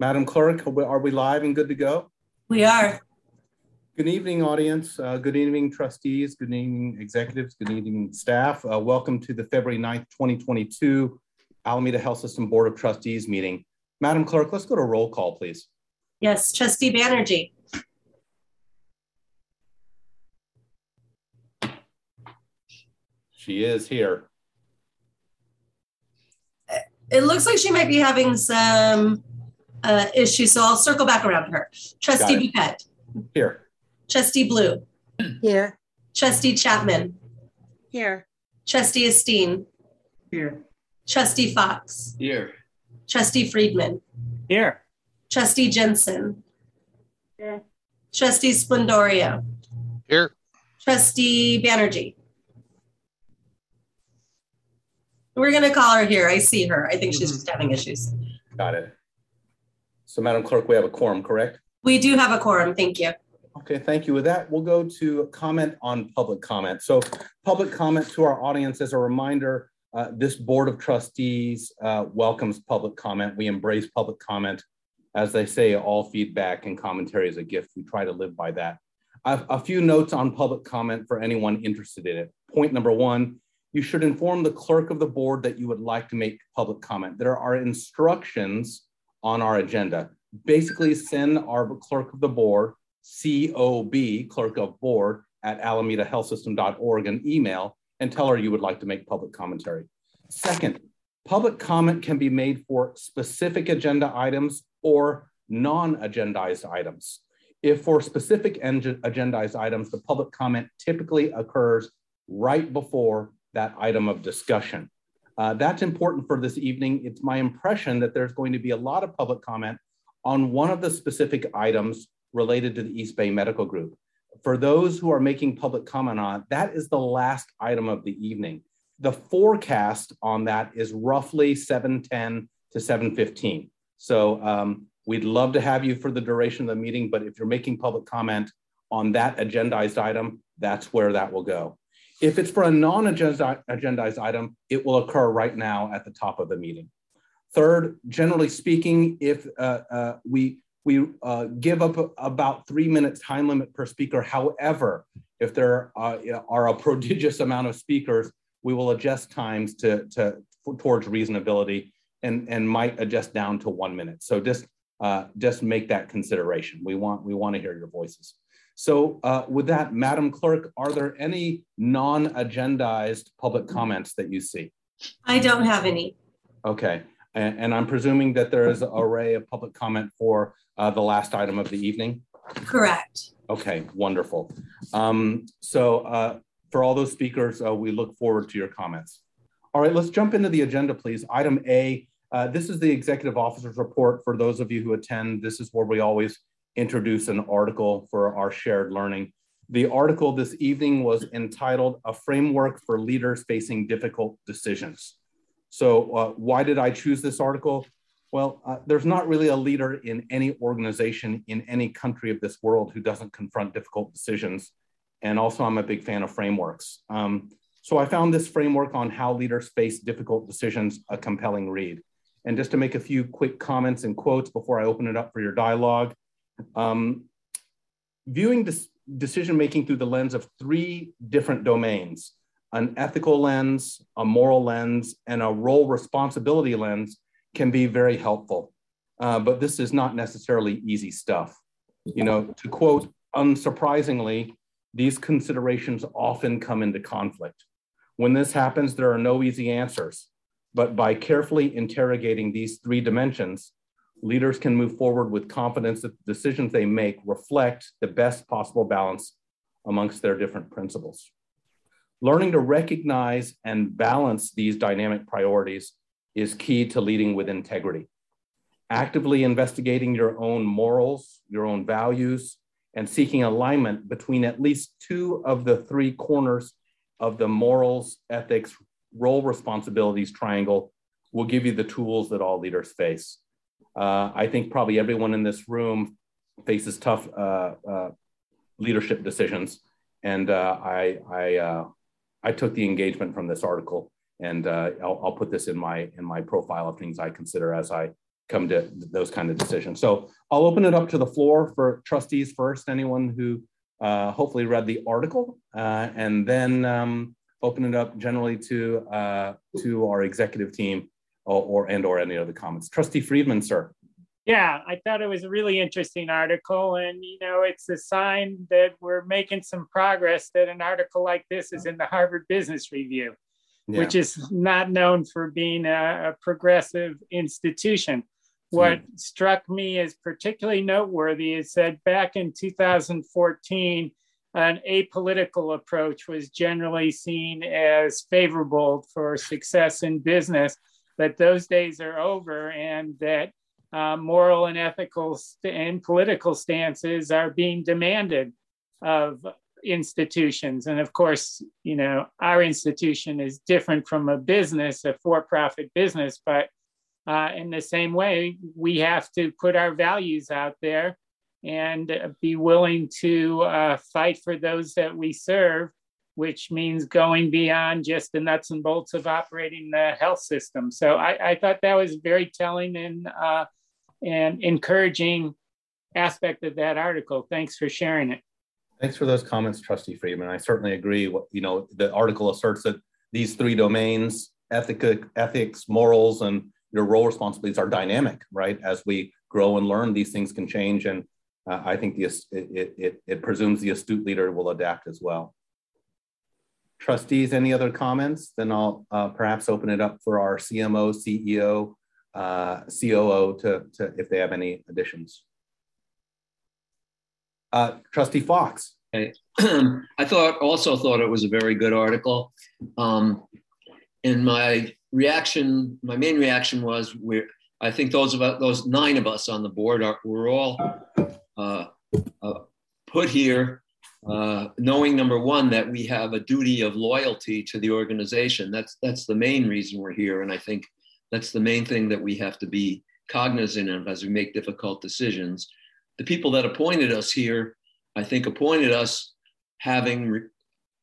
Madam Clerk, are we live and good to go? We are. Good evening, audience. Good evening, trustees. Good evening, executives. Good evening, staff. Welcome to the February 9th, 2022 Alameda Health System Board of Trustees meeting. Madam Clerk, let's go to roll call, please. Yes, Trustee Banerjee. She is here. It looks like she might be having some issues, so I'll circle back around to her. Trustee Buffett. Here. Trustee Blue. Here. Trustee Chapman. Here. Trustee Esteen. Here. Trustee Fox. Here. Trustee Friedman. Here. Trustee Jensen. Here. Trustee Splendorio. Here. Trustee Banerjee. We're going to call her here. I see her. I think she's just having issues. Got it. So, Madam Clerk, we have a quorum, correct? We do have a quorum. Thank you. Okay, thank you. With that, we'll go to comment on public comment. So, public comment to our audience. As a reminder, this Board of Trustees welcomes public comment. We embrace public comment. As they say, all feedback and commentary is a gift. We try to live by that. A few notes on public comment for anyone interested in it. Point number one, you should inform the clerk of the board that you would like to make public comment. There are instructions on our agenda. Basically send our clerk of the board, COB, clerk of board at alamedahealthsystem.org, an email and tell her you would like to make public commentary. Second, public comment can be made for specific agenda items or non-agendized items. If for specific agendized items, the public comment typically occurs right before that item of discussion. That's important for this evening. It's my impression that there's going to be a lot of public comment on one of the specific items related to the East Bay Medical Group. For those who are making public comment on, that is the last item of the evening. The forecast on that is roughly 7:10 to 7:15. So we'd love to have you for the duration of the meeting, but if you're making public comment on that agendized item, that's where that will go. If it's for a non-agendized item, it will occur right now at the top of the meeting. Third, generally speaking, if we give up about 3 minutes time limit per speaker. However, if there are a prodigious amount of speakers, we will adjust times towards reasonability and might adjust down to 1 minute. So just make that consideration. We want to hear your voices. So with that, Madam Clerk, are there any non-agendized public comments that you see? I don't have any. Okay, and I'm presuming that there is an array of public comment for the last item of the evening? Correct. Okay, wonderful. So for all those speakers, we look forward to your comments. All right, let's jump into the agenda, please. Item A, this is the executive officer's report. For those of you who attend, this is where we always introduce an article for our shared learning. The article this evening was entitled A Framework for Leaders Facing Difficult Decisions. So why did I choose this article? Well, there's not really a leader in any organization in any country of this world who doesn't confront difficult decisions. And also I'm a big fan of frameworks. So I found this framework on how leaders face difficult decisions a compelling read. And just to make a few quick comments and quotes before I open it up for your dialogue, viewing this decision-making through the lens of three different domains, an ethical lens, a moral lens, and a role responsibility lens can be very helpful. But this is not necessarily easy stuff. You know, to quote, unsurprisingly, these considerations often come into conflict. When this happens, there are no easy answers, but by carefully interrogating these three dimensions, leaders can move forward with confidence that the decisions they make reflect the best possible balance amongst their different principles. Learning to recognize and balance these dynamic priorities is key to leading with integrity. Actively investigating your own morals, your own values, and seeking alignment between at least two of the three corners of the morals, ethics, role responsibilities triangle will give you the tools that all leaders face. I think probably everyone in this room faces tough leadership decisions. And I took the engagement from this article, and I'll put this in my profile of things I consider as I come to those kind of decisions. So I'll open it up to the floor for trustees first, anyone who hopefully read the article, and then open it up generally to our executive team or any other comments. Trustee Friedman, sir. Yeah, I thought it was a really interesting article, and you know, it's a sign that we're making some progress that an article like this is in the Harvard Business Review, yeah, which is not known for being a progressive institution. What struck me as particularly noteworthy is that back in 2014, an apolitical approach was generally seen as favorable for success in business, but those days are over, and that moral and ethical and political stances are being demanded of institutions. And of course, you know, our institution is different from a business, a for-profit business, but in the same way, we have to put our values out there and be willing to fight for those that we serve, which means going beyond just the nuts and bolts of operating the health system. So I thought that was very telling and encouraging aspect of that article. Thanks for sharing it. Thanks for those comments, Trustee Friedman. I certainly agree. You know, the article asserts that these three domains, ethics, morals, and your role responsibilities are dynamic, right? As we grow and learn, these things can change. And I think it presumes the astute leader will adapt as well. Trustees, any other comments? Then I'll perhaps open it up for our CMO, CEO, COO to if they have any additions. Trustee Fox. Okay. I also thought it was a very good article. And my main reaction was, I think those nine of us on the board we're all put here knowing, number one, that we have a duty of loyalty to the organization. That's the main reason we're here, and I think that's the main thing that we have to be cognizant of as we make difficult decisions. The people that appointed us here, I think, appointed us having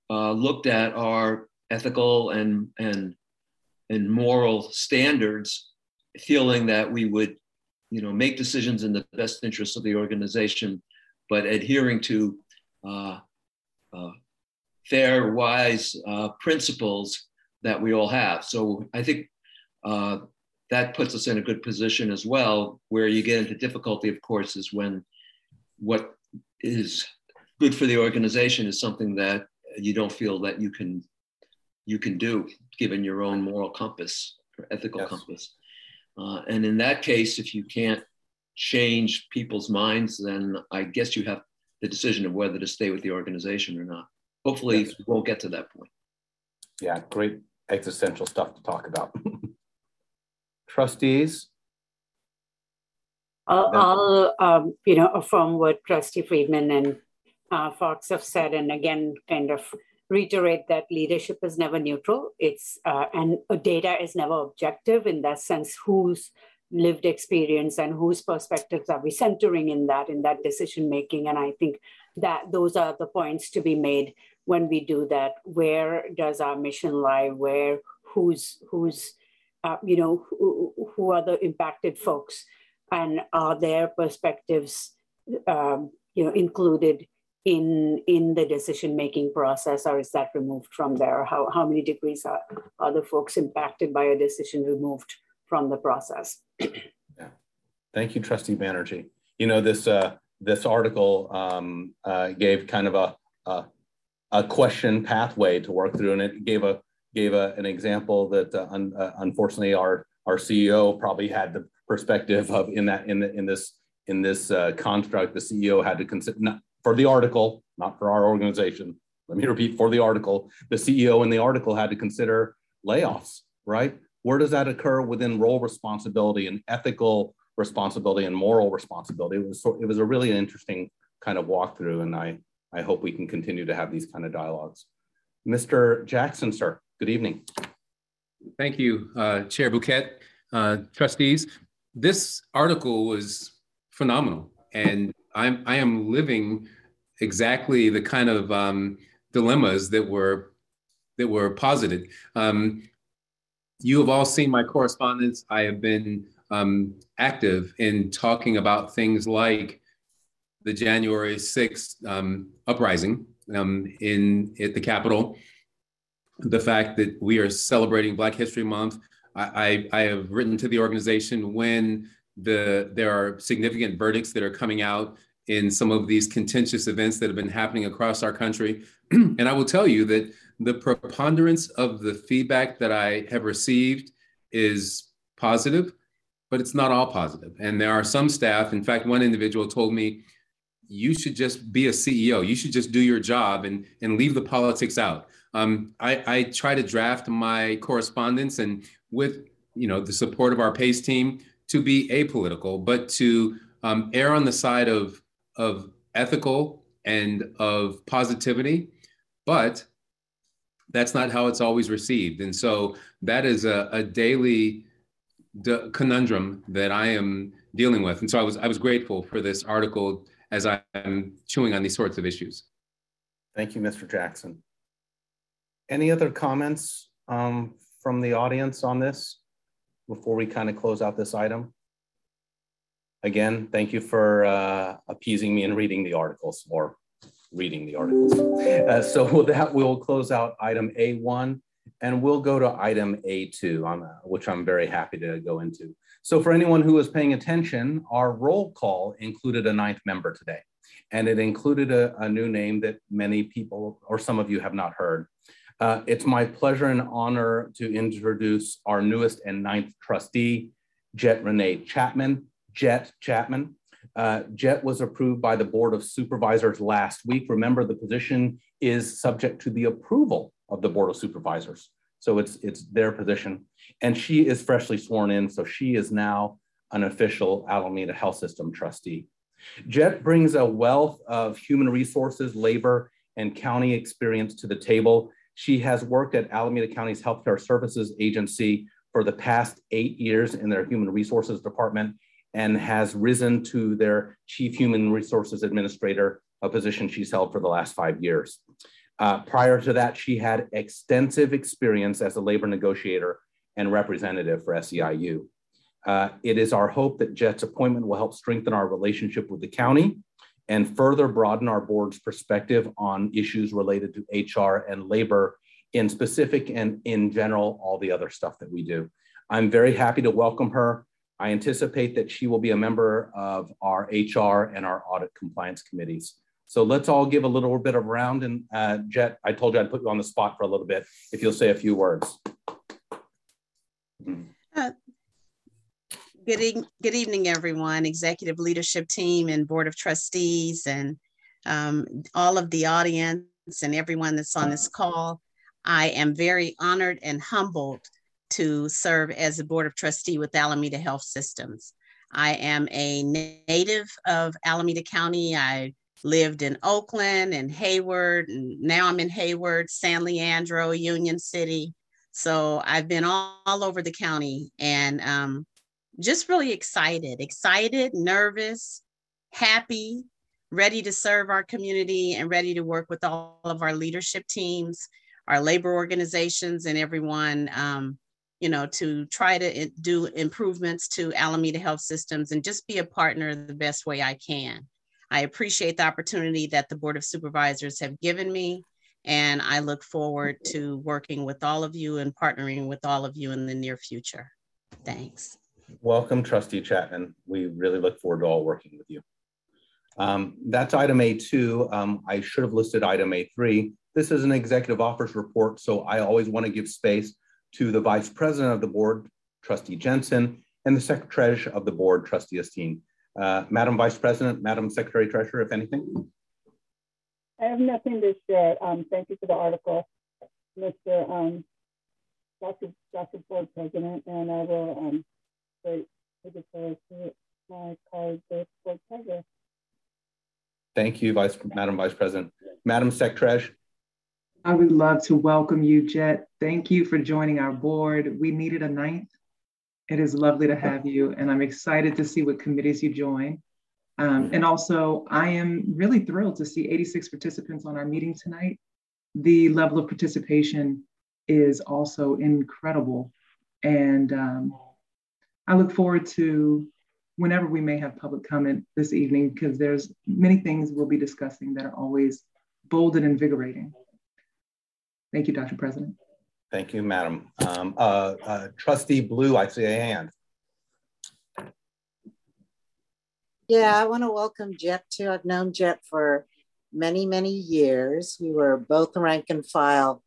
looked at our ethical and moral standards, feeling that we would, you know, make decisions in the best interest of the organization, but adhering to fair, wise principles that we all have. So I think that puts us in a good position as well. Where you get into difficulty, of course, is when what is good for the organization is something that you don't feel that you can do, given your own moral compass or ethical compass. And in that case, if you can't change people's minds, then I guess you have the decision of whether to stay with the organization or not. Hopefully we won't get to that point. Yeah, great existential stuff to talk about. Trustees? I'll you know, affirm what Trustee Friedman and Fox have said, and again, kind of reiterate that leadership is never neutral. It's and data is never objective in that sense. Whose lived experience and whose perspectives are we centering in that decision making? And I think that those are the points to be made when we do that. Where does our mission lie? Where who are the impacted folks, and are their perspectives included in the decision-making process, or is that removed from there? How many degrees are the folks impacted by a decision removed from the process? Yeah. Thank you, Trustee Banerjee. You know, this article gave kind of a question pathway to work through, and it gave an example that unfortunately our CEO probably had the perspective of in this construct. The CEO had to consider. For the article, not for our organization. Let me repeat, for the article, the CEO in the article had to consider layoffs, right? Where does that occur within role responsibility and ethical responsibility and moral responsibility? It was a really interesting kind of walkthrough, and I hope we can continue to have these kind of dialogues. Mr. Jackson, sir, good evening. Thank you, Chair Bouquet, trustees. This article was phenomenal, and I am living exactly the kind of dilemmas that were posited. You have all seen my correspondence. I have been active in talking about things like the January 6th uprising at the Capitol, the fact that we are celebrating Black History Month. I have written to the organization when there are significant verdicts that are coming out in some of these contentious events that have been happening across our country. And I will tell you that the preponderance of the feedback that I have received is positive, but it's not all positive. And there are some staff, in fact, one individual told me, you should just be a CEO. You should just do your job and leave the politics out. I try to draft my correspondence and with the support of our PACE team to be apolitical, but to err on the side of ethical and of positivity, but that's not how it's always received. And so that is a daily conundrum that I am dealing with. And so I was grateful for this article as I'm chewing on these sorts of issues. Thank you, Mr. Jackson. Any other comments from the audience on this before we kind of close out this item? Again, thank you for appeasing me and reading the articles. So with that, we'll close out item A1 and we'll go to item A2, which I'm very happy to go into. So for anyone who was paying attention, our roll call included a 9th member today, and it included a new name that many people or some of you have not heard. It's my pleasure and honor to introduce our newest and 9th trustee, Jet Renee Chapman. Jet Chapman. Jet was approved by the Board of Supervisors last week. Remember, the position is subject to the approval of the Board of Supervisors. So it's their position. And she is freshly sworn in, so she is now an official Alameda Health System trustee. Jet brings a wealth of human resources, labor, and county experience to the table. She has worked at Alameda County's Healthcare Services Agency for the past 8 years in their human resources department, and has risen to their Chief Human Resources Administrator, a position she's held for the last 5 years. Prior to that, she had extensive experience as a labor negotiator and representative for SEIU. It is our hope that Jet's appointment will help strengthen our relationship with the county and further broaden our board's perspective on issues related to HR and labor in specific and in general, all the other stuff that we do. I'm very happy to welcome her. I anticipate that she will be a member of our HR and our audit compliance committees. So let's all give a little bit of a round. And Jet, I told you I'd put you on the spot for a little bit, if you'll say a few words. Good evening, everyone, executive leadership team and board of trustees and all of the audience and everyone that's on this call. I am very honored and humbled to serve as a board of trustee with Alameda Health Systems. I am a native of Alameda County. I lived in Oakland and Hayward, and now I'm in Hayward, San Leandro, Union City. So I've been all over the county and just really excited, nervous, happy, ready to serve our community and ready to work with all of our leadership teams, our labor organizations, and everyone to try to do improvements to Alameda Health Systems and just be a partner the best way I can. I appreciate the opportunity that the Board of Supervisors have given me, and I look forward to working with all of you and partnering with all of you in the near future. Thanks. Welcome, Trustee Chapman. We really look forward to all working with you. That's item A2. I should have listed item A3. This is an executive officer's report, so I always want to give space to the Vice President of the Board, Trustee Jensen, and the Secretary of the Board, Trustee Esteen. Madam Vice President, Madam Secretary Treasurer, if anything. I have nothing to share. Thank you for the article, Mr. Dr. Board President, and I will take it forward to my colleague, the Board Treasurer. Thank you, Madam Vice President. Madam Secretary. I would love to welcome you, Jet. Thank you for joining our board. We needed a 9th. It is lovely to have you, and I'm excited to see what committees you join. And also, I am really thrilled to see 86 participants on our meeting tonight. The level of participation is also incredible. And I look forward to whenever we may have public comment this evening, because there's many things we'll be discussing that are always bold and invigorating. Thank you, Dr. President. Thank you, Madam. Trustee Blue, I see a hand. Yeah, I want to welcome Jet too. I've known Jet for many, many years. We were both rank and file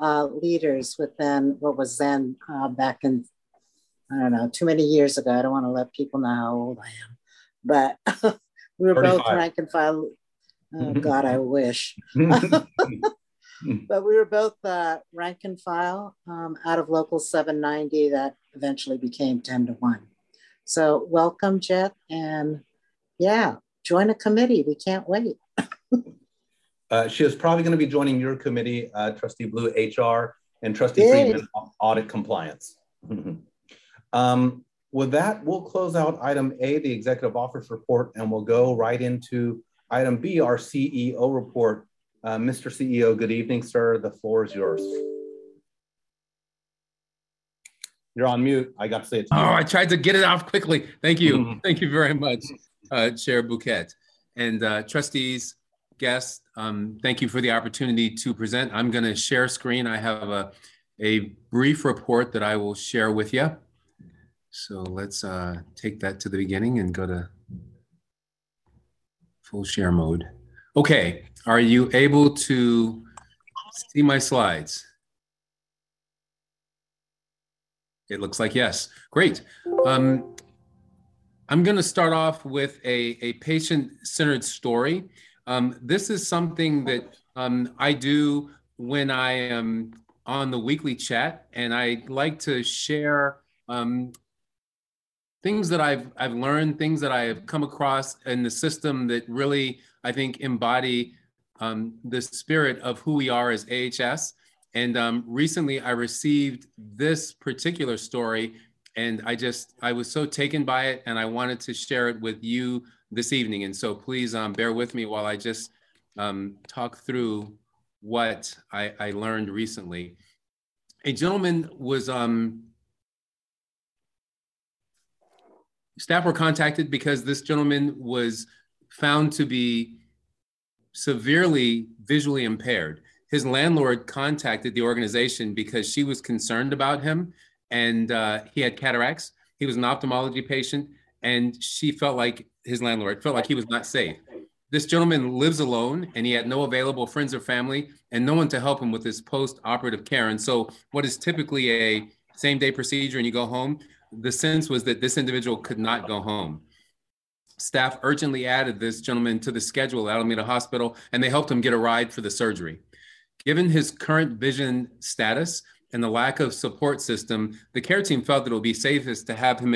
leaders within what was then back in, I don't know, too many years ago. I don't want to let people know how old I am, but we were 35. Both rank and file. Oh, God, I wish. But we were both rank and file out of Local 790 that eventually became 10-to-1. So welcome, Jet, and yeah, join a committee. We can't wait. She is probably going to be joining your committee, Trustee Blue, HR, and Trustee Friedman, Audit Compliance. With that, we'll close out item A, the Executive Office Report, and we'll go right into item B, our CEO report. Mr. CEO, good evening, sir. The floor is yours. You're on mute. I got to say it to you. Oh, I tried to get it off quickly. Thank you. Thank you very much, Chair Bouquet. And trustees, guests, thank you for the opportunity to present. I'm going to share screen. I have a brief report that I will share with you. So let's take that to the beginning and go to full share mode. Okay. Are you able to see my slides? It looks like yes. Great. I'm going to start off with a patient-centered story. This is something that I do when I am on the weekly chat, and I like to share things that I've learned, things that I have come across in the system that really, I think, embody the spirit of who we are as AHS. And recently I received this particular story, and I was so taken by it, and I wanted to share it with you this evening. And so please bear with me while I just talk through what I learned recently. A gentleman was, staff were contacted because this gentleman was found to be severely visually impaired. His landlord contacted the organization because she was concerned about him, and he had cataracts. He was an ophthalmology patient, and she felt like, his landlord felt like, he was not safe. This gentleman lives alone, and he had no available friends or family and no one to help him with his post-operative care. And so what is typically a same-day procedure and you go home, the sense was that this individual could not go home. Staff urgently added this gentleman to the schedule at Alameda Hospital, and they helped him get a ride for the surgery. Given his current vision status and the lack of support system, the care team felt that it would be safest to have him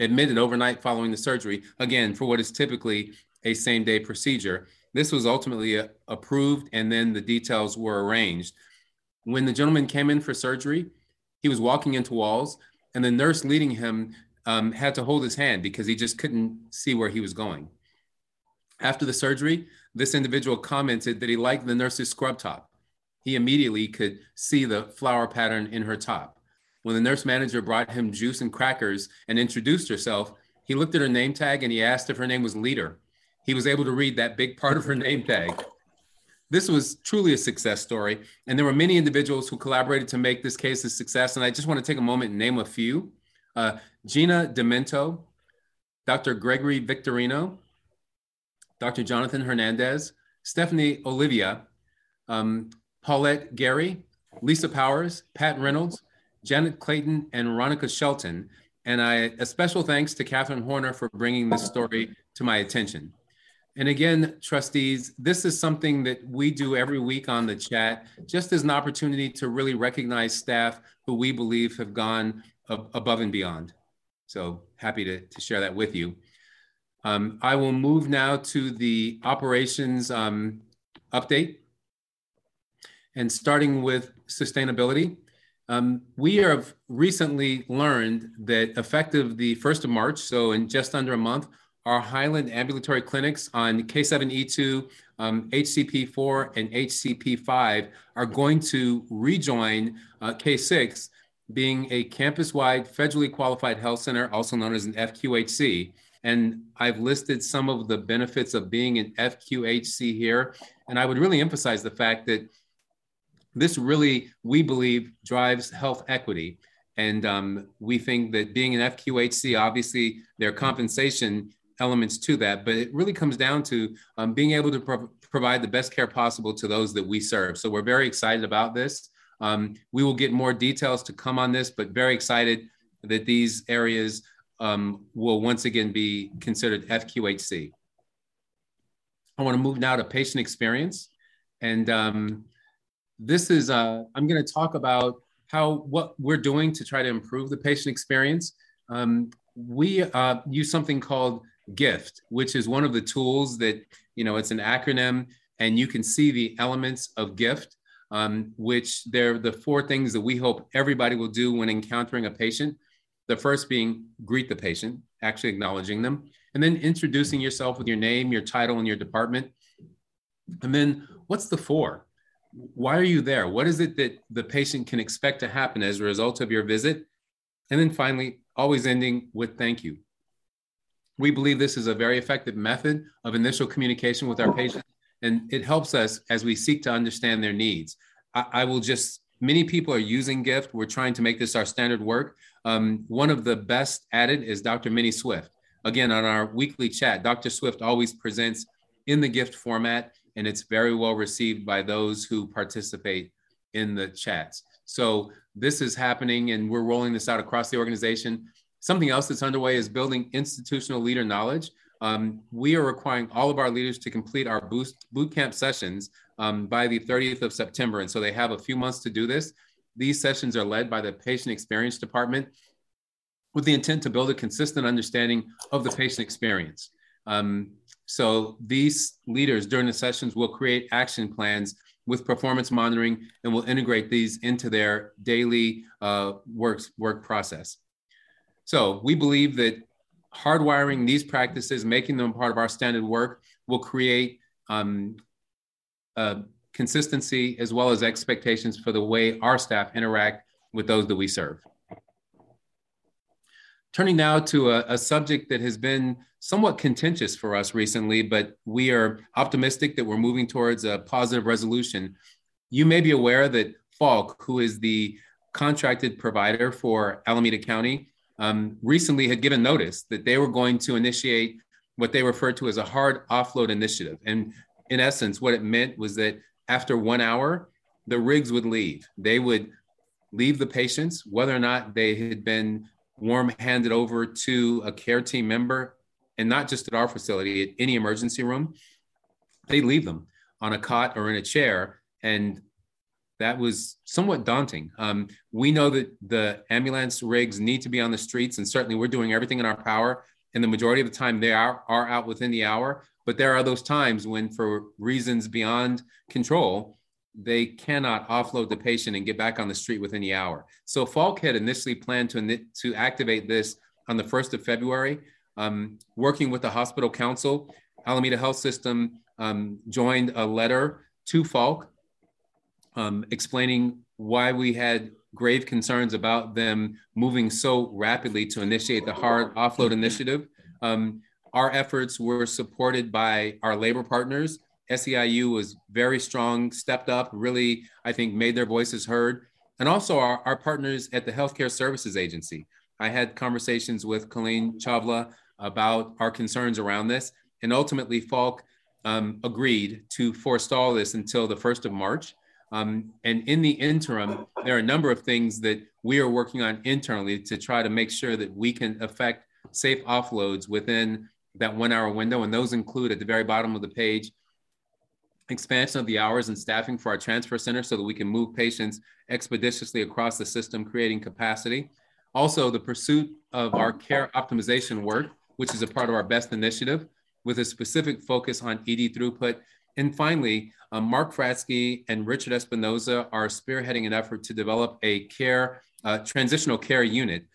admitted overnight following the surgery, again, for what is typically a same-day procedure. This was ultimately approved, and then the details were arranged. When the gentleman came in for surgery, he was walking into walls, and the nurse leading him had to hold his hand because he just couldn't see where he was going. After the surgery, this individual commented that he liked the nurse's scrub top. He immediately could see the flower pattern in her top. When the nurse manager brought him juice and crackers and introduced herself, he looked at her name tag and he asked if her name was Leader. He was able to read that big part of her name tag. This was truly a success story, and there were many individuals who collaborated to make this case a success, and I just want to take a moment and name a few. Gina DiMento, Dr. Gregory Victorino, Dr. Jonathan Hernandez, Stephanie Olivia, Paulette Gary, Lisa Powers, Pat Reynolds, Janet Clayton, and Ronica Shelton. And a special thanks to Catherine Horner for bringing this story to my attention. And again, trustees, this is something that we do every week on the chat, just as an opportunity to really recognize staff who we believe have gone above and beyond. So happy to share that with you. I will move now to the operations update. And starting with sustainability, we have recently learned that effective the 1st of March, so in just under a month, our Highland ambulatory clinics on K7E2, HCP4, and HCP5 are going to rejoin K6, being a campus-wide federally qualified health center, also known as an FQHC. And I've listed some of the benefits of being an FQHC here. And I would really emphasize the fact that this really, we believe, drives health equity. And we think that being an FQHC, obviously there are compensation elements to that, but it really comes down to being able to provide the best care possible to those that we serve. So we're very excited about this. We will get more details to come on this, but very excited that these areas will once again be considered FQHC. I want to move now to patient experience. And this is, I'm going to talk about what we're doing to try to improve the patient experience. We use something called GIFT, which is one of the tools that, you know, it's an acronym, and you can see the elements of GIFT, which they're the four things that we hope everybody will do when encountering a patient. The first being greet the patient, actually acknowledging them, and then introducing yourself with your name, your title, and your department. And then what's the for? Why are you there? What is it that the patient can expect to happen as a result of your visit? And then finally, always ending with thank you. We believe this is a very effective method of initial communication with our patients, and it helps us as we seek to understand their needs. I will just, many people are using GIFT. We're trying to make this our standard work. One of the best at it is Dr. Minnie Swift. Again, on our weekly chat, Dr. Swift always presents in the GIFT format, and it's very well received by those who participate in the chats. So this is happening, and we're rolling this out across the organization. Something else that's underway is building institutional leader knowledge. We are requiring all of our leaders to complete our bootcamp sessions by the 30th of September. And so they have a few months to do this. These sessions are led by the patient experience department with the intent to build a consistent understanding of the patient experience. So these leaders during the sessions will create action plans with performance monitoring and will integrate these into their daily work process. So we believe that hardwiring these practices, making them part of our standard work, will create consistency as well as expectations for the way our staff interact with those that we serve. Turning now to a subject that has been somewhat contentious for us recently, but we are optimistic that we're moving towards a positive resolution. You may be aware that Falck, who is the contracted provider for Alameda County, recently had given notice that they were going to initiate what they referred to as a hard offload initiative. And in essence, what it meant was that after 1 hour, the rigs would leave. They would leave the patients, whether or not they had been warm-handed over to a care team member, and not just at our facility, at any emergency room. They leave them on a cot or in a chair, and that was somewhat daunting. We know that the ambulance rigs need to be on the streets, and certainly we're doing everything in our power, and the majority of the time they are out within the hour, but there are those times when, for reasons beyond control, they cannot offload the patient and get back on the street within the hour. So Falck had initially planned to activate this on the 1st of February. Working with the hospital council, Alameda Health System joined a letter to Falck explaining why we had grave concerns about them moving so rapidly to initiate the hard offload initiative. Our efforts were supported by our labor partners. SEIU was very strong, stepped up, really, I think, made their voices heard. And also our partners at the Healthcare Services Agency. I had conversations with Colleen Chavla about our concerns around this. And ultimately, Falck agreed to forestall this until the 1st of March. And in the interim, there are a number of things that we are working on internally to try to make sure that we can affect safe offloads within that 1 hour window. And those include, at the very bottom of the page, expansion of the hours and staffing for our transfer center so that we can move patients expeditiously across the system, creating capacity. Also, the pursuit of our care optimization work, which is a part of our BEST initiative, with a specific focus on ED throughput. And finally, Mark Fratsky and Richard Espinoza are spearheading an effort to develop a transitional care unit.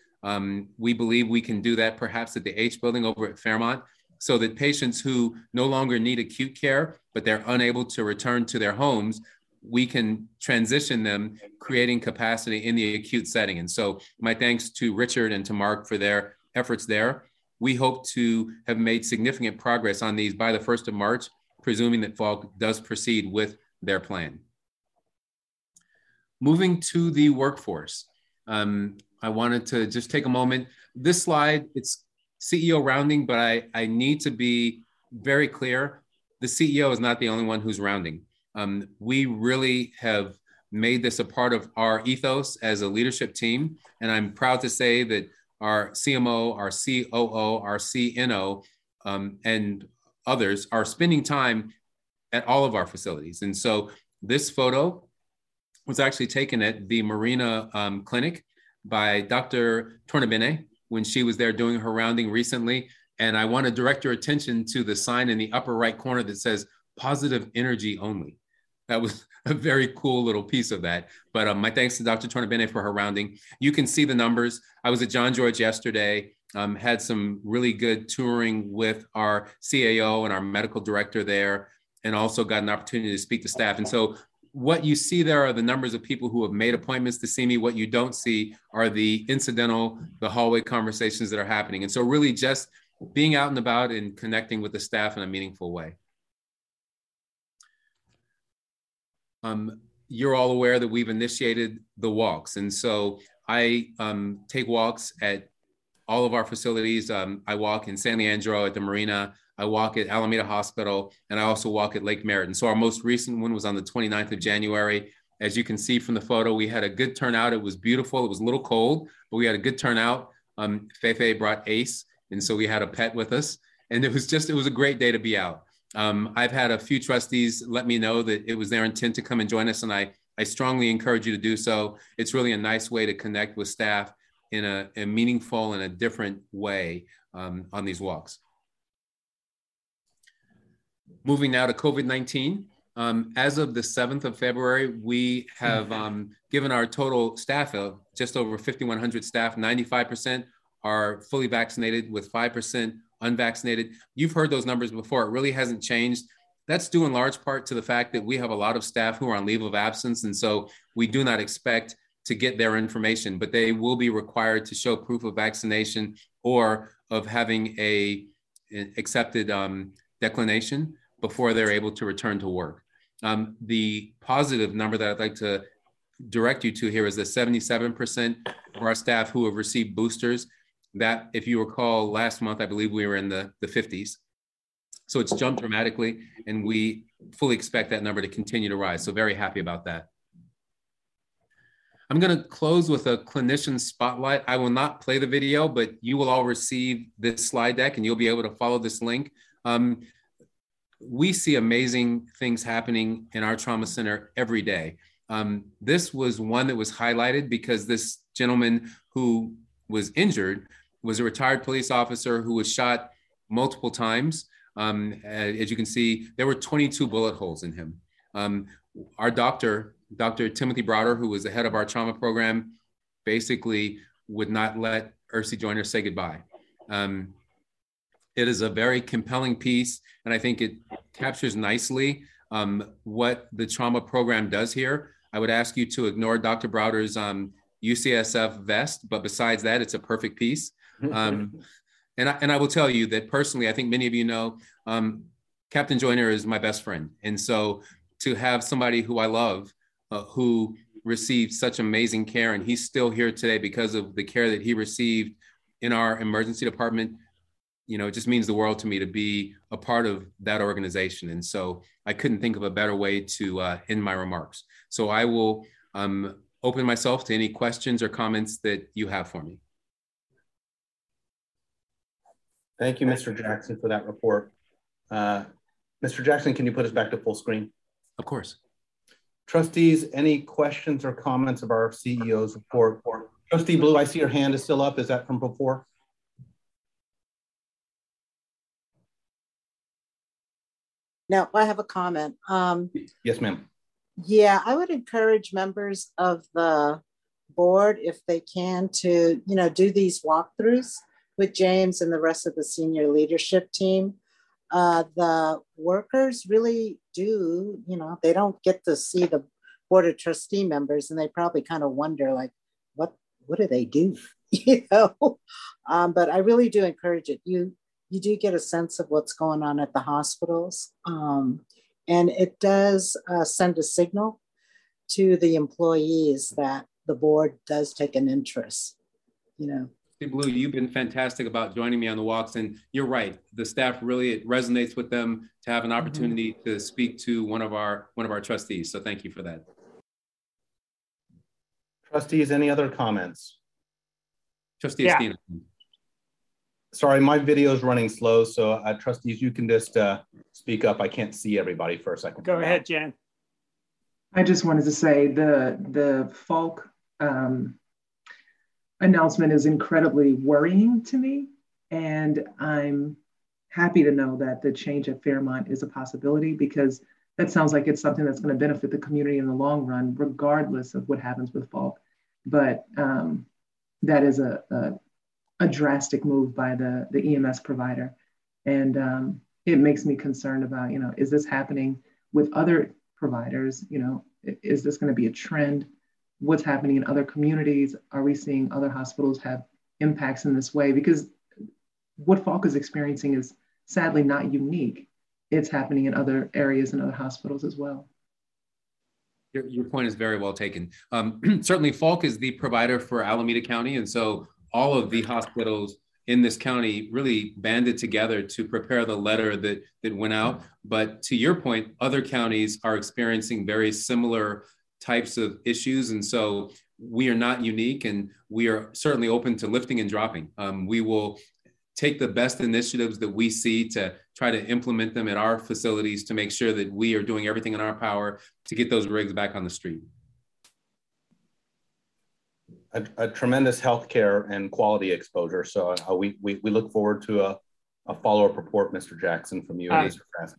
We believe we can do that perhaps at the H building over at Fairmont, so that patients who no longer need acute care, but they're unable to return to their homes, we can transition them, creating capacity in the acute setting. And so my thanks to Richard and to Mark for their efforts there. we hope to have made significant progress on these by the 1st of March, presuming that Falck does proceed with their plan. Moving to the workforce, I wanted to just take a moment. This slide, it's CEO rounding, but I need to be very clear. The CEO is not the only one who's rounding. We really have made this a part of our ethos as a leadership team. And I'm proud to say that our CMO, our COO, our CNO, and others are spending time at all of our facilities. And so this photo was actually taken at the Marina Clinic by Dr. Tornabene when she was there doing her rounding recently. And I want to direct your attention to the sign in the upper right corner that says positive energy only. That was a very cool little piece of that. But my thanks to Dr. Tornabene for her rounding. You can see the numbers. I was at John George yesterday, had some really good touring with our CAO and our medical director there, and also got an opportunity to speak to staff. And so what you see there are the numbers of people who have made appointments to see me. What you don't see are the incidental, the hallway conversations that are happening. And so really just being out and about and connecting with the staff in a meaningful way. You're all aware that we've initiated the walks. And so I take walks at all of our facilities. I walk in San Leandro at the Marina. I walk at Alameda Hospital, and I also walk at Lake Merritt. And so our most recent one was on the 29th of January. As you can see from the photo, we had a good turnout. It was beautiful. It was a little cold, but we had a good turnout. Feifei brought Ace, and so we had a pet with us. And it was a great day to be out. I've had a few trustees let me know that it was their intent to come and join us, and I strongly encourage you to do so. It's really a nice way to connect with staff in a meaningful and a different way on these walks. Moving now to COVID-19. As of the 7th of February, we have given our total staff of just over 5,100 staff. 95% are fully vaccinated, with 5% unvaccinated. You've heard those numbers before. It really hasn't changed. That's due in large part to the fact that we have a lot of staff who are on leave of absence. And so we do not expect to get their information, but they will be required to show proof of vaccination or of having an accepted declination before they're able to return to work. The positive number that I'd like to direct you to here is the 77% of our staff who have received boosters. That, if you recall, last month, I believe we were in the 50s. So it's jumped dramatically, and we fully expect that number to continue to rise. So very happy about that. I'm going to close with a clinician spotlight. I will not play the video, but you will all receive this slide deck, and you'll be able to follow this link. We see amazing things happening in our trauma center every day. This was one that was highlighted because this gentleman who was injured was a retired police officer who was shot multiple times. As you can see, there were 22 bullet holes in him. Our doctor, Dr. Timothy Browder, who was the head of our trauma program, basically would not let Ursie Joyner say goodbye. It is a very compelling piece, and I think it captures nicely what the trauma program does here. I would ask you to ignore Dr. Browder's UCSF vest, but besides that, it's a perfect piece. And I will tell you that personally, I think many of you know, Captain Joyner is my best friend. And so to have somebody who I love, who received such amazing care, and he's still here today because of the care that he received in our emergency department, you know, it just means the world to me to be a part of that organization. And so I couldn't think of a better way to end my remarks. So I will open myself to any questions or comments that you have for me. Thank you, Mr. Jackson, for that report. Mr. Jackson, can you put us back to full screen? Of course. Trustees, any questions or comments of our CEO's report? Trustee Blue, I see your hand is still up. Is that from before? Now, I have a comment. Yes, ma'am. Yeah, I would encourage members of the board, if they can, to do these walkthroughs with James and the rest of the senior leadership team. The workers really do, they don't get to see the Board of Trustee members, and they probably kind of wonder, like, what do they do? but I really do encourage it. You do get a sense of what's going on at the hospitals. And it does send a signal to the employees that the board does take an interest, you know. Blue, you've been fantastic about joining me on the walks, and you're right. The staff really, it resonates with them to have an opportunity to speak to one of our trustees. So thank you for that. Trustees, any other comments? Trustee Estina. Sorry, my video is running slow, so trustees, you can just speak up. I can't see everybody for a second. Go ahead, Jen. I just wanted to say the Falck announcement is incredibly worrying to me, and I'm happy to know that the change at Fairmont is a possibility, because that sounds like it's something that's going to benefit the community in the long run, regardless of what happens with Falck. But that is a drastic move by the EMS provider, and it makes me concerned about, you know, is this happening with other providers? You know, is this going to be a trend? What's happening in other communities? Are we seeing other hospitals have impacts in this way? Because what Falck is experiencing is sadly not unique. It's happening in other areas and other hospitals as well. Your point is very well taken. Certainly Falck is the provider for Alameda County. And so all of the hospitals in this county really banded together to prepare the letter that went out. But to your point, other counties are experiencing very similar types of issues. And so we are not unique, and we are certainly open to lifting and dropping. We will take the best initiatives that we see to try to implement them at our facilities to make sure that we are doing everything in our power to get those rigs back on the street. A tremendous healthcare and quality exposure. So we look forward to a follow-up report, Mr. Jackson, from you and Mr. Krasner.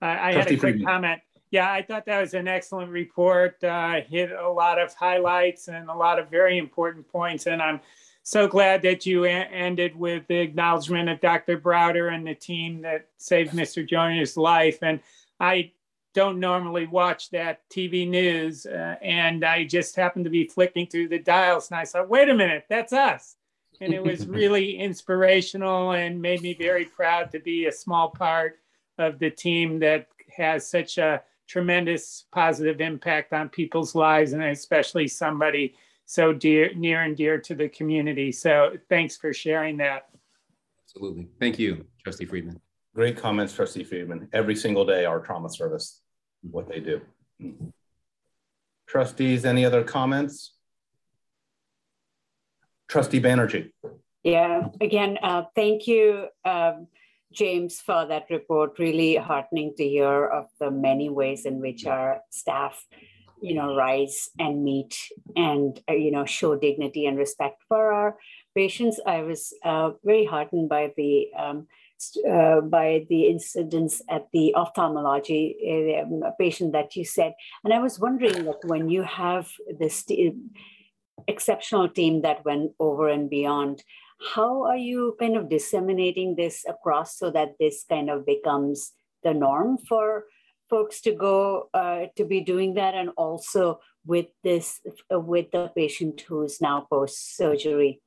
I had a quick comment. Yeah, I thought that was an excellent report. Hit a lot of highlights and a lot of very important points. And I'm so glad that you ended with the acknowledgement of Dr. Browder and the team that saved Mr. Joyner's life. And I don't normally watch that TV news. And I just happened to be flicking through the dials. And I thought, wait a minute, that's us. And it was really inspirational and made me very proud to be a small part of the team that has such a tremendous positive impact on people's lives, and especially somebody so dear, near and dear to the community. So thanks for sharing that. Absolutely. Thank you, Trustee Friedman. Great comments, Trustee Friedman. Every single day, our trauma service, what they do. Trustees, any other comments? Trustee Banerjee. Yeah, again, thank you, James, for that report. Really heartening to hear of the many ways in which our staff, you know, rise and meet and, you know, show dignity and respect for our patients. I was very heartened by the incidents at the ophthalmology patient that you said. And I was wondering that when you have this exceptional team that went over and beyond, how are you kind of disseminating this across so that this kind of becomes the norm for folks to go to be doing that, and also with this, with the patient who's now post-surgery?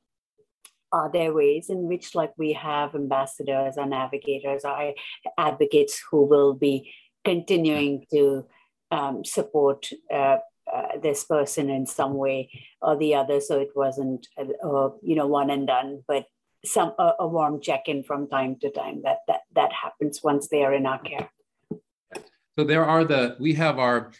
Are there ways in which, like, we have ambassadors or navigators or advocates who will be continuing to support this person in some way or the other, so it wasn't you know, one and done, but some a warm check-in from time to time that happens once they are in our care? So there are we have our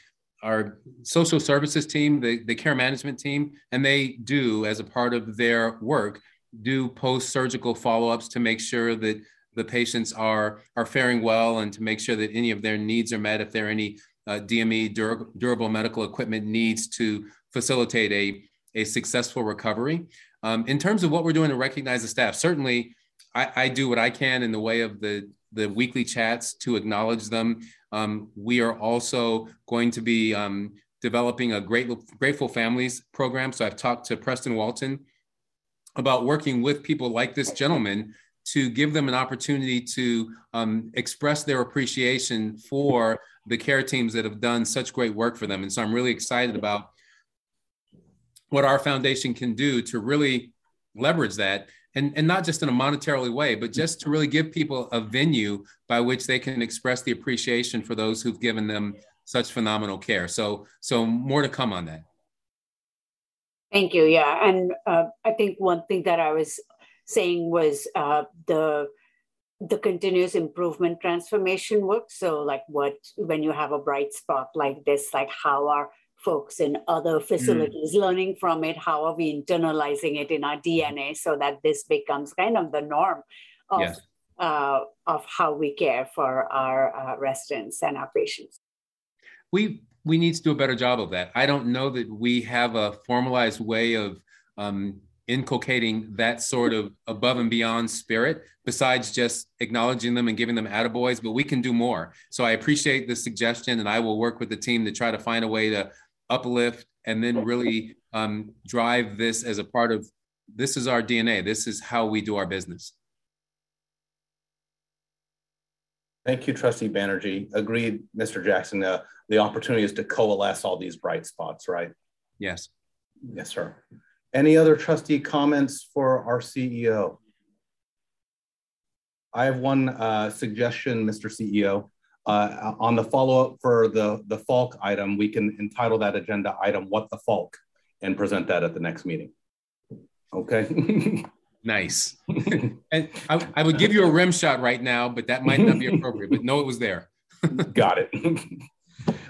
social services team, the care management team, and they do, as a part of their work, do post-surgical follow-ups to make sure that the patients are faring well, and to make sure that any of their needs are met, if there are any DME, durable medical equipment needs, to facilitate a successful recovery. In terms of what we're doing to recognize the staff, certainly I do what I can in the way of the weekly chats to acknowledge them. We are also going to be developing a Grateful Families program. So I've talked to Preston Walton about working with people like this gentleman to give them an opportunity to express their appreciation for the care teams that have done such great work for them. And so I'm really excited about what our foundation can do to really leverage that, and not just in a monetary way, but just to really give people a venue by which they can express the appreciation for those who've given them such phenomenal care. So more to come on that. Thank you. Yeah. And I think one thing that I was saying was the continuous improvement transformation work. So like when you have a bright spot like this, like how are folks in other facilities learning from it? How are we internalizing it in our DNA so that this becomes kind of the norm of, yes, of how we care for our residents and our patients? We need to do a better job of that. I don't know that we have a formalized way of inculcating that sort of above and beyond spirit, besides just acknowledging them and giving them attaboys, but we can do more. So I appreciate the suggestion, and I will work with the team to try to find a way to uplift and then really drive this as a part of, this is our DNA. This is how we do our business. Thank you, Trustee Banerjee. Agreed, Mr. Jackson. The opportunity is to coalesce all these bright spots, right? Yes. Yes, sir. Any other trustee comments for our CEO? I have one suggestion, Mr. CEO. On the follow-up for the Falck item, we can entitle that agenda item, What the Falck, and present that at the next meeting. Okay. Nice. And I would give you a rim shot right now, but that might not be appropriate, but no, it was there. Got it.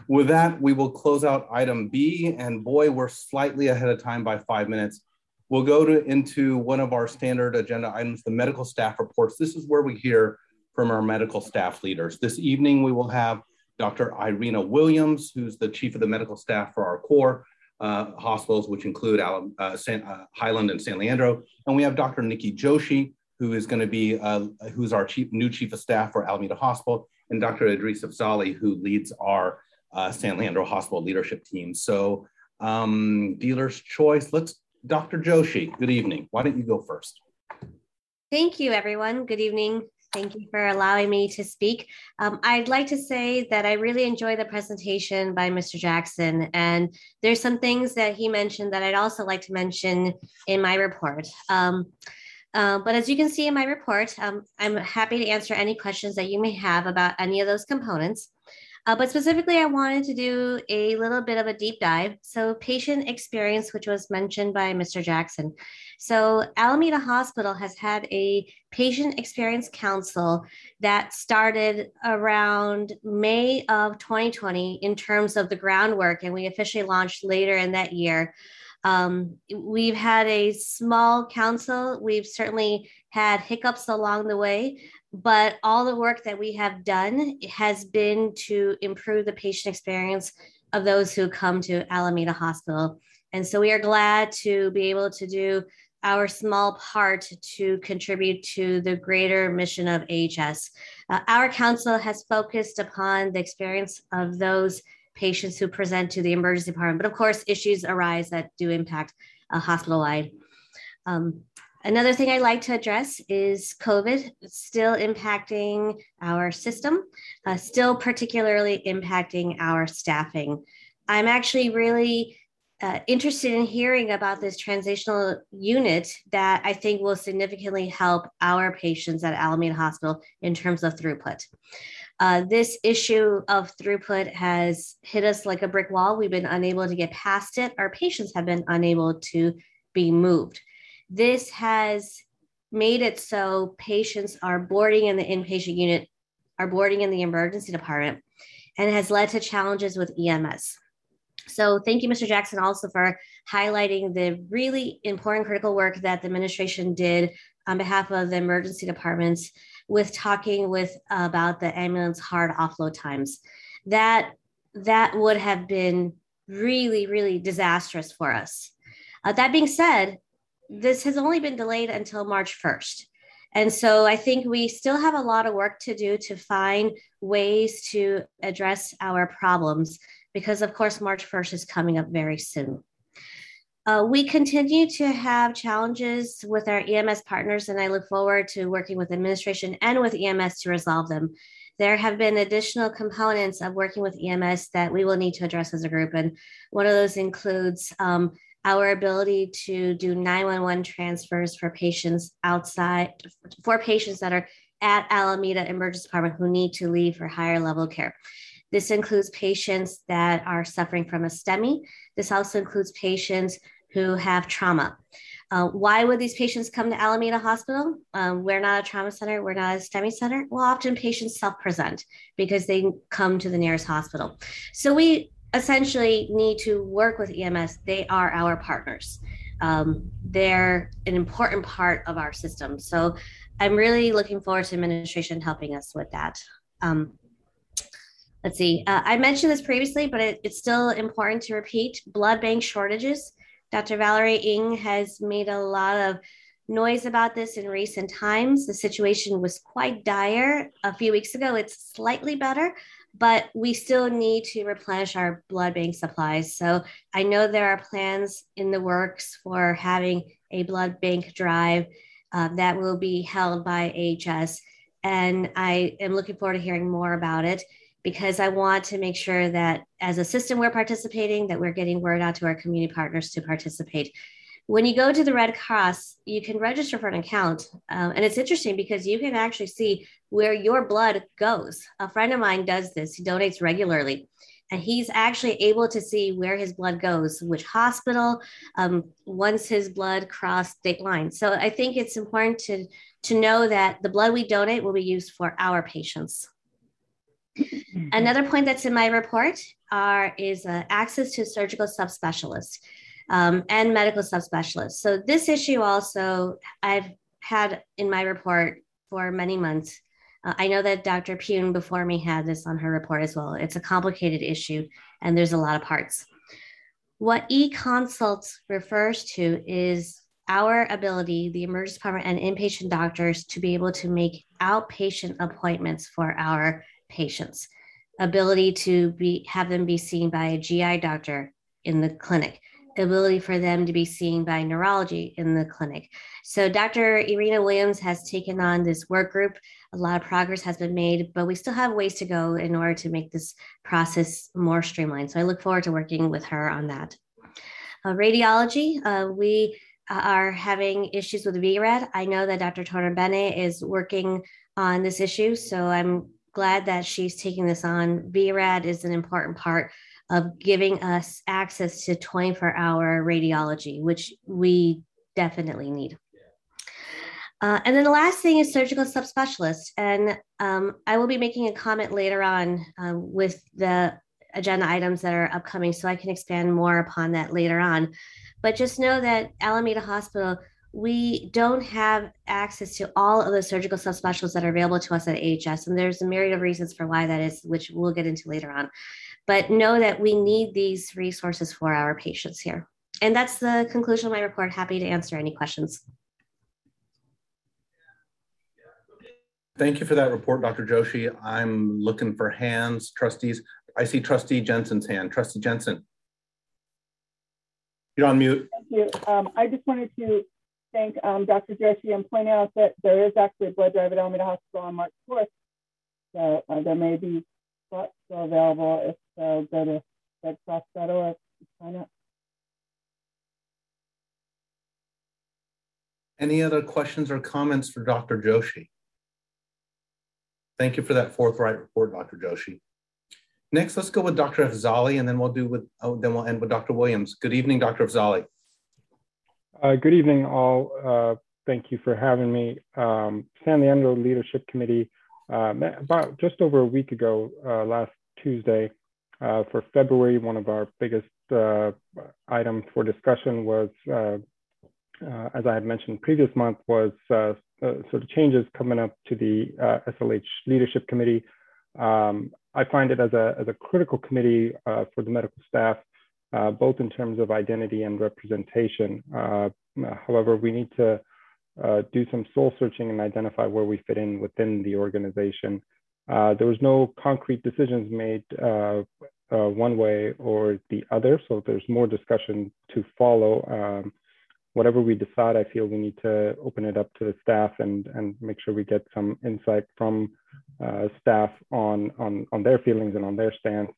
With that, we will close out item B, and boy, we're slightly ahead of time by 5 minutes. We'll go into one of our standard agenda items, the medical staff reports. This is where we hear from our medical staff leaders. This evening, we will have Dr. Irina Williams, who's the chief of the medical staff for our core hospitals, which include Highland and San Leandro. And we have Dr. Nikki Joshi, who is going to be, who's our new chief of staff for Alameda Hospital, and Dr. Idris Afzali, who leads our San Leandro Hospital leadership team. So dealer's choice, Dr. Joshi, good evening. Why don't you go first? Thank you, everyone. Good evening. Thank you for allowing me to speak. I'd like to say that I really enjoyed the presentation by Mr. Jackson, and there's some things that he mentioned that I'd also like to mention in my report. But as you can see in my report, I'm happy to answer any questions that you may have about any of those components. But specifically, I wanted to do a little bit of a deep dive. So patient experience, which was mentioned by Mr. Jackson. So Alameda Hospital has had a patient experience council that started around May of 2020 in terms of the groundwork, and we officially launched later in that year. We've had a small council. We've certainly had hiccups along the way, but all the work that we have done has been to improve the patient experience of those who come to Alameda Hospital. And so we are glad to be able to do our small part to contribute to the greater mission of AHS. Our council has focused upon the experience of those patients who present to the emergency department, but of course issues arise that do impact hospital-wide. Another thing I'd like to address is COVID still impacting our system, still particularly impacting our staffing. I'm actually really interested in hearing about this transitional unit that I think will significantly help our patients at Alameda Hospital in terms of throughput. This issue of throughput has hit us like a brick wall. We've been unable to get past it. Our patients have been unable to be moved. This has made it so patients are boarding in the inpatient unit, are boarding in the emergency department, and has led to challenges with EMS. So thank you, Mr. Jackson, also for highlighting the really important critical work that the administration did on behalf of the emergency departments with talking about the ambulance hard offload times. That would have been really, really disastrous for us. That being said, this has only been delayed until March 1st. And so I think we still have a lot of work to do to find ways to address our problems, because of course, March 1st is coming up very soon. We continue to have challenges with our EMS partners, and I look forward to working with administration and with EMS to resolve them. There have been additional components of working with EMS that we will need to address as a group. And one of those includes our ability to do 911 transfers for patients outside, for patients that are at Alameda Emergency Department who need to leave for higher level care. This includes patients that are suffering from a STEMI. This also includes patients who have trauma. Why would these patients come to Alameda Hospital? We're not a trauma center, we're not a STEMI center. Well, often patients self-present because they come to the nearest hospital. So we essentially need to work with EMS. They are our partners. They're an important part of our system. So I'm really looking forward to administration helping us with that. Let's see, I mentioned this previously, but it's still important to repeat, blood bank shortages. Dr. Valerie Ng has made a lot of noise about this in recent times. The situation was quite dire a few weeks ago. It's slightly better, but we still need to replenish our blood bank supplies. So I know there are plans in the works for having a blood bank drive that will be held by AHS. And I am looking forward to hearing more about it, because I want to make sure that as a system we're participating, that we're getting word out to our community partners to participate. When you go to the Red Cross, you can register for an account. And it's interesting because you can actually see where your blood goes. A friend of mine does this, he donates regularly. And he's actually able to see where his blood goes, which hospital, once his blood crossed state lines. So I think it's important to know that the blood we donate will be used for our patients. Another point that's in my report is access to surgical subspecialists and medical subspecialists. So this issue also I've had in my report for many months. I know that Dr. Pune before me had this on her report as well. It's a complicated issue and there's a lot of parts. What e-consults refers to is our ability, the emergency department and inpatient doctors, to be able to make outpatient appointments for our patients, ability to have them be seen by a GI doctor in the clinic, ability for them to be seen by neurology in the clinic. So Dr. Irina Williams has taken on this work group. A lot of progress has been made, but we still have ways to go in order to make this process more streamlined. So I look forward to working with her on that. Radiology, we are having issues with VRAD. I know that Dr. Tornabene is working on this issue, so I'm glad that she's taking this on. VRAD is an important part of giving us access to 24-hour radiology, which we definitely need. And then the last thing is surgical subspecialists. And I will be making a comment later on with the agenda items that are upcoming, so I can expand more upon that later on. But just know that Alameda Hospital, we don't have access to all of the surgical subspecialists that are available to us at AHS. And there's a myriad of reasons for why that is, which we'll get into later on. But know that we need these resources for our patients here. And that's the conclusion of my report. Happy to answer any questions. Thank you for that report, Dr. Joshi. I'm looking for hands, trustees. I see Trustee Jensen's hand. Trustee Jensen, you're on mute. Thank you. I just wanted to thank Dr. Joshi and point out that there is actually a blood drive at Alameda Hospital on March 4th. So there may be spots still available if so, go to redcross.org to sign up. Any other questions or comments for Dr. Joshi? Thank you for that forthright report, Dr. Joshi. Next, let's go with Dr. Afzali, and then we'll end with Dr. Williams. Good evening, Dr. Afzali. Good evening, all. Thank you for having me. San Leandro Leadership Committee met about just over a week ago, last Tuesday, for February. One of our biggest items for discussion was, as I had mentioned previous month, was sort of changes coming up to the SLH Leadership Committee. I find it as a critical committee for the medical staff, both in terms of identity and representation. However, we need to do some soul searching and identify where we fit in within the organization. There was no concrete decisions made one way or the other, so there's more discussion to follow. Whatever we decide, I feel we need to open it up to the staff and make sure we get some insight from staff on their feelings and on their stance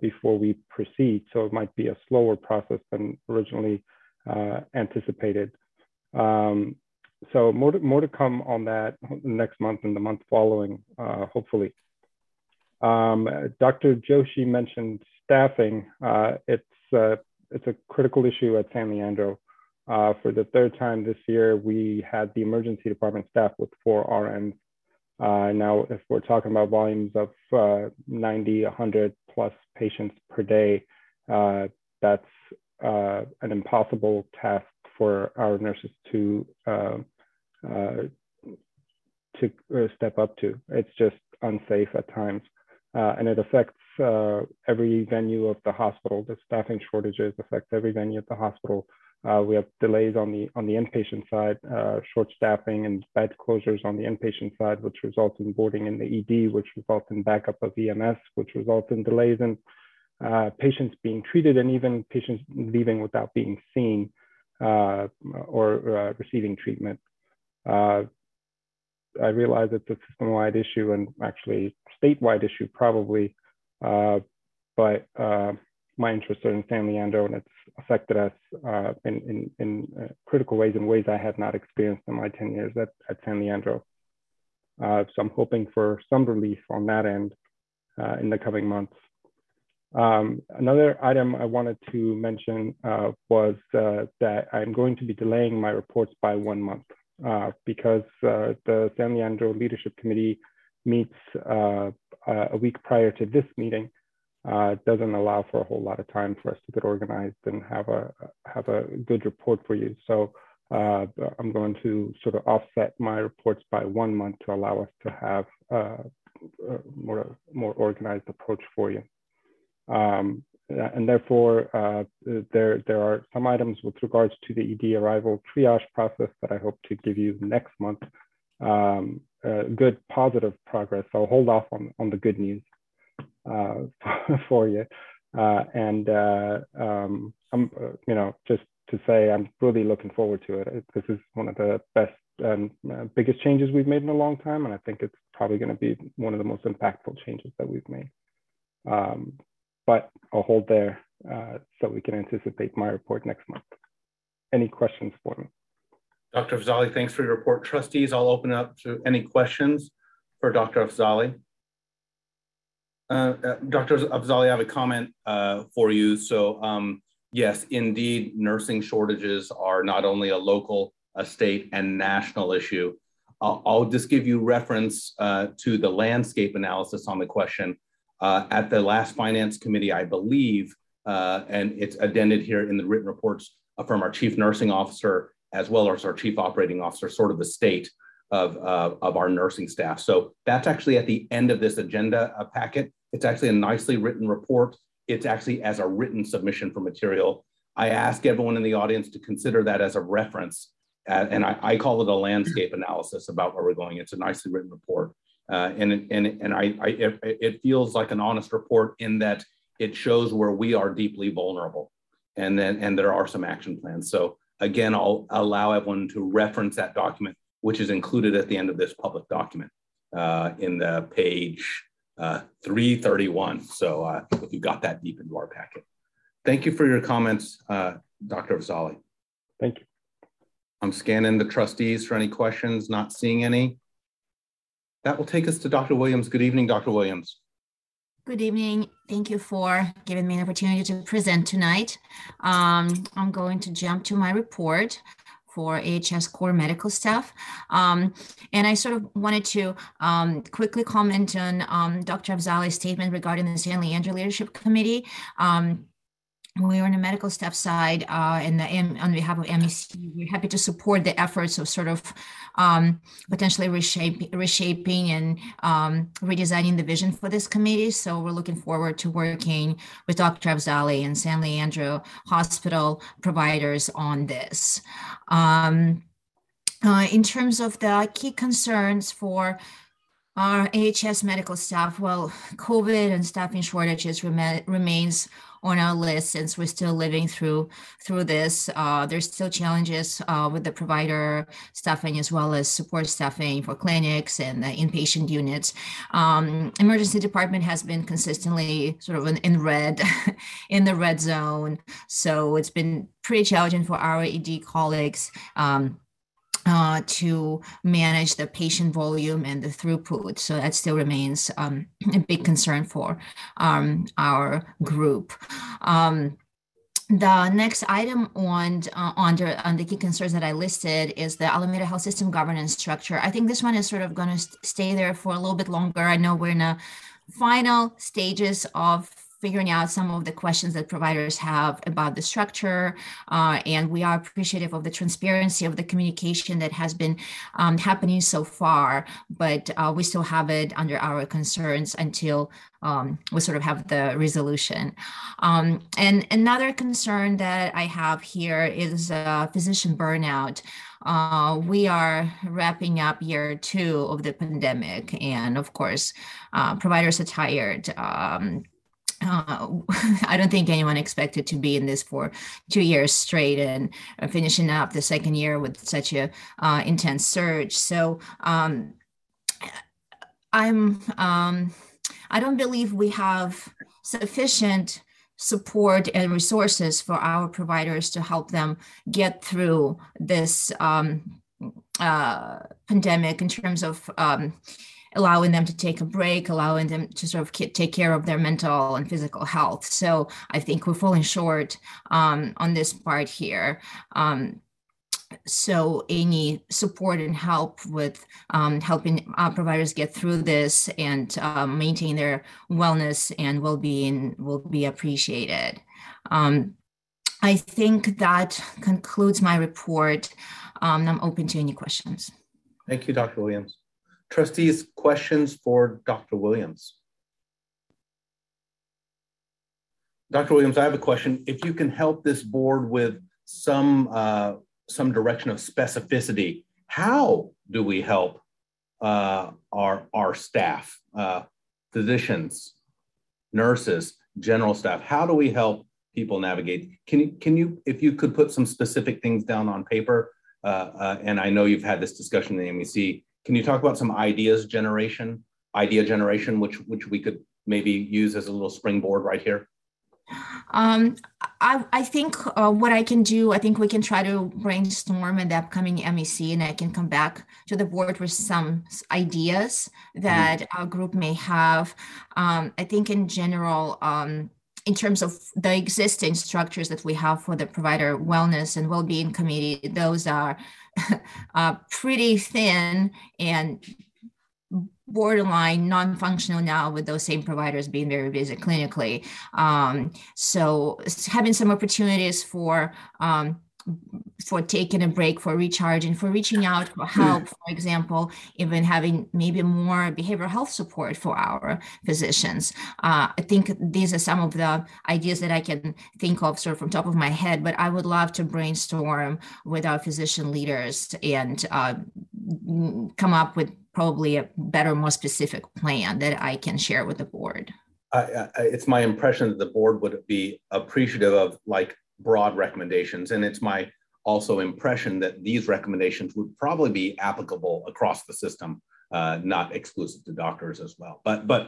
before we proceed. So it might be a slower process than originally anticipated. So more to come on that next month and the month following, hopefully. Dr. Joshi mentioned staffing. It's a critical issue at San Leandro. For the third time this year, we had the emergency department staff with 4 RNs. Now, if we're talking about volumes of 90, 100 plus patients per day, that's an impossible task for our nurses to step up to. It's just unsafe at times, and it affects every venue of the hospital. The staffing shortages affect every venue at the hospital. We have delays on the inpatient side, short staffing and bed closures on the inpatient side, which results in boarding in the ED, which results in backup of EMS, which results in delays in patients being treated and even patients leaving without being seen or receiving treatment. I realize it's a system-wide issue and actually statewide issue probably, but my interests are in San Leandro, and it's affected us in critical ways, in ways I had not experienced in my 10 years at San Leandro. So I'm hoping for some relief on that end in the coming months. Another item I wanted to mention was that I'm going to be delaying my reports by 1 month because the San Leandro Leadership Committee meets a week prior to this meeting. Doesn't allow for a whole lot of time for us to get organized and have a good report for you. So I'm going to sort of offset my reports by 1 month to allow us to have a more organized approach for you. And therefore, there are some items with regards to the ED arrival triage process that I hope to give you next month. Good positive progress. I'll hold off on the good news for you, and I'm, just to say, I'm really looking forward to it. This is one of the best and biggest changes we've made in a long time, and I think it's probably going to be one of the most impactful changes that we've made. But I'll hold there so we can anticipate my report next month. Any questions for me? Dr. Afzali, thanks for your report. Trustees, I'll open up to any questions for Dr. Afzali. Dr. Afzali, I have a comment for you. So yes, indeed, nursing shortages are not only a local, a state, and national issue. I'll just give you reference to the landscape analysis on the question. At the last Finance Committee, I believe, and it's addended here in the written reports from our Chief Nursing Officer, as well as our Chief Operating Officer, sort of the state of our nursing staff. So that's actually at the end of this agenda packet. It's actually a nicely written report. It's actually as a written submission for material. I ask everyone in the audience to consider that as a reference. And I call it a landscape analysis about where we're going. It's a nicely written report. And it feels like an honest report in that it shows where we are deeply vulnerable. And there are some action plans. So again, I'll allow everyone to reference that document, which is included at the end of this public document in the page 331. So if you got that deep into our packet. Thank you for your comments, Dr. Afzali. Thank you. I'm scanning the trustees for any questions, not seeing any. That will take us to Dr. Williams. Good evening, Dr. Williams. Good evening. Thank you for giving me an opportunity to present tonight. I'm going to jump to my report for AHS core medical staff. And I sort of wanted to quickly comment on Dr. Afzali's statement regarding the San Leandro Leadership Committee. We are on the medical staff side, and on behalf of MEC, we're happy to support the efforts of sort of potentially reshaping and redesigning the vision for this committee. So we're looking forward to working with Dr. Afzali and San Leandro Hospital providers on this. In terms of the key concerns for Our AHS medical staff, well, COVID and staffing shortages remains on our list since we're still living through this. There's still challenges with the provider staffing as well as support staffing for clinics and the inpatient units. Emergency department has been consistently sort of in the red zone. So it's been pretty challenging for our ED colleagues to manage the patient volume and the throughput. So that still remains a big concern for our group. The next item on the key concerns that I listed is the Alameda Health System governance structure. I think this one is sort of going to stay there for a little bit longer. I know we're in the final stages of figuring out some of the questions that providers have about the structure. And we are appreciative of the transparency of the communication that has been happening so far, but we still have it under our concerns until we sort of have the resolution. And another concern that I have here is physician burnout. We are wrapping up year 2 of the pandemic. And of course, providers are tired. I don't think anyone expected to be in this for 2 years straight and finishing up the second year with such a intense surge. So I don't believe we have sufficient support and resources for our providers to help them get through this pandemic in terms of allowing them to take a break, allowing them to sort of take care of their mental and physical health. So I think we're falling short on this part here. So any support and help with helping our providers get through this and maintain their wellness and well-being will be appreciated. I think that concludes my report. I'm open to any questions. Thank you, Dr. Williams. Trustees, questions for Dr. Williams. Dr. Williams, I have a question. If you can help this board with some direction of specificity, how do we help our staff, physicians, nurses, general staff? How do we help people navigate? Can you, if you could put some specific things down on paper, and I know you've had this discussion in the MEC, can you talk about some idea generation, which we could maybe use as a little springboard right here? I think what I can do, I think we can try to brainstorm in the upcoming MEC, and I can come back to the board with some ideas that our group may have. I think in general, in terms of the existing structures that we have for the provider wellness and well-being committee, those are pretty thin and borderline non-functional now, with those same providers being very busy clinically. So having some opportunities for taking a break, for recharging, for reaching out for help, for example, even having maybe more behavioral health support for our physicians. I think these are some of the ideas that I can think of sort of from top of my head, but I would love to brainstorm with our physician leaders and come up with probably a better, more specific plan that I can share with the board. It's my impression that the board would be appreciative of like broad recommendations, and it's my also impression that these recommendations would probably be applicable across the system, not exclusive to doctors as well. But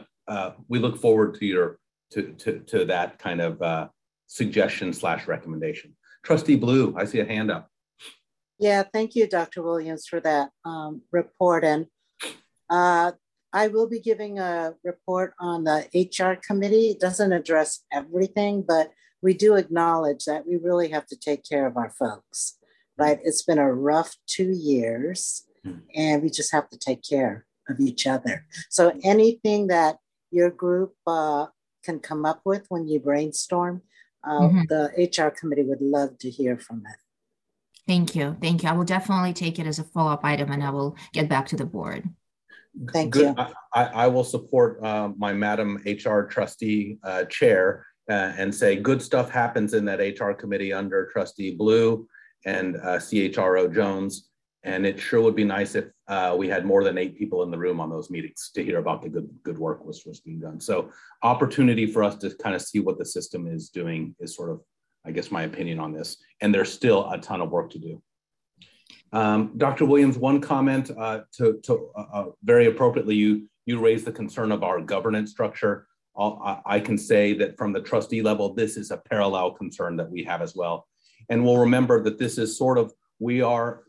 we look forward to your to that kind of suggestion / recommendation. Trustee Blue, I see a hand up. Yeah, thank you, Dr. Williams, for that report, and I will be giving a report on the HR committee. It doesn't address everything, but we do acknowledge that we really have to take care of our folks, right? It's been a rough 2 years, and we just have to take care of each other. So anything that your group can come up with when you brainstorm, the HR committee would love to hear from it. Thank you. Thank you. I will definitely take it as a follow-up item, and I will get back to the board. Thank you. I will support my Madam HR Trustee Chair and say good stuff happens in that HR committee under Trustee Blue and CHRO Jones. And it sure would be nice if we had more than 8 people in the room on those meetings to hear about the good work which was being done. So opportunity for us to kind of see what the system is doing is sort of, I guess, my opinion on this. And there's still a ton of work to do. Dr. Williams, one comment to very appropriately, you raised the concern of our governance structure. I can say that from the trustee level, this is a parallel concern that we have as well. And we'll remember that this is sort of, we are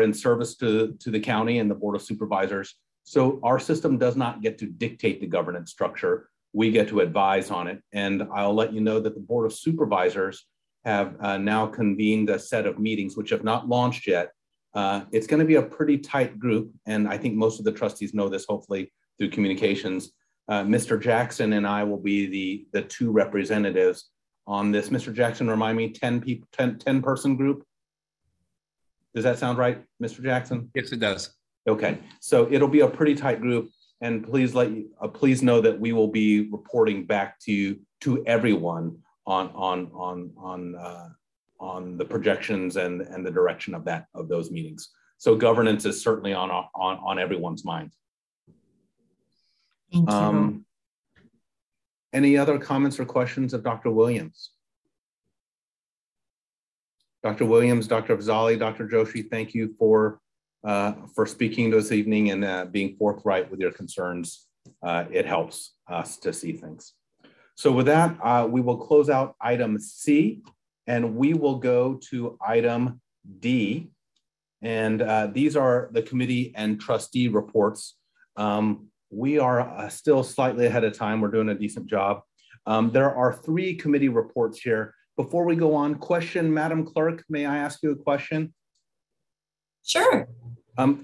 in service to the county and the Board of Supervisors. So our system does not get to dictate the governance structure. We get to advise on it. And I'll let you know that the Board of Supervisors have now convened a set of meetings which have not launched yet. It's going to be a pretty tight group. And I think most of the trustees know this, hopefully, through communications. Mr. Jackson and I will be the 2 representatives on this. Mr. Jackson, remind me, 10 person group? Does that sound right, Mr. Jackson? Yes, it does. Okay, so it'll be a pretty tight group. And please please know that we will be reporting back to everyone on the projections and the direction of those meetings. So governance is certainly on everyone's mind. Thank you. Any other comments or questions of Dr. Williams? Dr. Williams, Dr. Afzali, Dr. Joshi, thank you for speaking to us this evening and being forthright with your concerns. It helps us to see things. So with that, we will close out item C, and we will go to item D. And these are the committee and trustee reports. We are still slightly ahead of time. We're doing a decent job. There are 3 committee reports here. Before we go on, question, Madam Clerk, may I ask you a question? Sure.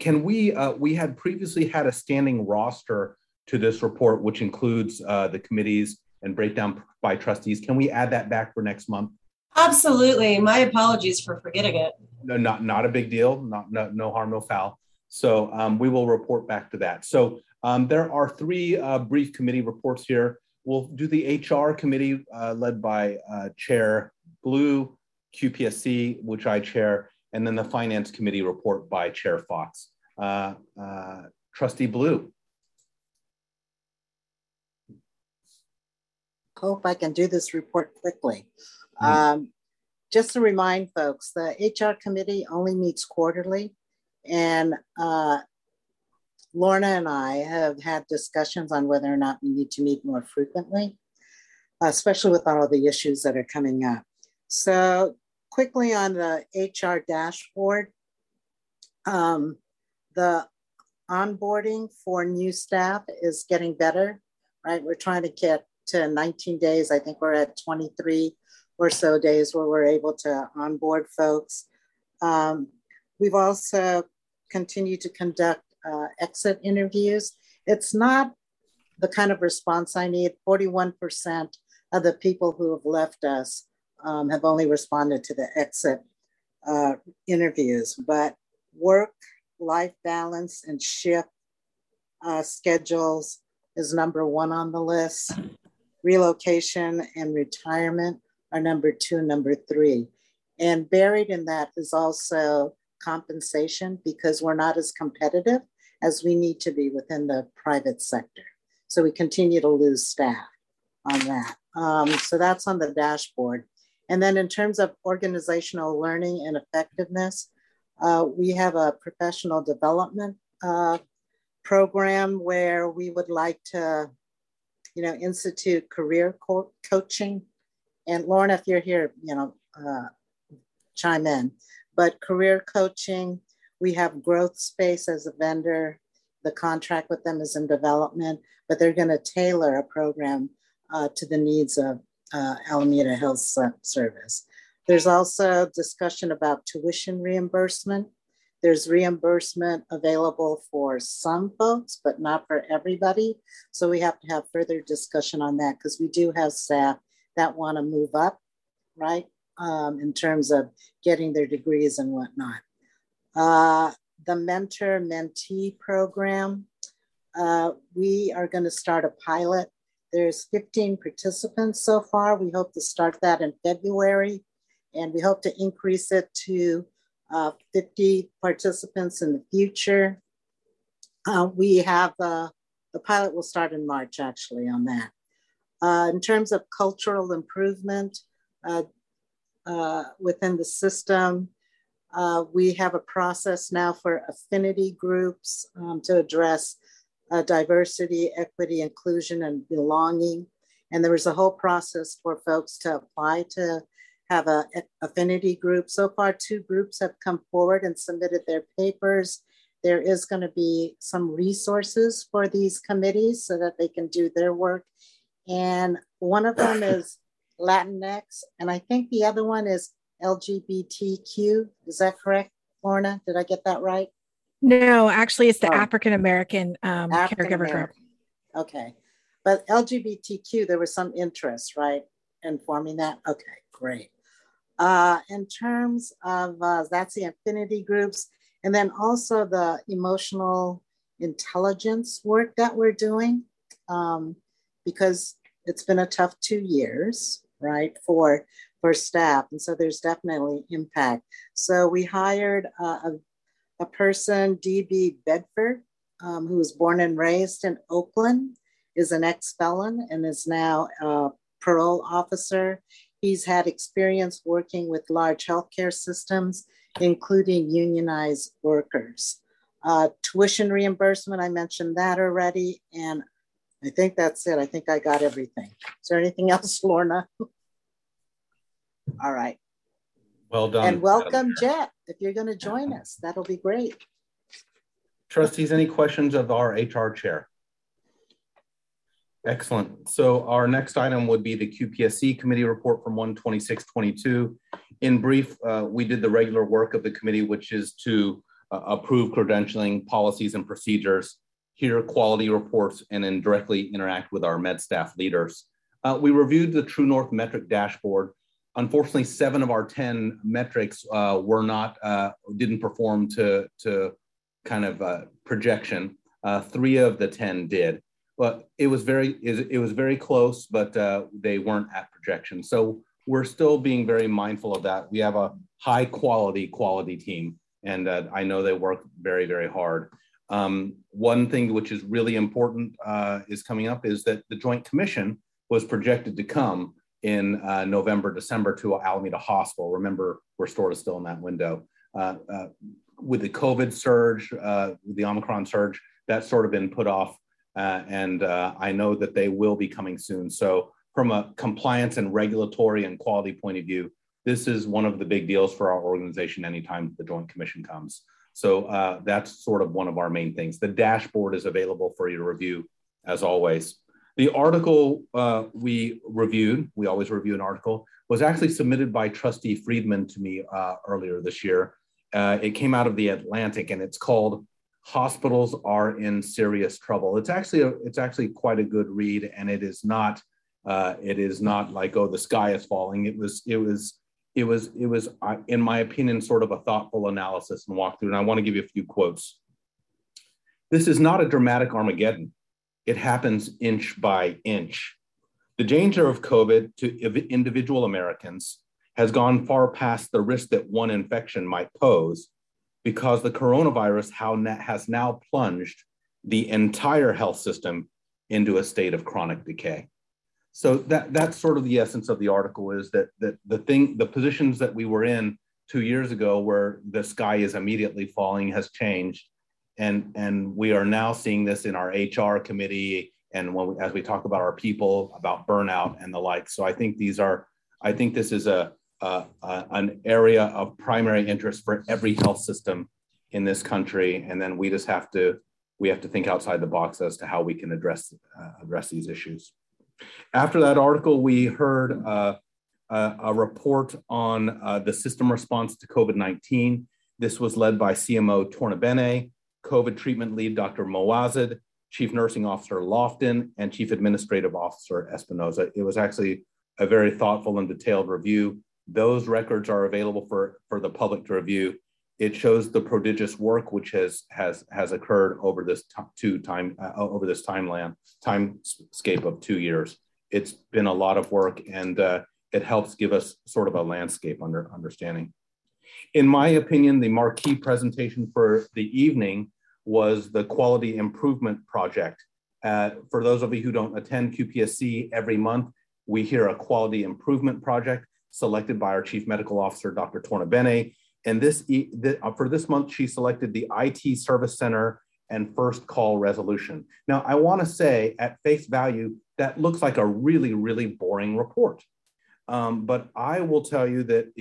Can we had previously had a standing roster to this report, which includes the committees and breakdown by trustees. Can we add that back for next month? Absolutely. My apologies for forgetting it. No, not a big deal. No harm, no foul. So we will report back to that. So there are 3 brief committee reports here. We'll do the HR committee led by Chair Blue, QPSC, which I chair, and then the finance committee report by Chair Fox. Trustee Blue. Hope I can do this report quickly. Just to remind folks, the HR committee only meets quarterly, and Lorna and I have had discussions on whether or not we need to meet more frequently, especially with all of the issues that are coming up. So quickly on the HR dashboard, the onboarding for new staff is getting better, right? We're trying to get to 19 days. I think we're at 23 or so days where we're able to onboard folks. We've also continued to conduct exit interviews. It's not the kind of response I need. 41% of the people who have left us have only responded to the exit interviews, but work-life balance and shift schedules is number 1 on the list. Relocation and retirement are number 2, number 3. And buried in that is also compensation, because we're not as competitive as we need to be within the private sector. So we continue to lose staff on that. So that's on the dashboard. And then in terms of organizational learning and effectiveness, we have a professional development program where we would like to institute career coaching. And Lauren, if you're here, chime in. But career coaching, we have Growth Space as a vendor. The contract with them is in development, but they're going to tailor a program to the needs of Alameda Health Service. There's also discussion about tuition reimbursement. There's reimbursement available for some folks, but not for everybody. So we have to have further discussion on that, because we do have staff that want to move up, right? In terms of getting their degrees and whatnot. The mentor-mentee program, we are going to start a pilot. There's 15 participants so far. We hope to start that in February, and we hope to increase it to 50 participants in the future. We have the pilot will start in March, actually, on that. In terms of cultural improvement within the system, we have a process now for affinity groups to address diversity, equity, inclusion, and belonging. And there was a whole process for folks to apply to have an affinity group. So far, 2 groups have come forward and submitted their papers. There is going to be some resources for these committees so that they can do their work. And one of them is Latinx, and I think the other one is LGBTQ. Is that correct, Lorna? Did I get that right? No, actually, it's the African American caregiver group. Okay, but LGBTQ, there was some interest, right, in forming that? Okay, great. In terms of that's the affinity groups, and then also the emotional intelligence work that we're doing, because it's been a tough 2 years, right, for staff, and so there's definitely impact. So we hired a person, D.B. Bedford, who was born and raised in Oakland, is an ex-felon and is now a parole officer. He's had experience working with large healthcare systems, including unionized workers. Tuition reimbursement, I mentioned that already, and I think that's it. I think I got everything. Is there anything else, Lorna? All right. Well done. And welcome, Jet. If you're going to join us, that'll be great. Trustees, any questions of our HR chair? Excellent. So our next item would be the QPSC committee report from 1/26/22. In brief, we did the regular work of the committee, which is to approve credentialing policies and procedures, hear quality reports, and then directly interact with our med staff leaders. We reviewed the True North metric dashboard. Unfortunately, 7 of our 10 metrics didn't perform to kind of projection. 3 of the 10 did, but it was very close, but they weren't at projection. So we're still being very mindful of that. We have a high quality team, and I know they work very, very hard. One thing which is really important is coming up is that the Joint Commission was projected to come in November, December to Alameda Hospital. Remember, Restored is still in that window. With the COVID surge, the Omicron surge, that's sort of been put off. And I know that they will be coming soon. So from a compliance and regulatory and quality point of view, this is one of the big deals for our organization anytime the Joint Commission comes. So that's sort of one of our main things. The dashboard is available for you to review as always. The article we reviewed, we always review an article, was actually submitted by Trustee Friedman to me earlier this year. It came out of the Atlantic, and it's called "Hospitals Are in Serious Trouble." It's actually quite a good read, and it is not like, oh, the sky is falling. It was, in my opinion, sort of a thoughtful analysis and walkthrough, and I want to give you a few quotes. "This is not a dramatic Armageddon. It happens inch by inch. The danger of COVID to individual Americans has gone far past the risk that one infection might pose, because the coronavirus has now plunged the entire health system into a state of chronic decay." So that's sort of the essence of the article, is that the positions that we were in 2 years ago where the sky is immediately falling has changed. And we are now seeing this in our HR committee, and as we talk about our people, about burnout and the like. So I think this is an area of primary interest for every health system in this country. And then we just have to think outside the box as to how we can address these issues. After that article, we heard a report on the system response to COVID-19. This was led by CMO Tornabene, COVID treatment lead Dr. Moazid, Chief Nursing Officer Lofton, and Chief Administrative Officer Espinoza. It was actually a very thoughtful and detailed review. Those records are available for the public to review. It shows the prodigious work which has occurred over this timescape of 2 years. It's been a lot of work, and it helps give us sort of a landscape understanding. In my opinion, the marquee presentation for the evening was the Quality Improvement Project. For those of you who don't attend QPSC every month, we hear a Quality Improvement Project selected by our Chief Medical Officer, Dr. Tornabene. And for this month, she selected the IT Service Center and First Call Resolution. Now, I want to say at face value, that looks like a really, really boring report. But I will tell you that,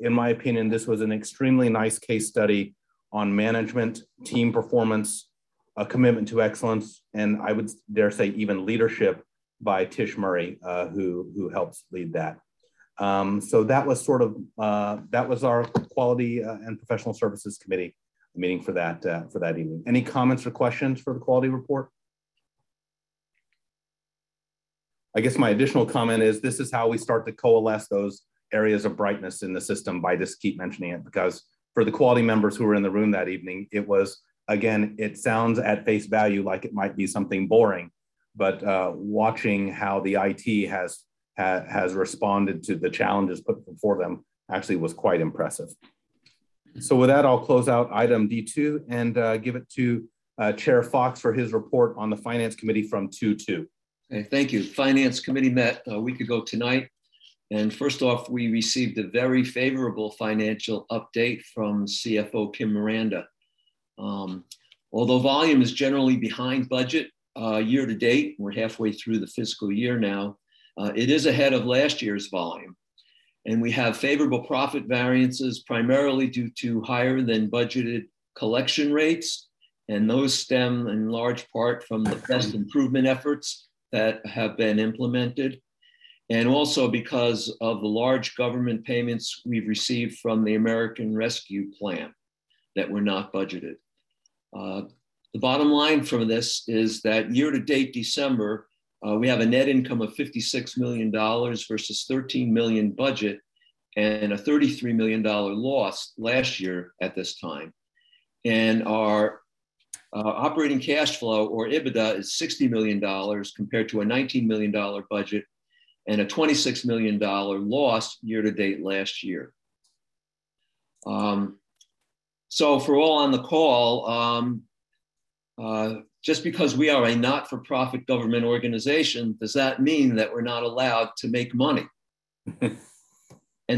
in my opinion, this was an extremely nice case study on management, team performance, a commitment to excellence, and I would dare say even leadership by Tish Murray, who helps lead that. So that was sort of, that was our Quality and Professional Services Committee meeting for that evening. Any comments or questions for the quality report? I guess my additional comment is this is how we start to coalesce those areas of brightness in the system by just keep mentioning it, because for the quality members who were in the room that evening, it was, again, it sounds at face value like it might be something boring, but watching how the IT has responded to the challenges put before them actually was quite impressive. So with that, I'll close out item D2 and give it to Chair Fox for his report on the Finance Committee from 2-2. Hey, thank you. Finance Committee met a week ago tonight. And first off, we received a very favorable financial update from CFO Kim Miranda. Although volume is generally behind budget year to date, we're halfway through the fiscal year now, it is ahead of last year's volume. And we have favorable profit variances primarily due to higher than budgeted collection rates. And those stem in large part from the best improvement efforts that have been implemented. And also because of the large government payments we've received from the American Rescue Plan that were not budgeted. The bottom line from this is that year-to-date December, we have a net income of $56 million versus $13 million budget and a $33 million loss last year at this time. And our operating cash flow, or EBITDA, is $60 million compared to a $19 million budget and a $26 million loss year-to-date last year. So for all on the call, just because we are a not-for-profit government organization, does that mean that we're not allowed to make money? And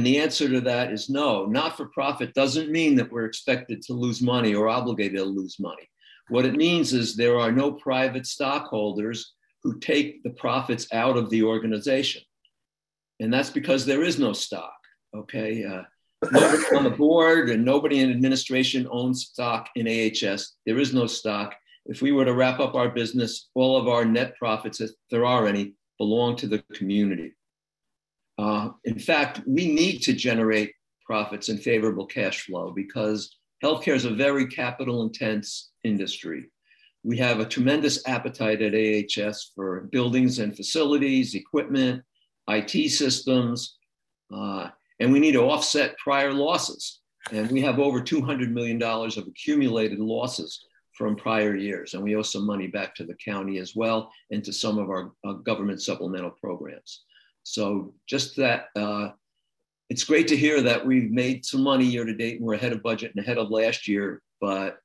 the answer to that is no. Not-for-profit doesn't mean that we're expected to lose money or obligated to lose money. What it means is there are no private stockholders who take the profits out of the organization. And that's because there is no stock, okay? Nobody on the board and nobody in administration owns stock in AHS. There is no stock. If we were to wrap up our business, all of our net profits, if there are any, belong to the community. In fact, we need to generate profits and favorable cash flow because healthcare is a very capital intense industry. We have a tremendous appetite at AHS for buildings and facilities, equipment, IT systems, and we need to offset prior losses. And we have over $200 million of accumulated losses from prior years. And we owe some money back to the county as well and to some of our government supplemental programs. So just that, it's great to hear that we've made some money year to date and we're ahead of budget and ahead of last year, but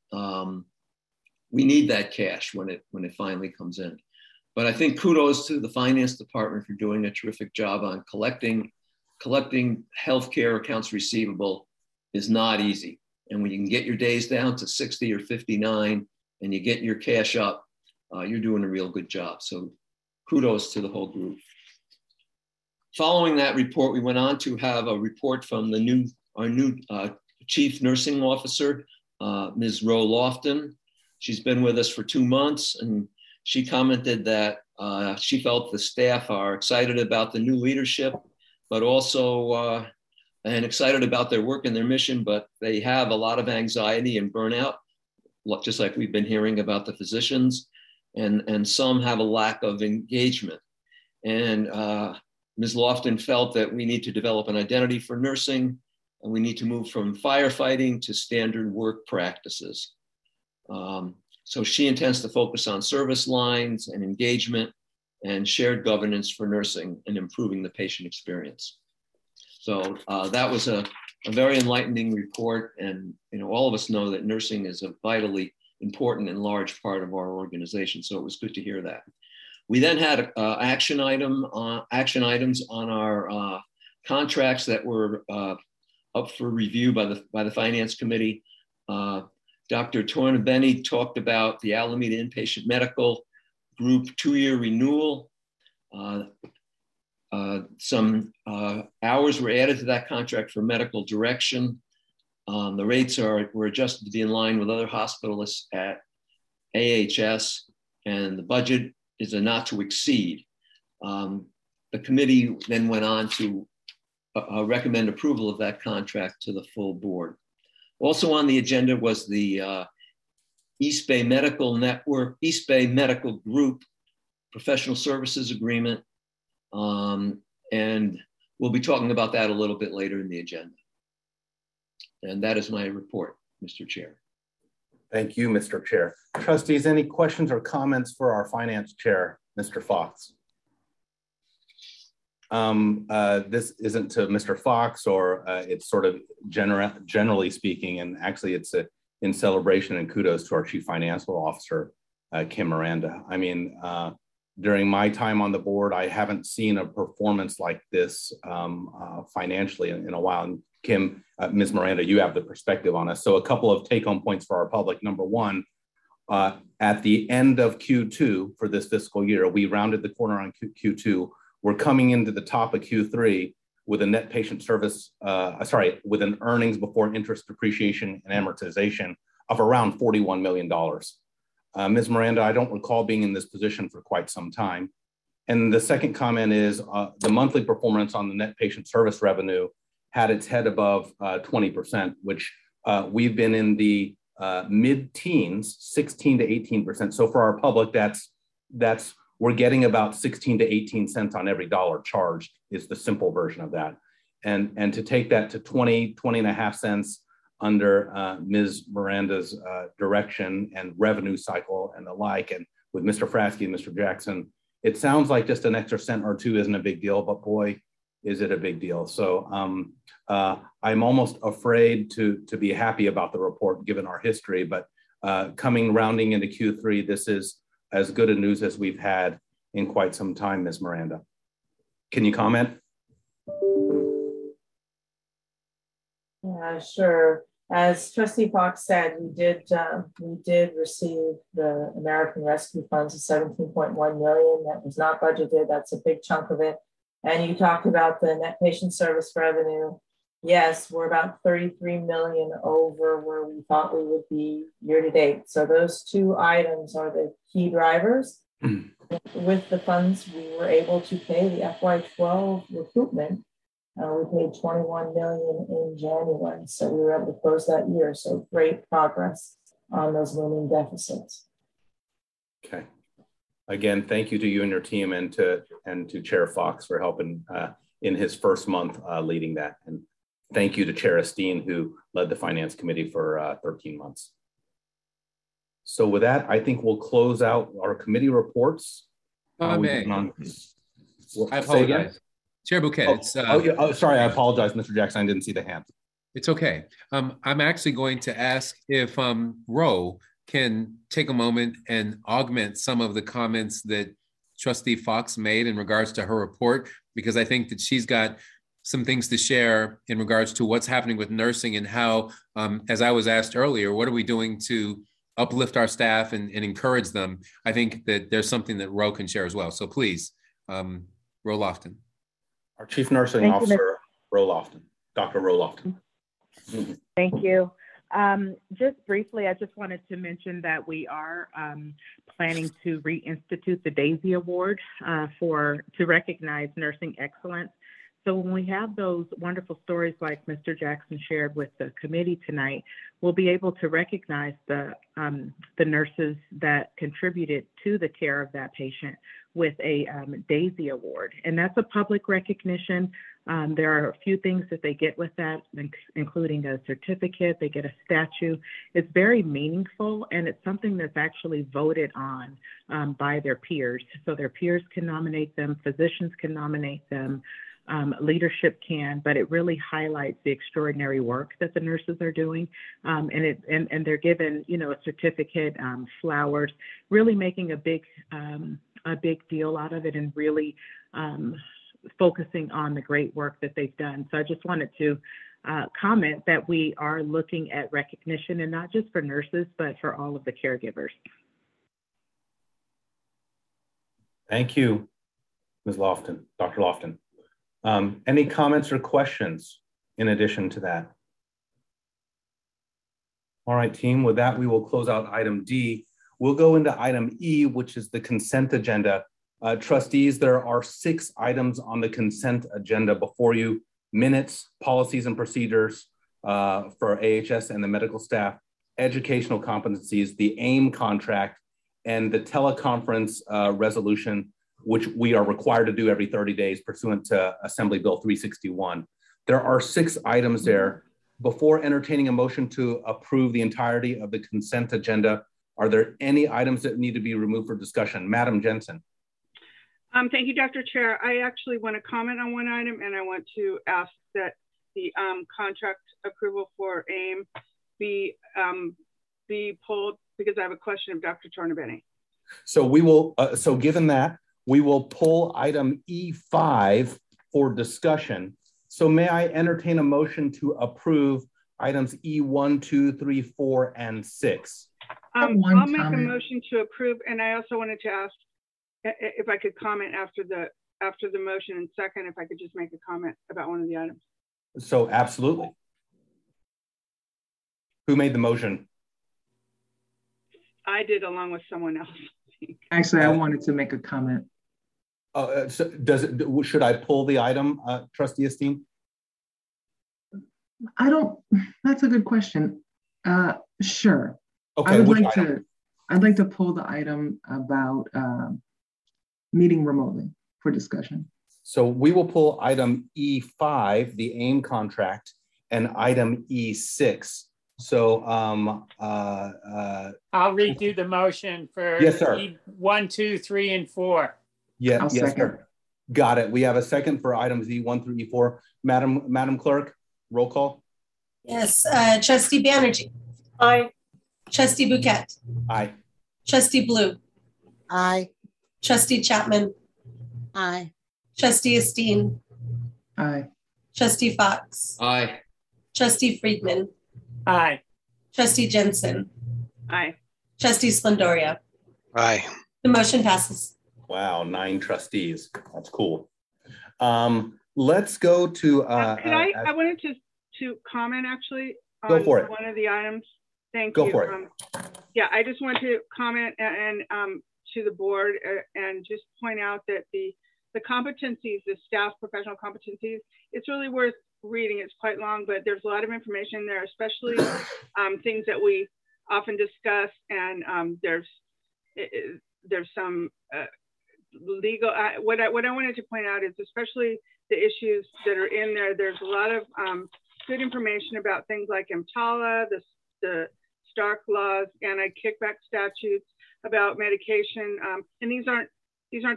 we need that cash when it finally comes in. But I think kudos to the finance department for doing a terrific job on collecting healthcare accounts receivable is not easy. And when you can get your days down to 60 or 59 and you get your cash up, you're doing a real good job. So kudos to the whole group. Following that report, we went on to have a report from the our new chief nursing officer, Ms. Roe Lofton. She's been with us for 2 months, and she commented that she felt the staff are excited about the new leadership, but also and excited about their work and their mission, but they have a lot of anxiety and burnout, just like we've been hearing about the physicians, and some have a lack of engagement. And Ms. Lofton felt that we need to develop an identity for nursing, and we need to move from firefighting to standard work practices. So she intends to focus on service lines and engagement and shared governance for nursing and improving the patient experience. So that was a very enlightening report. And you know, all of us know that nursing is a vitally important and large part of our organization. So it was good to hear that. We then had action items on our contracts that were up for review by the Finance Committee. Dr. Tornabene talked about the Alameda Inpatient Medical Group 2-year renewal. Some hours were added to that contract for medical direction. The rates were adjusted to be in line with other hospitalists at AHS, and the budget is a not to exceed. The committee then went on to recommend approval of that contract to the full board. Also on the agenda was the East Bay Medical Group Professional Services Agreement, and we'll be talking about that a little bit later in the agenda. And that is my report, Mr. Chair. Thank you, Mr. Chair. Trustees, any questions or comments for our Finance Chair, Mr. Fox? This isn't to Mr. Fox, or it's sort of generally speaking, and actually it's in celebration and kudos to our Chief Financial Officer, Kim Miranda. I mean, during my time on the board, I haven't seen a performance like this financially in a while. And Kim, Ms. Miranda, you have the perspective on us. So a couple of take-home points for our public. Number one, at the end of Q2 for this fiscal year, we rounded the corner on Q2. We're coming into the top of Q3 with a net patient service, with an earnings before interest, depreciation, and amortization of around $41 million. Ms. Miranda, I don't recall being in this position for quite some time. And the second comment is the monthly performance on the net patient service revenue had its head above 20%, which we've been in the mid-teens, 16 to 18%. So for our public, that's we're getting about 16 to 18 cents on every dollar charged is the simple version of that. And to take that to 20 and a half cents under Ms. Miranda's direction and revenue cycle and the like, and with Mr. Frasky and Mr. Jackson, it sounds like just an extra cent or two isn't a big deal, but boy, is it a big deal. So I'm almost afraid to be happy about the report given our history, but rounding into Q3, this is as good a news as we've had in quite some time, Ms. Miranda. Can you comment? Yeah, sure. As Trustee Fox said, we did receive the American Rescue Funds of $17.1 million. That was not budgeted. That's a big chunk of it. And you talked about the net patient service revenue. Yes, we're about $33 million over where we thought we would be year to date. So those two items are the key drivers. With the funds, we were able to pay the FY12 recruitment. We paid $21 million in January, so we were able to close that year. So great progress on those looming deficits. Okay. Again, thank you to you and your team, and to Chair Fox for helping in his first month leading that. And thank you to Chair Esteen, who led the Finance Committee for 13 months. So with that, I think we'll close out our committee reports. I apologize. Chair Bouquet. Sorry, I apologize, Mr. Jackson. I didn't see the hand. It's okay. I'm actually going to ask if Roe can take a moment and augment some of the comments that Trustee Fox made in regards to her report, because I think that she's got some things to share in regards to what's happening with nursing and how, as I was asked earlier, what are we doing to uplift our staff and encourage them? I think that there's something that Roe can share as well. So please, Roe Lofton. Our Chief Nursing Officer, Roe Lofton, Dr. Roe Lofton. Thank you. Just briefly, I just wanted to mention that we are planning to reinstitute the DAISY Award to recognize nursing excellence. So when we have those wonderful stories like Mr. Jackson shared with the committee tonight, we'll be able to recognize the nurses that contributed to the care of that patient with a DAISY Award. And that's a public recognition. There are a few things that they get with that, including a certificate, they get a statue. It's very meaningful, and it's something that's actually voted on by their peers. So their peers can nominate them, physicians can nominate them, leadership can, but it really highlights the extraordinary work that the nurses are doing. And they're given, you know, a certificate, flowers, really making a big deal out of it and really focusing on the great work that they've done. So I just wanted to comment that we are looking at recognition, and not just for nurses, but for all of the caregivers. Thank you, Ms. Lofton, Dr. Lofton. Any comments or questions in addition to that? All right, team, with that, we will close out item D. We'll go into item E, which is the consent agenda. Trustees, there are 6 items on the consent agenda before you: minutes, policies and procedures for AHS and the medical staff, educational competencies, the AIM contract, and the teleconference resolution, which we are required to do every 30 days pursuant to Assembly Bill 361. There are 6 items there. Before entertaining a motion to approve the entirety of the consent agenda, are there any items that need to be removed for discussion? Madam Jensen. Thank you, Dr. Chair. I actually want to comment on one item, and I want to ask that the contract approval for AIM be pulled, because I have a question of Dr. Tornabene. So we will, so given that, we will pull item E5 for discussion. So may I entertain a motion to approve items E1, 2, 3, 4, and 6? I'll make a motion to approve, and I also wanted to ask if I could comment after the motion and second, if I could just make a comment about one of the items. So absolutely. Who made the motion? I did, along with someone else. Actually, I wanted to make a comment. So should I pull the item, Trustee Esteem? I don't. That's a good question. Sure. Okay. I would like to. I'd like to pull the item about meeting remotely for discussion. So we will pull item E5, the AIM contract, and item E6. So I'll redo the motion for, yes, sir. E1, 2, 3, and 4. Yeah, I'll yes, second. Sir. Got it. We have a second for items E1 through E4. Madam Clerk, roll call. Yes, Trustee Banerjee. Aye. Trustee Bouquet. Aye. Trustee Blue. Aye. Trustee Chapman. Aye. Trustee Esteem. Aye. Trustee Fox. Aye. Trustee Friedman. Aye. Trustee Jensen. Aye. Trustee Splendoria. Aye. The motion passes. Wow, 9 trustees. That's cool. Let's go to. I wanted to comment actually on one of the items. Thank you. Go for it. Yeah, I just want to comment and to the board and just point out that the competencies, the staff professional competencies, it's really worth reading. It's quite long, but there's a lot of information there, especially things that we often discuss, and there's some legal. What I wanted to point out is especially the issues that are in there. There's a lot of good information about things like EMTALA, the Stark laws, anti-kickback statutes, about medication, and these aren't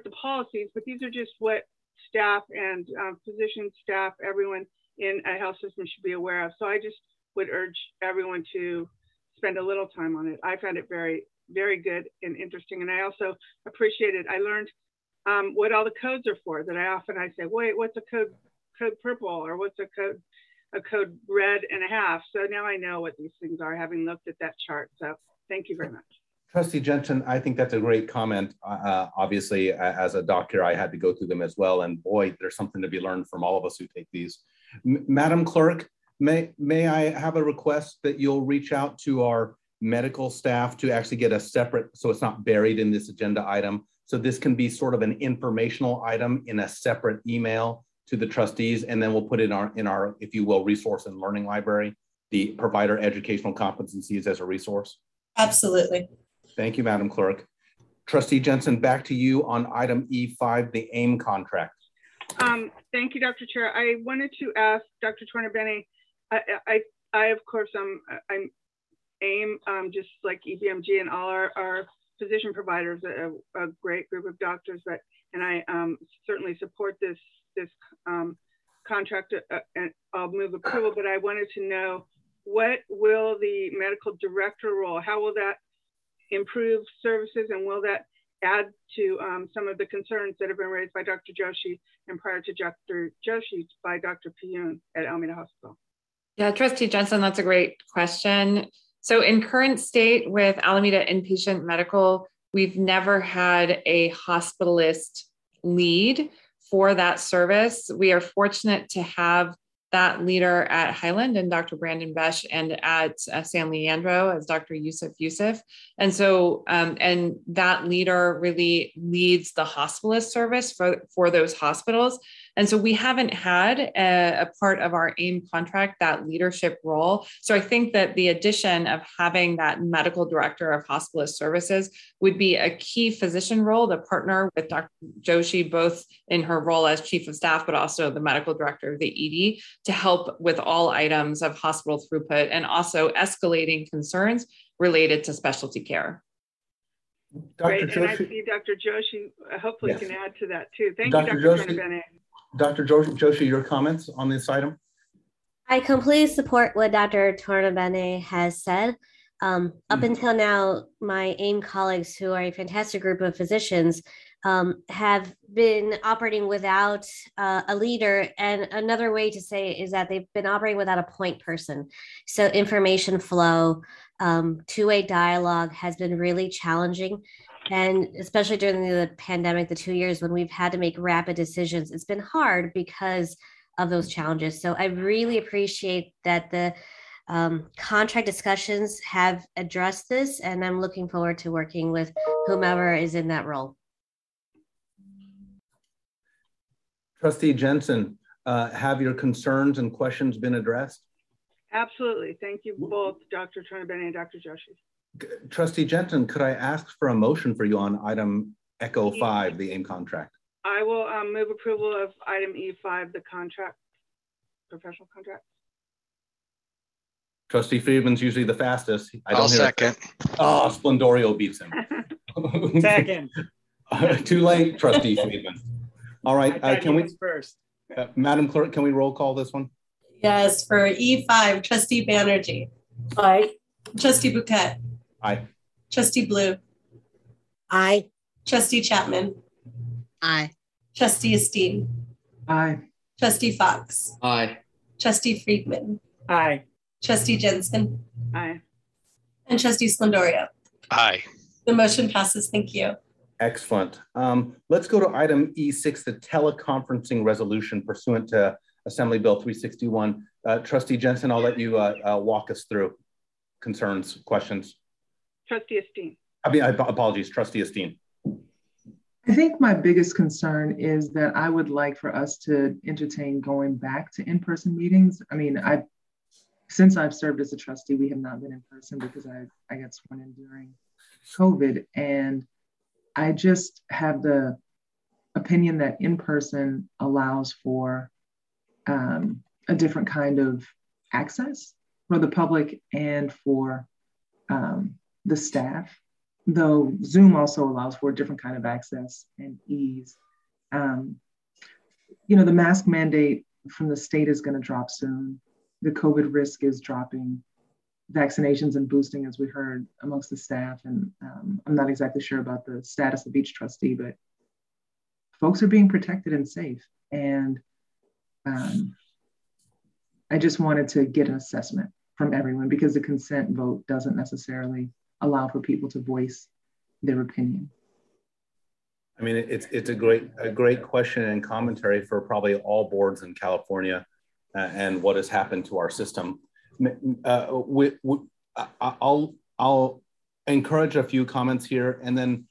the policies, but these are just what staff and physician staff, everyone in a health system should be aware of. So I just would urge everyone to spend a little time on it. I found it very, very good and interesting. And I also appreciated, I learned what all the codes are for, that I often say, wait, what's a code purple, or what's a code red and a half. So now I know what these things are, having looked at that chart. So thank you very much. Trustee Jensen, I think that's a great comment. Obviously, as a doctor, I had to go through them as well. And boy, there's something to be learned from all of us who take these. Madam Clerk, may I have a request that you'll reach out to our medical staff to actually get a separate, so it's not buried in this agenda item. So this can be sort of an informational item in a separate email to the trustees, and then we'll put it in our, if you will, resource and learning library, the provider educational competencies as a resource. Absolutely. Thank you, Madam Clerk. Trustee Jensen, back to you on item E5, the AIM contract. Thank you, Dr. Chair. I wanted to ask Dr. Tornabene, I of course, I'm AIM, just like EBMG and all our physician providers, a great group of doctors, but, and I certainly support this contract and I'll move approval, but I wanted to know what will the medical director role, how will that improve services, and will that add to some of the concerns that have been raised by Dr. Joshi and prior to Dr. Joshi by Dr. Piyun at Alameda Hospital? Yeah, Trustee Jensen, that's a great question. So in current state with Alameda Inpatient Medical, we've never had a hospitalist lead for that service. We are fortunate to have that leader at Highland and Dr. Brandon Besh, and at San Leandro as Dr. Yusuf. And so, and that leader really leads the hospitalist service for those hospitals. And so we haven't had a part of our AIM contract, that leadership role. So I think that the addition of having that medical director of hospitalist services would be a key physician role to partner with Dr. Joshi, both in her role as chief of staff, but also the medical director of the ED, to help with all items of hospital throughput and also escalating concerns related to specialty care. Great, Dr. Joshi, and I see Dr. Joshi hopefully can add to that too. Thank you, Dr. Tornabene. Dr. Joshi, your comments on this item? I completely support what Dr. Tornabene has said. Up until now, my AIM colleagues, who are a fantastic group of physicians, have been operating without a leader. And another way to say it is that they've been operating without a point person. So information flow, two-way dialogue has been really challenging. And especially during the pandemic, the 2 years when we've had to make rapid decisions, it's been hard because of those challenges. So I really appreciate that the contract discussions have addressed this, and I'm looking forward to working with whomever is in that role. Trustee Jensen, have your concerns and questions been addressed? Absolutely. Thank you both, Dr. Tornabene and Dr. Joshi. Trustee Jensen, could I ask for a motion for you on item ECHO 5, the AIM contract? I will move approval of item E5, the contract, professional contract. Trustee Friedman's usually the fastest. I'll second. Oh, Splendorio beats him. Second. Too late, Trustee Friedman. All right, can we, first. Madam Clerk, can we roll call this one? Yes, for E5, Trustee Banerjee. Aye. Trustee Bouquet. Aye. Trustee Blue. Aye. Trustee Chapman. Aye. Trustee Esteen. Aye. Trustee Fox. Aye. Trustee Friedman. Aye. Trustee Jensen. Aye. And Trustee Splendorio. Aye. The motion passes. Thank you. Excellent. Let's go to item E6, the teleconferencing resolution pursuant to Assembly Bill 361. Trustee Jensen, I'll let you walk us through concerns, questions. Trustee Esteen. Apologies, Trustee Esteen. I think my biggest concern is that I would like for us to entertain going back to in-person meetings. I mean, since I've served as a trustee, we have not been in person because I got sworn in during COVID. And I just have the opinion that in-person allows for a different kind of access for the public and for the staff, though Zoom also allows for a different kind of access and ease. You know, the mask mandate from the state is going to drop soon. The COVID risk is dropping. Vaccinations and boosting, as we heard amongst the staff, and I'm not exactly sure about the status of each trustee, but folks are being protected and safe. And I just wanted to get an assessment from everyone, because the consent vote doesn't necessarily allow for people to voice their opinion. I mean, it's a great question and commentary for probably all boards in California and what has happened to our system. I'll encourage a few comments here, and then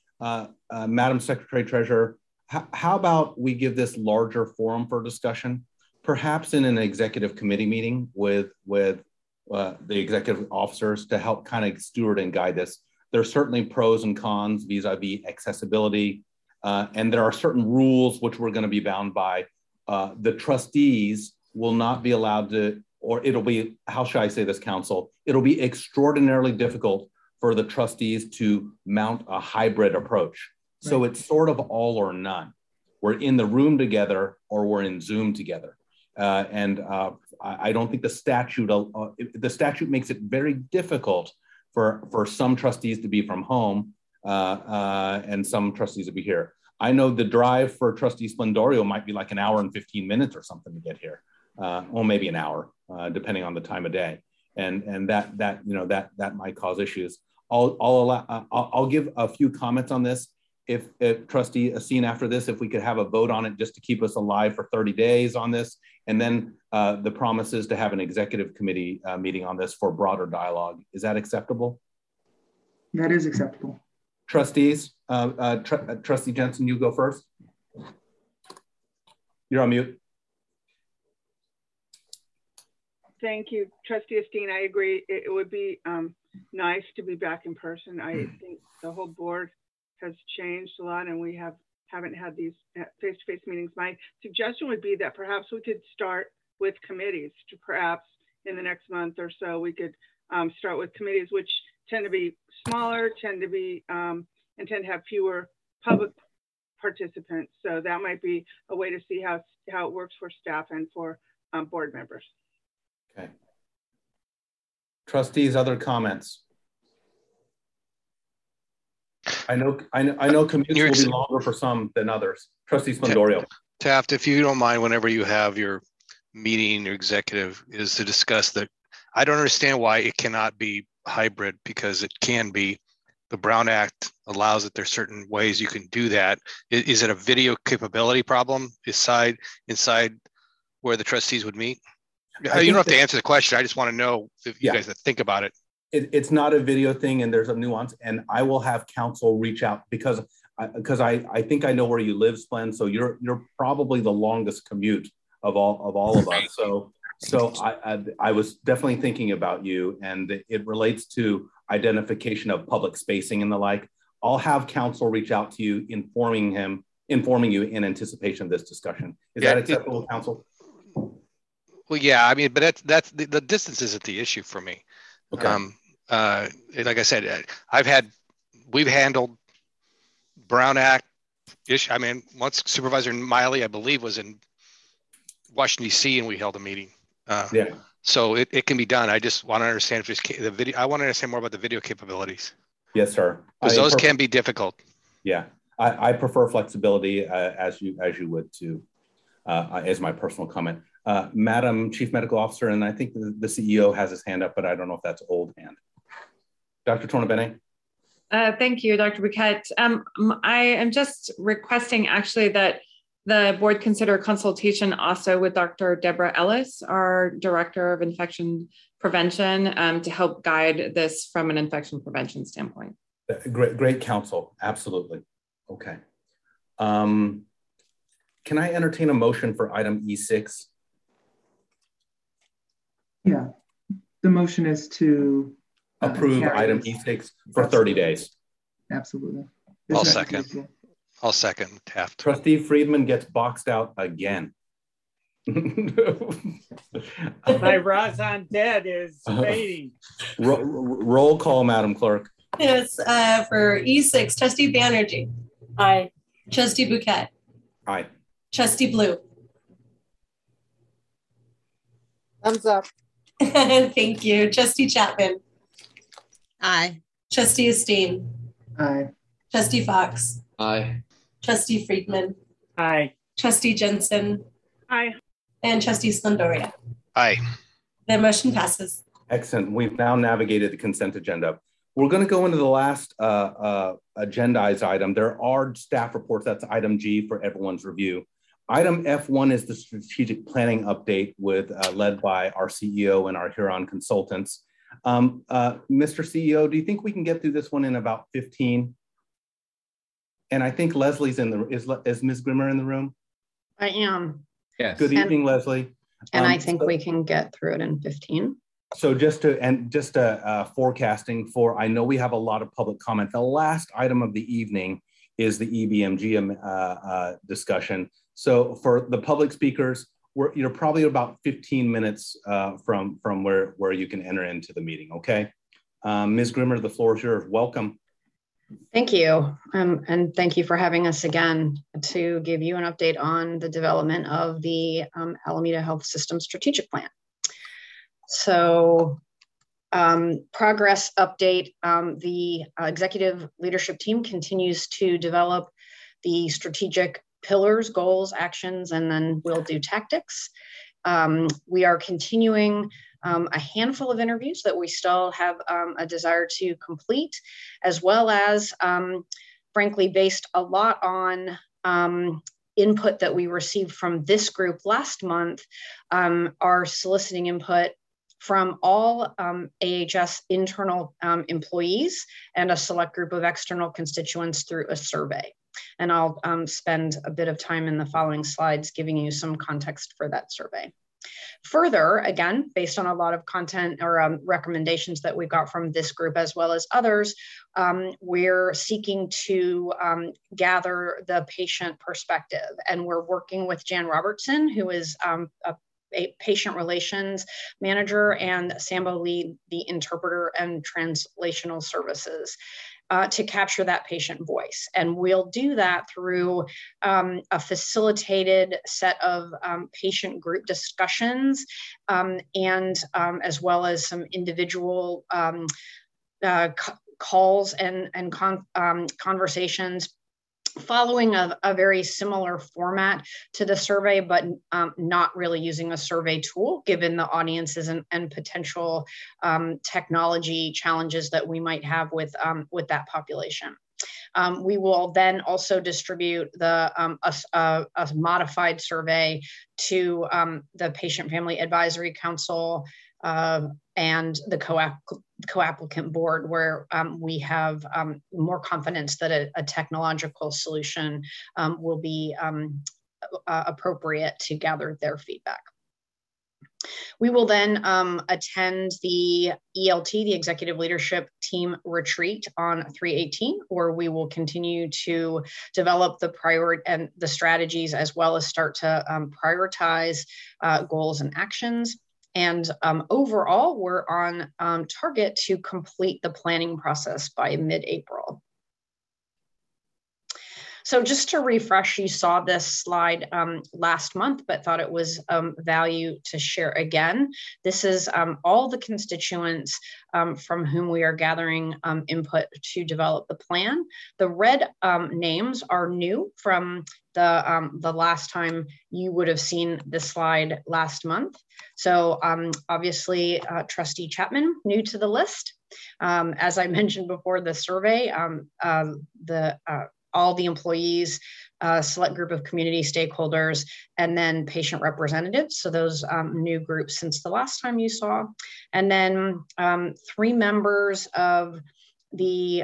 Madam Secretary Treasurer, how about we give this larger forum for discussion, perhaps in an executive committee meeting with the executive officers to help kind of steward and guide this. There are certainly pros and cons vis-a-vis accessibility, and there are certain rules which we're going to be bound by. The trustees will not be allowed to, or it'll be, how should I say this, council? It'll be extraordinarily difficult for the trustees to mount a hybrid approach. Right. So it's sort of all or none. We're in the room together or we're in Zoom together. I don't think the statute makes it very difficult for some trustees to be from home and some trustees to be here. I know the drive for Trustee Splendorio might be like an hour and 15 minutes or something to get here, or maybe an hour, depending on the time of day, and that might cause issues. I'll give a few comments on this. If Trustee Asin, after this, if we could have a vote on it just to keep us alive for 30 days on this, and then the promise is to have an executive committee meeting on this for broader dialogue. Is that acceptable? That is acceptable. Trustees, Trustee Jensen, you go first. You're on mute. Thank you, Trustee Asin. I agree. It would be nice to be back in person. I think the whole board has changed a lot, and we haven't had these face-to-face meetings. My suggestion would be that perhaps we could start with committees. To perhaps in the next month or so, we could start with committees, which tend to be smaller, tend to have fewer public participants. So that might be a way to see how it works for staff and for board members. Okay. Trustees, other comments? I know commutes will be longer for some than others. Trustee Splendorio. Taft, if you don't mind, whenever you have your meeting, your executive is to discuss that. I don't understand why it cannot be hybrid, because it can be. The Brown Act allows that. There's certain ways you can do that. Is it a video capability problem inside where the trustees would meet? You don't have to answer the question. I just want to know if you guys think about it. It's not a video thing, and there's a nuance, and I will have counsel reach out, because I think I know where you live, Splen. So you're probably the longest commute of all of us. So I was definitely thinking about you, and it relates to identification of public spacing and the like. I'll have counsel reach out to you, informing you in anticipation of this discussion. Is that acceptable, counsel? Well, yeah, I mean, but that's the distance isn't the issue for me. Okay. Like I said, we've handled Brown Act issue. I mean, once Supervisor Miley, I believe, was in Washington D.C. and we held a meeting. So it can be done. I just want to understand I want to understand more about the video capabilities. Yes, sir. Because those can be difficult. Yeah, I prefer flexibility, as you would too, as my personal comment. Madam Chief Medical Officer, and I think the CEO has his hand up, but I don't know if that's old hand. Dr. Tornabene. Thank you, Dr. Bouquet. I am just requesting actually that the board consider consultation also with Dr. Deborah Ellis, our Director of Infection Prevention, to help guide this from an infection prevention standpoint. Great counsel, absolutely. Okay. Can I entertain a motion for item E6? Yeah, the motion is to approve item E6 for 30 days. Absolutely. I'll second Taft. Trustee Friedman gets boxed out again. My Razan dead is fading. Roll call, Madam Clerk. Yes, for E6, Trustee Banerjee. Aye. Trustee Bouquet. Aye. Trustee Blue. Thumbs up. Thank you. Trustee Chapman. Aye. Trustee Asin. Aye. Trustee Fox. Aye. Trustee Friedman. Aye. Trustee Jensen. Aye. And Trustee Splendorio. Aye. The motion passes. Excellent. We've now navigated the consent agenda. We're going to go into the last agendized item. There are staff reports. That's item G for everyone's review. Item F1 is the strategic planning update led by our CEO and our Huron consultants. Mr. CEO, do you think we can get through this one in about 15? And I think Leslie's in the room. Is Ms. Grimmer in the room? I am. Yes. Good evening, Leslie. And I think we can get through it in 15. So just forecasting I know we have a lot of public comment. The last item of the evening is the EBMG discussion. So for the public speakers, you're probably about 15 minutes from where you can enter into the meeting, okay? Ms. Grimmer, the floor is yours. Welcome. Thank you, and thank you for having us again to give you an update on the development of the Alameda Health System Strategic Plan. So, progress update, the executive leadership team continues to develop the strategic pillars, goals, actions, and then we'll do tactics. We are continuing a handful of interviews that we still have a desire to complete, as well as, frankly, based a lot on input that we received from this group last month, are soliciting input from all AHS internal employees and a select group of external constituents through a survey. And I'll spend a bit of time in the following slides giving you some context for that survey. Further, again, based on a lot of content or recommendations that we got from this group as well as others, we're seeking to gather the patient perspective. And we're working with Jan Robertson, who is a patient relations manager, and Sambo Lee, the interpreter and translational services, to capture that patient voice. And we'll do that through a facilitated set of patient group discussions and as well as some individual calls and conversations following a very similar format to the survey, but not really using a survey tool given the audiences and potential technology challenges that we might have with that population. We will then also distribute the, a modified survey to the Patient Family Advisory Council and the co-applicant board, where we have more confidence that a technological solution will be appropriate to gather their feedback. We will then attend the ELT, the Executive Leadership Team Retreat on 3/18, where we will continue to develop the priority and the strategies, as well as start to prioritize goals and actions. And overall, we're on target to complete the planning process by mid-April. So just to refresh, you saw this slide last month, but thought it was value to share again. This is all the constituents from whom we are gathering input to develop the plan. The red names are new from the last time you would have seen this slide last month. So obviously, Trustee Chapman, new to the list. As I mentioned before, the survey, all the employees, select group of community stakeholders, and then patient representatives. So those new groups since the last time you saw. And then 3 members of the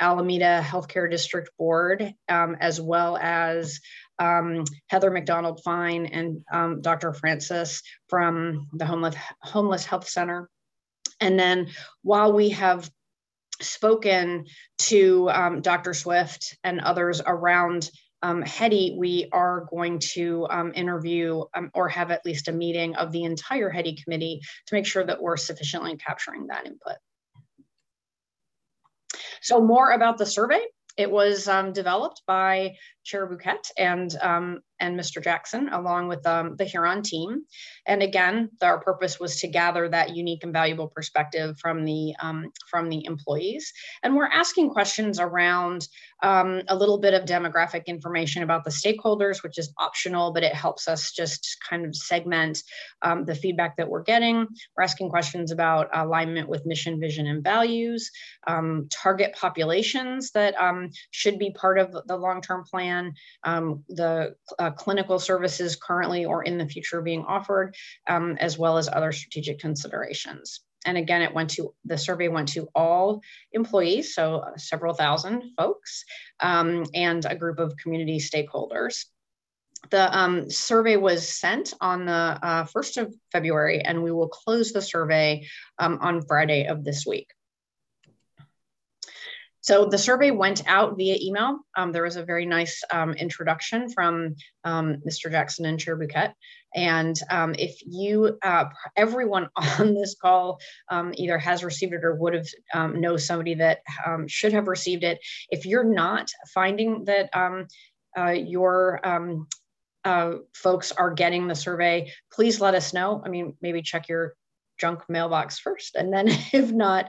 Alameda Healthcare District Board, as well as Heather McDonald Fine and Dr. Francis from the Homeless Health Center. And then while we have spoken to Dr. Swift and others around HETI, we are going to interview or have at least a meeting of the entire HETI committee to make sure that we're sufficiently capturing that input. So more about the survey. It was developed by Chair Bouquet and Mr. Jackson, along with the Huron team. And again, our purpose was to gather that unique and valuable perspective from the employees. And we're asking questions around a little bit of demographic information about the stakeholders, which is optional, but it helps us just kind of segment the feedback that we're getting. We're asking questions about alignment with mission, vision, and values, target populations that should be part of the long-term plan, the clinical services currently or in the future being offered, as well as other strategic considerations. And again, it went to, the survey went to all employees, so several thousand folks, and a group of community stakeholders. The survey was sent on the 1st of February, and we will close the survey on Friday of this week. So the survey went out via email. There was a very nice introduction from Mr. Jackson and Chair Bouquet. And if you, everyone on this call either has received it or would have know somebody that should have received it. If you're not finding that your folks are getting the survey, please let us know. I mean, maybe check your junk mailbox first. And then if not,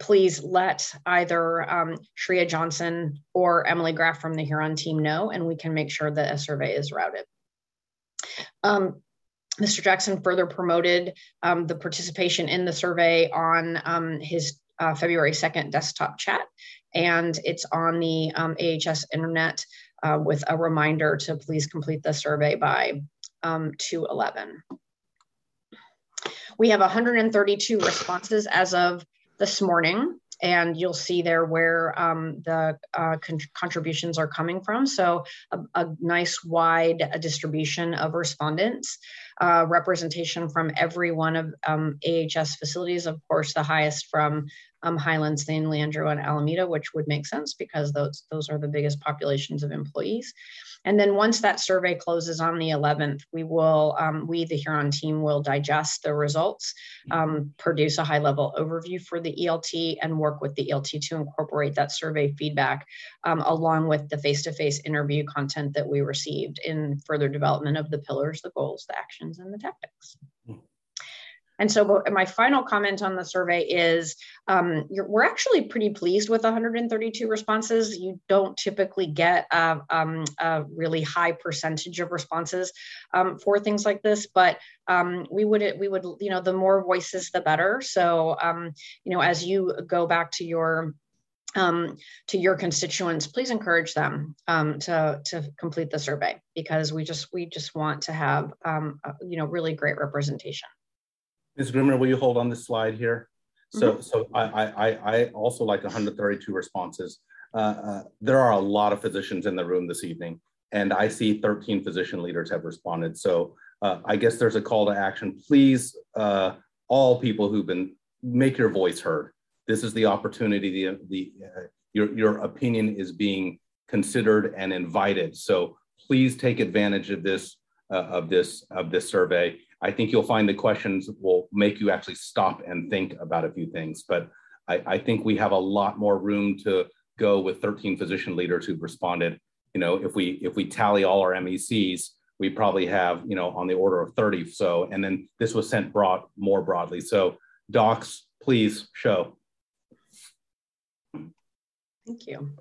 please let either Shreya Johnson or Emily Graff from the Huron team know, and we can make sure that a survey is routed. Mr. Jackson further promoted the participation in the survey on his February 2nd desktop chat, and it's on the AHS internet with a reminder to please complete the survey by 2/11. We have 132 responses as of this morning, and you'll see there where the contributions are coming from. So a nice wide distribution of respondents, representation from every one of AHS facilities, of course, the highest from Highland, San Leandro, and Alameda, which would make sense because those are the biggest populations of employees. And then once that survey closes on the 11th, we will, we the Huron team will digest the results, produce a high level overview for the ELT, and work with the ELT to incorporate that survey feedback along with the face-to-face interview content that we received in further development of the pillars, the goals, the actions, and the tactics. And so my final comment on the survey is we're actually pretty pleased with 132 responses. You don't typically get a really high percentage of responses for things like this, but we would, you know, the more voices, the better. So, you know, as you go back to your constituents, please encourage them to complete the survey, because we just want to have, you know, really great representation. Ms. Grimmer, will you hold on this slide here? So, I also like 132 responses. There are a lot of physicians in the room this evening, and I see 13 physician leaders have responded. So I guess there's a call to action. Please, all people who've been, make your voice heard. This is the opportunity, your opinion is being considered and invited. So please take advantage of this, of this survey. I think you'll find the questions will make you actually stop and think about a few things, but I think we have a lot more room to go with 13 physician leaders who've responded. You know, if we tally all our MECs, we probably have, you know, on the order of 30. So, and then this was sent more broadly. So docs, please show. Thank you.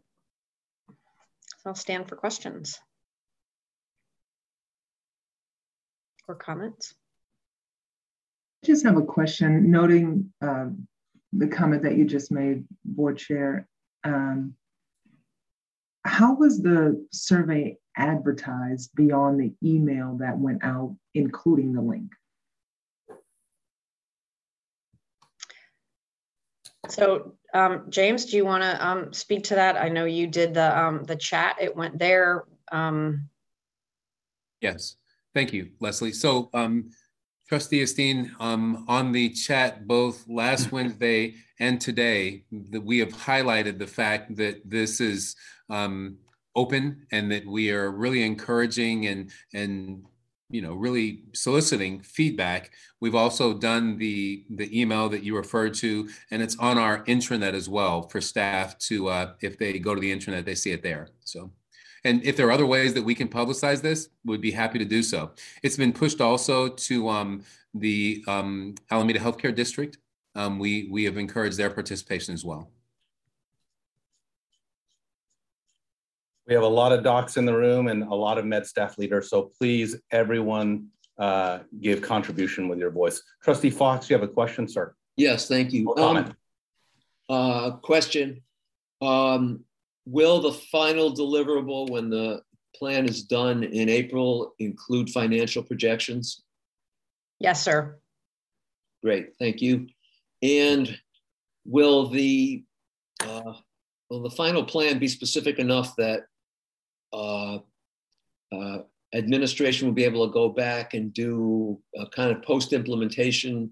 I'll stand for questions or comments. I just have a question, noting the comment that you just made, Board Chair. How was the survey advertised beyond the email that went out, including the link? So James, do you want to speak to that? I know you did the chat, it went there. Yes, thank you, Leslie. So Trustee Esteen, on the chat, both last Wednesday and today, we have highlighted the fact that this is open and that we are really encouraging and you know, really soliciting feedback. We've also done the email that you referred to, and it's on our intranet as well for staff to, if they go to the intranet, they see it there. So. And if there are other ways that we can publicize this, we'd be happy to do so. It's been pushed also to the Alameda Healthcare District. We have encouraged their participation as well. We have a lot of docs in the room and a lot of med staff leaders. So please, everyone, give contribution with your voice. Trustee Fox, you have a question, sir? Yes, thank you. Comment. Question. Will the final deliverable when the plan is done in April include financial projections? Yes, sir. Great, thank you. And will the final plan be specific enough that administration will be able to go back and do a kind of post-implementation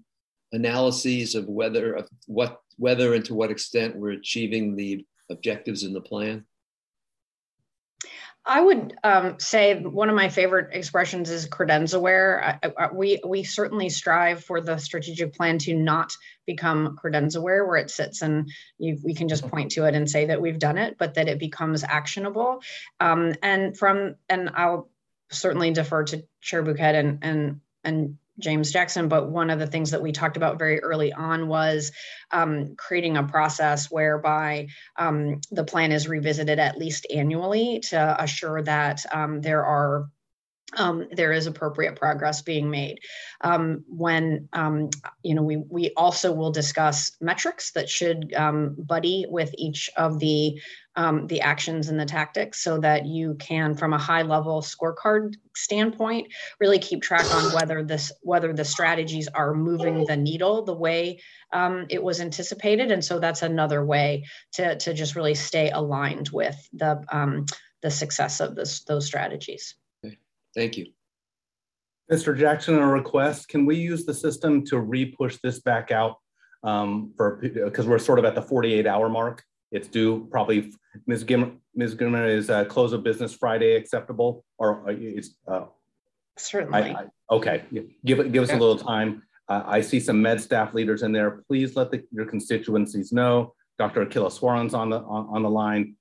analyses of what whether and to what extent we're achieving the objectives in the plan? I would say one of my favorite expressions is credence-aware. We certainly strive for the strategic plan to not become credence-aware, where it sits and we can just point to it and say that we've done it, but that it becomes actionable. And I'll certainly defer to Chair Bouquet and James Jackson, but one of the things that we talked about very early on was creating a process whereby the plan is revisited at least annually to assure that there is appropriate progress being made. We also will discuss metrics that should buddy with each of the actions and the tactics, so that you can, from a high level scorecard standpoint, really keep track on whether the strategies are moving the needle the way it was anticipated. And so that's another way to just really stay aligned with the success of those strategies. Thank you. Mr. Jackson, a request, can we use the system to re-push this back out because we're sort of at the 48-hour mark? It's due probably, Ms. Grimmer, is close of business Friday acceptable? Or is, certainly. Okay, give us a little time. I see some med staff leaders in there. Please let your constituencies know. Dr. Akila Swaran's on the line.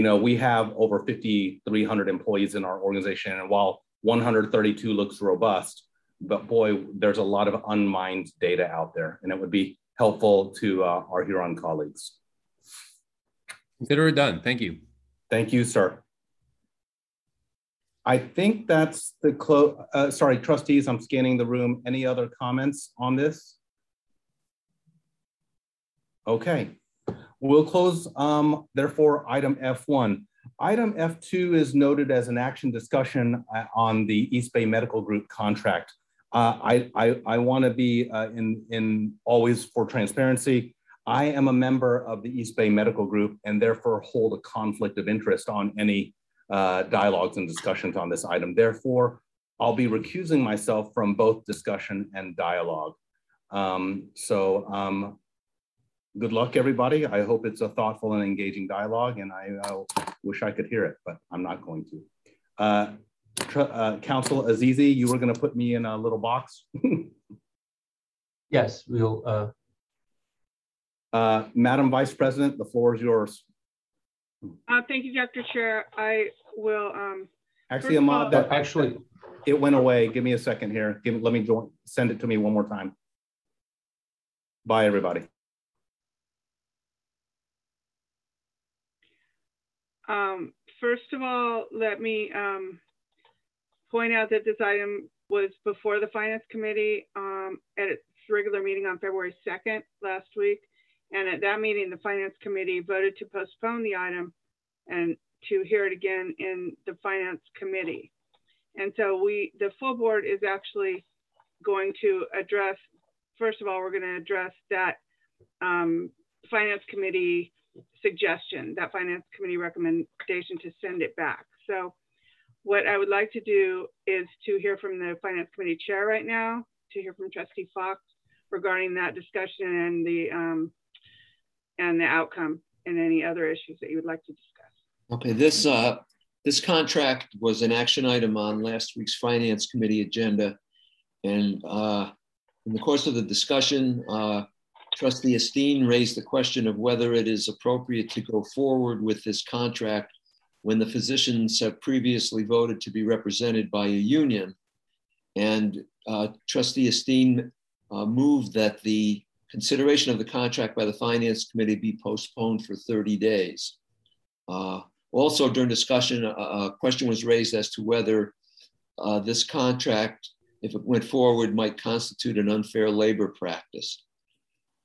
We have over 5,300 employees in our organization, and while 132 looks robust, but boy, there's a lot of unmined data out there, and it would be helpful to our Huron colleagues. Consider it done. Thank you. Thank you, sir. I think that's the close. Sorry, trustees, I'm scanning the room. Any other comments on this? Okay. We'll close, therefore, item F1. Item F2 is noted as an action discussion on the East Bay Medical Group contract. I want to be always for transparency. I am a member of the East Bay Medical Group and therefore hold a conflict of interest on any dialogues and discussions on this item. Therefore, I'll be recusing myself from both discussion and dialogue. Good luck, everybody. I hope it's a thoughtful and engaging dialogue, and I wish I could hear it, but I'm not going to. Council Azizi, you were going to put me in a little box. Yes, we'll. Madam Vice President, the floor is yours. Thank you, Dr. Chair. I will. Actually, Ahmad, it went away. Give me a second here. Let me send it to me one more time. Bye, everybody. First of all, let me point out that this item was before the Finance Committee at its regular meeting on February 2nd last week. And at that meeting, the Finance Committee voted to postpone the item and to hear it again in the Finance Committee. And so the full board is actually going to address, first of all, we're going to address that Finance Committee suggestion, that Finance Committee recommendation to send it back. So what I would like to do is to hear from the Finance Committee chair right now, to hear from Trustee Falck regarding that discussion and the outcome and any other issues that you would like to discuss. Okay, this contract was an action item on last week's Finance Committee agenda. And in the course of the discussion, Trustee Esteen raised the question of whether it is appropriate to go forward with this contract when the physicians have previously voted to be represented by a union. And Trustee Esteen moved that the consideration of the contract by the Finance Committee be postponed for 30 days. Also during discussion, a question was raised as to whether this contract, if it went forward, might constitute an unfair labor practice.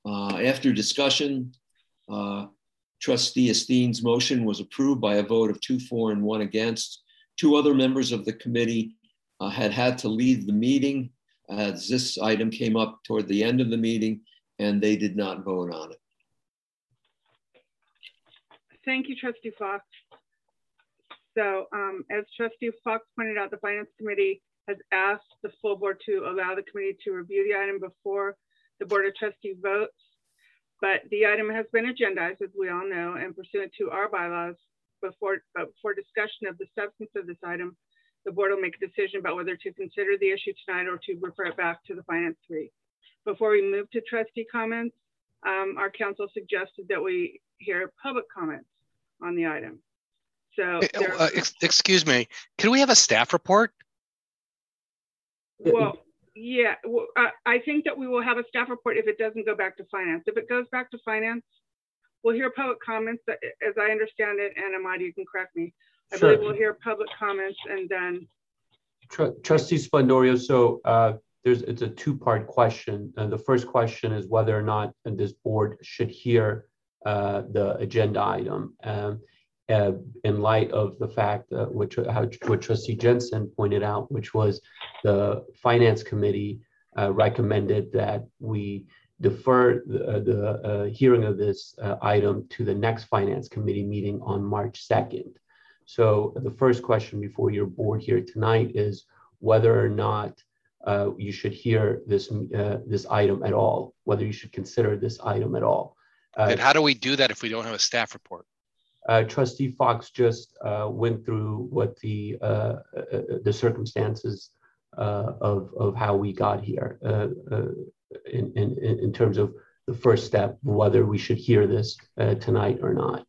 After discussion, Trustee Esteen's motion was approved by a vote of 2 for and 1 against. 2 other members of the committee had to leave the meeting as this item came up toward the end of the meeting, and they did not vote on it. Thank you, Trustee Falck. So as Trustee Falck pointed out, the Finance Committee has asked the full board to allow the committee to review the item before the Board of Trustees votes. But the item has been agendized, as we all know, and pursuant to our bylaws, but before discussion of the substance of this item, the board will make a decision about whether to consider the issue tonight or to refer it back to the Finance Committee. Before we move to trustee comments, our council suggested that we hear public comments on the item. So, excuse me, can we have a staff report? Well, yeah, well, I think that we will have a staff report if it doesn't go back to finance. If it goes back to finance, we'll hear public comments, as I understand it, and Ahmad, you can correct me. I believe we'll hear public comments and then. Trustee Splendorio, so it's a two-part question. The first question is whether or not this board should hear the agenda item in light of the fact which Trustee Jensen pointed out, which was the Finance Committee recommended that we defer the hearing of this item to the next Finance Committee meeting on March 2nd. So the first question before your board here tonight is whether or not you should hear this, this item at all, whether you should consider this item at all. And how do we do that if we don't have a staff report? Trustee Fox just went through what the circumstances of how we got here in terms of the first step, whether we should hear this tonight or not.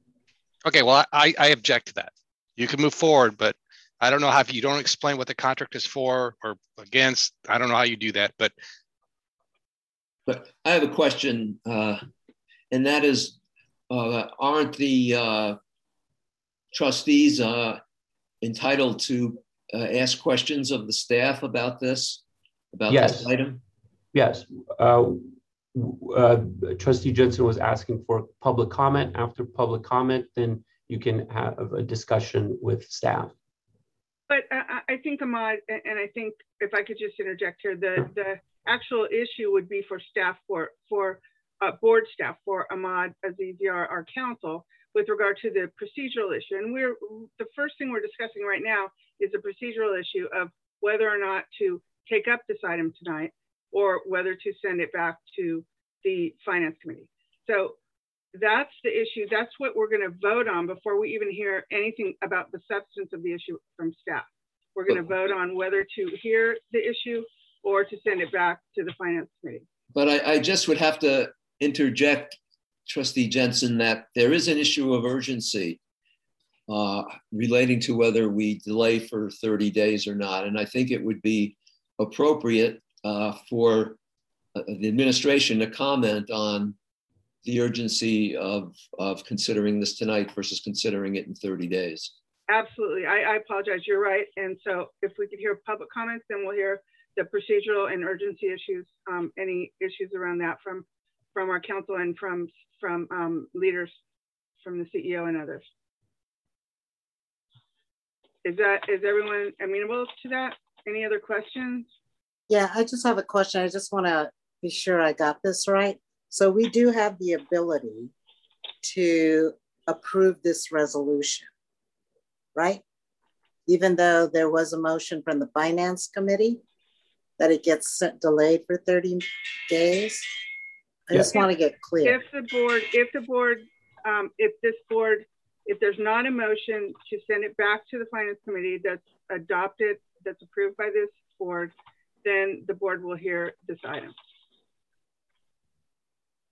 Okay, well, I object to that. You can move forward, but I don't know how, if you don't explain what the contract is for or against, I don't know how you do that, but I have a question, and that is, aren't the trustees entitled to ask questions of the staff about this, this item? Yes. Trustee Jensen was asking for public comment. After public comment, then you can have a discussion with staff. But I think, Ahmad, and I think if I could just interject here, the actual issue would be for staff, for board staff, for Ahmad Azizi, our counsel, with regard to the procedural issue. And the first thing we're discussing right now is the procedural issue of whether or not to take up this item tonight or whether to send it back to the Finance Committee. So that's the issue. That's what we're going to vote on before we even hear anything about the substance of the issue from staff. We're going to vote on whether to hear the issue or to send it back to the Finance Committee. But I just would have to interject, Trustee Jensen, that there is an issue of urgency relating to whether we delay for 30 days or not. And I think it would be appropriate for the administration to comment on the urgency of considering this tonight versus considering it in 30 days. Absolutely, I apologize, you're right. And so if we could hear public comments, then we'll hear the procedural and urgency issues, any issues around that from our council and from leaders, from the CEO and others. Is everyone amenable to that? Any other questions? Yeah, I just have a question. I just want to be sure I got this right. So we do have the ability to approve this resolution, right? Even though there was a motion from the Finance Committee that it gets delayed for 30 days. I just want to get clear. If there's not a motion to send it back to the Finance Committee that's adopted, that's approved by this board, then the board will hear this item.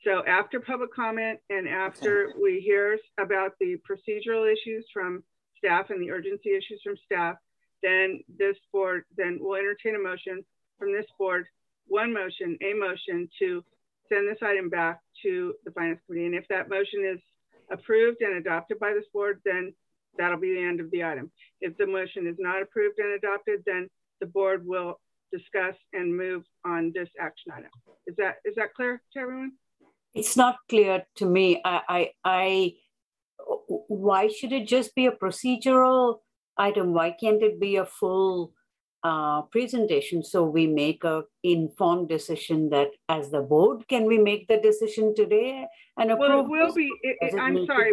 So after public comment and after we hear about the procedural issues from staff and the urgency issues from staff, then this board, then we'll entertain a motion from this board, a motion to send this item back to the Finance Committee. And if that motion is approved and adopted by this board, then that'll be the end of the item. If the motion is not approved and adopted, then the board will discuss and move on this action item. Is that clear to everyone? It's not clear to me. Why should it just be a procedural item? Why can't it be a full presentation? So we make an informed decision that, as the board, can we make the decision today and approve? Well, it will be. I'm sorry,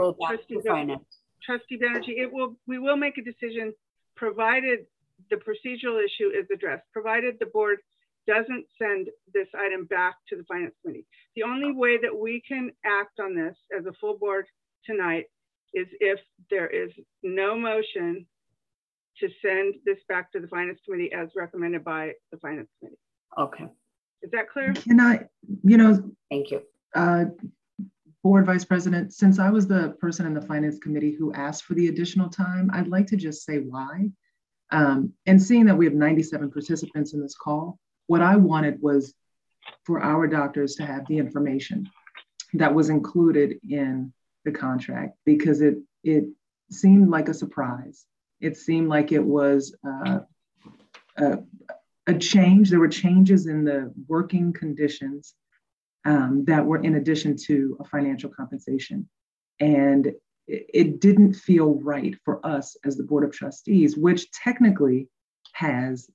Trustee Banerjee. We will make a decision provided the procedural issue is addressed, provided the board doesn't send this item back to the Finance Committee. The only way that we can act on this as a full board tonight is if there is no motion to send this back to the Finance Committee as recommended by the Finance Committee. Okay. Is that clear? Can I, you know, thank you. Board Vice President, since I was the person in the Finance Committee who asked for the additional time, I'd like to just say why. And seeing that we have 97 participants in this call, what I wanted was for our doctors to have the information that was included in the contract, because it seemed like a surprise. It seemed like it was a change. There were changes in the working conditions that were in addition to a financial compensation. And it didn't feel right for us as the Board of Trustees, which technically has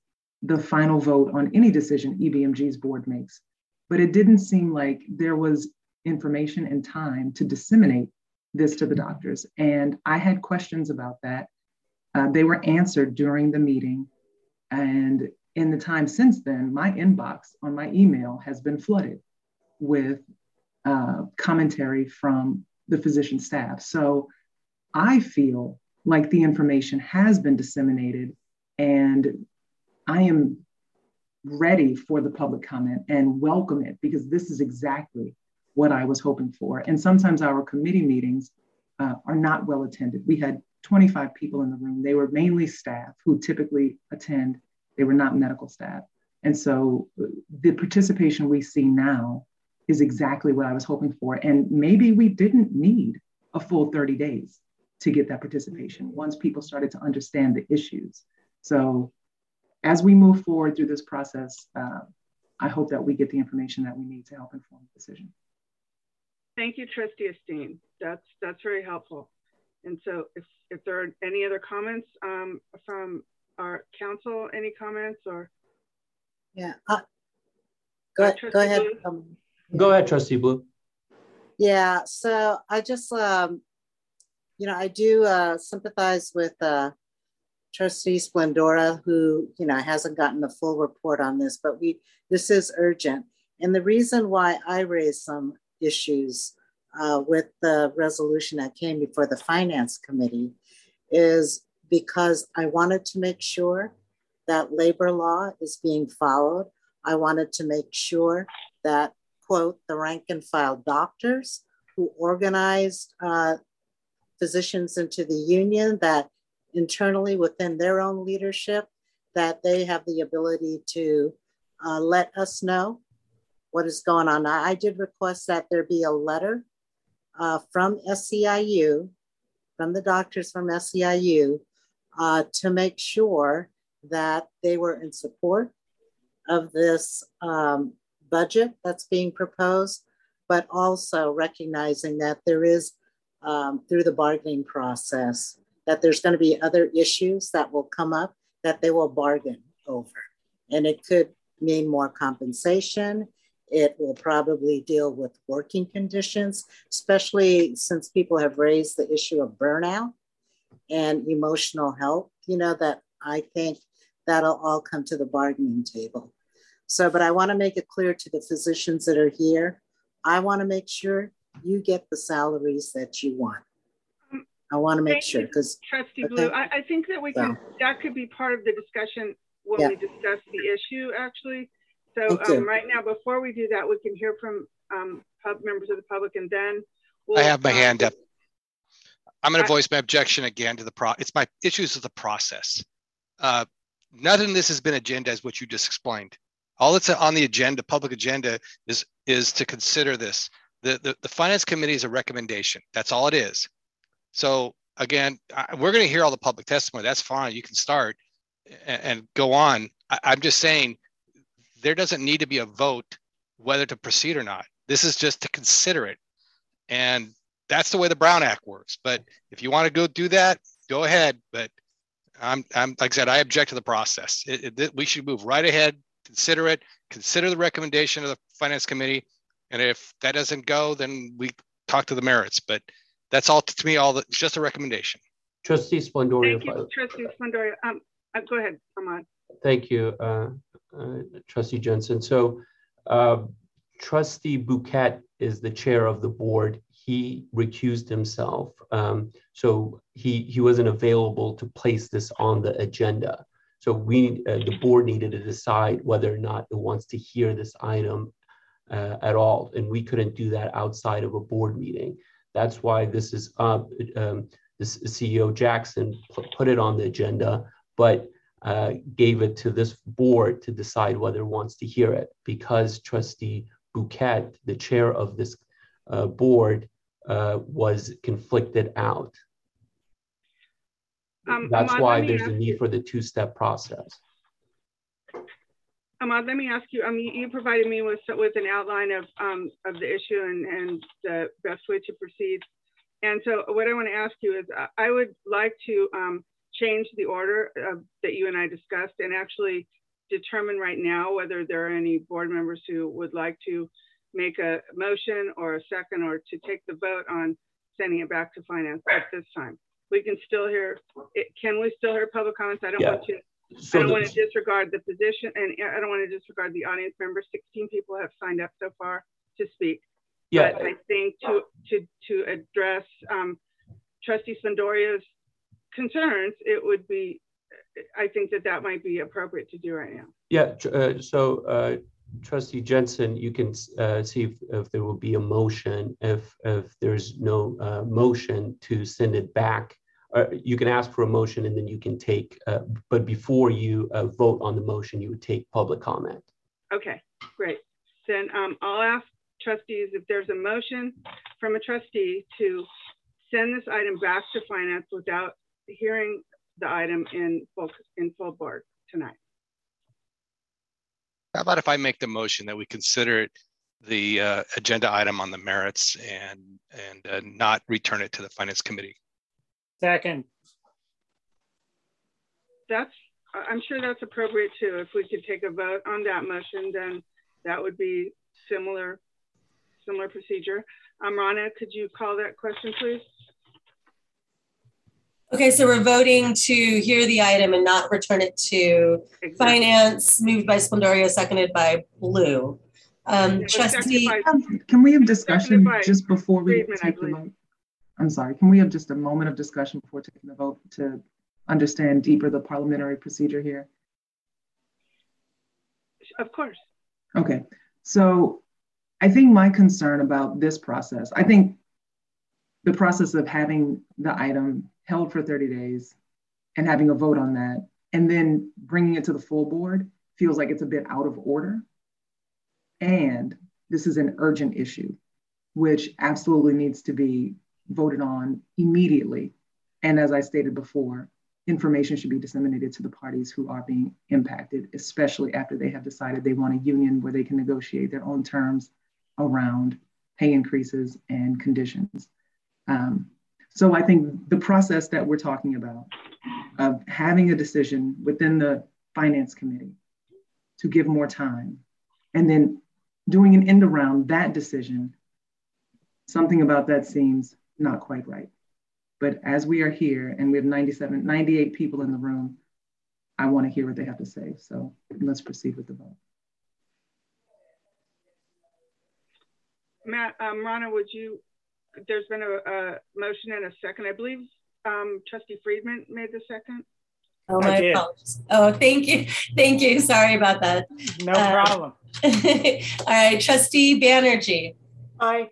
the final vote on any decision EBMG's board makes. But it didn't seem like there was information and time to disseminate this to the doctors. And I had questions about that. They were answered during the meeting. And in the time since then, my inbox on my email has been flooded with commentary from the physician staff. So I feel like the information has been disseminated, and I am ready for the public comment and welcome it, because this is exactly what I was hoping for. And sometimes our committee meetings are not well attended. We had 25 people in the room. They were mainly staff who typically attend. They were not medical staff. And so the participation we see now is exactly what I was hoping for. And maybe we didn't need a full 30 days to get that participation once people started to understand the issues. So as we move forward through this process, I hope that we get the information that we need to help inform the decision. Thank you, Trustee Esteem. That's very helpful. And so if there are any other comments from our council, any comments or? Yeah, go ahead. Go ahead, Trustee Blue. Yeah, so I just, you know, I do sympathize with Trustee Splendora, who, you know, hasn't gotten a full report on this, but this is urgent. And the reason why I raised some issues with the resolution that came before the Finance Committee is because I wanted to make sure that labor law is being followed. I wanted to make sure that, quote, the rank and file doctors who organized physicians into the union, that internally within their own leadership, that they have the ability to let us know what is going on. I did request that there be a letter from SEIU, from the doctors from SEIU, to make sure that they were in support of this budget that's being proposed, but also recognizing that there is, through the bargaining process, that there's going to be other issues that will come up that they will bargain over. And it could mean more compensation. It will probably deal with working conditions, especially since people have raised the issue of burnout and emotional health, you know, that I think that'll all come to the bargaining table. So, but I want to make it clear to the physicians that are here, I want to make sure you get the salaries that you want. I want to make sure, because Trustee Blue, I think that we can, that could be part of the discussion when we discuss the issue, actually. So right now, before we do that, we can hear from members of the public, and then we'll, I have my hand up. I'm going to voice my objection again to the It's my issues with the process. Nothing in this has been agendized, what you just explained. All that's on the agenda, public agenda, is to consider this. The Finance Committee is a recommendation. That's all it is. So again, we're going to hear all the public testimony. That's fine. You can start and go on. I'm just saying, there doesn't need to be a vote whether to proceed or not. This is just to consider it. And that's the way the Brown Act works. But if you want to go do that, go ahead. But like I said, I object to the process. We should move right ahead, consider it, consider the recommendation of the Finance Committee. And if that doesn't go, then we talk to the merits. But that's all, to me, it's just a recommendation. Trustee Splendoria. Thank you, Trustee Splendoria. Go ahead, come on. Thank you. Trustee Jensen. So Trustee Bouquet is the chair of the board. He recused himself. So he wasn't available to place this on the agenda. So we, the board needed to decide whether or not it wants to hear this item at all. And we couldn't do that outside of a board meeting. That's why this is up. This CEO Jackson put it on the agenda, but gave it to this board to decide whether it wants to hear it, because Trustee Bouquet, the chair of this board, was conflicted out. That's why there's a need for the two-step process. Ahmad, let me ask you, you provided me with an outline of the issue and the best way to proceed. And so what I want to ask you is, I would like to change the order that you and I discussed, and actually determine right now whether there are any board members who would like to make a motion or a second, or to take the vote on sending it back to finance at this time. We can still hear, can we still hear public comments? I don't want to, so I don't want to disregard the position, and I don't want to disregard the audience members. 16 people have signed up so far to speak. Yeah. But I think to address Trustee Sandoria's concerns, it would be, I think that might be appropriate to do right now. Yeah, so Trustee Jensen, you can see if there will be a motion. If there's no motion to send it back, you can ask for a motion, and then you can take, but before you vote on the motion, you would take public comment. Okay, great. Then I'll ask trustees if there's a motion from a trustee to send this item back to finance without hearing the item in full board tonight. How about if I make the motion that we consider the agenda item on the merits and not return it to the finance committee? Second. I'm sure that's appropriate too. If we could take a vote on that motion, then that would be similar procedure. Rana, could you call that question, please? Okay, so we're voting to hear the item and not return it to finance. Moved by Splendorio, seconded by Blue. Trustee, can we have discussion just before we take the vote? I'm sorry, can we have just a moment of discussion before taking the vote to understand deeper the parliamentary procedure here? Of course. Okay, so I think my concern about this process, I think the process of having the item held for 30 days and having a vote on that, and then bringing it to the full board feels like it's a bit out of order. And this is an urgent issue, which absolutely needs to be voted on immediately. And as I stated before, information should be disseminated to the parties who are being impacted, especially after they have decided they want a union where they can negotiate their own terms around pay increases and conditions. So I think the process that we're talking about of having a decision within the finance committee to give more time, and then doing an end around that decision, something about that seems not quite right. But as we are here and we have 98 people in the room, I want to hear what they have to say. So let's proceed with the vote. Matt, Rana, there's been a motion and a second. I believe Trustee Friedman made the second. Oh, my apologies. Oh, thank you. Thank you. Sorry about that. No problem. All right. Trustee Banerjee. Aye.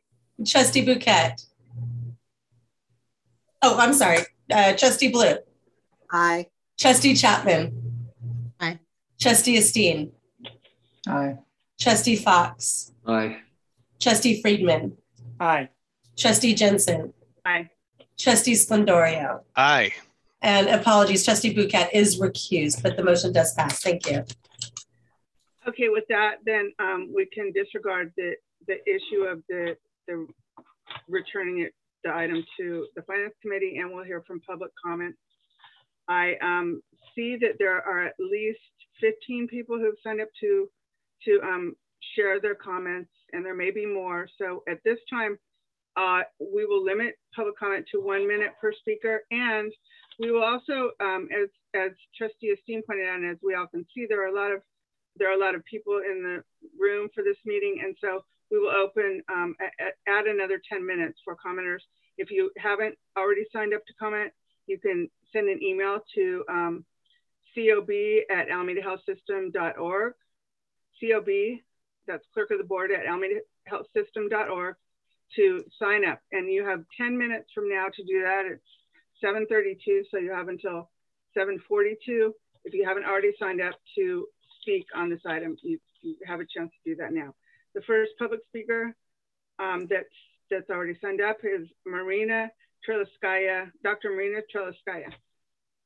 Trustee Bouquet. Oh, I'm sorry. Trustee Blue. Aye. Trustee Chapman. Aye. Trustee Esteen. Aye. Trustee Fox. Aye. Trustee Friedman. Aye. Trustee Jensen. Aye. Trustee Splendorio. Aye. And apologies, Trustee Bouquet is recused, but the motion does pass. Thank you. Okay, with that, then we can disregard the issue of the returning the item to the Finance Committee, and we'll hear from public comments. I see that there are at least 15 people who've signed up to share their comments, and there may be more. So at this time, we will limit public comment to 1 minute per speaker. And we will also, as Trustee Esteen pointed out, and as we all can see, there are a lot of There are a lot of people in the room for this meeting, and so we will open at another 10 minutes for commenters. If you haven't already signed up to comment, you can send an email to cob@alamedahealthsystem.org. COB, that's Clerk of the Board at alamedahealthsystem.org, to sign up. And you have 10 minutes from now to do that. It's 7:32, so you have until 7:42. If you haven't already signed up to speak on this item, you have a chance to do that now. The first public speaker that's already signed up is Marina Treliskaya, Dr. Marina Treliskaya.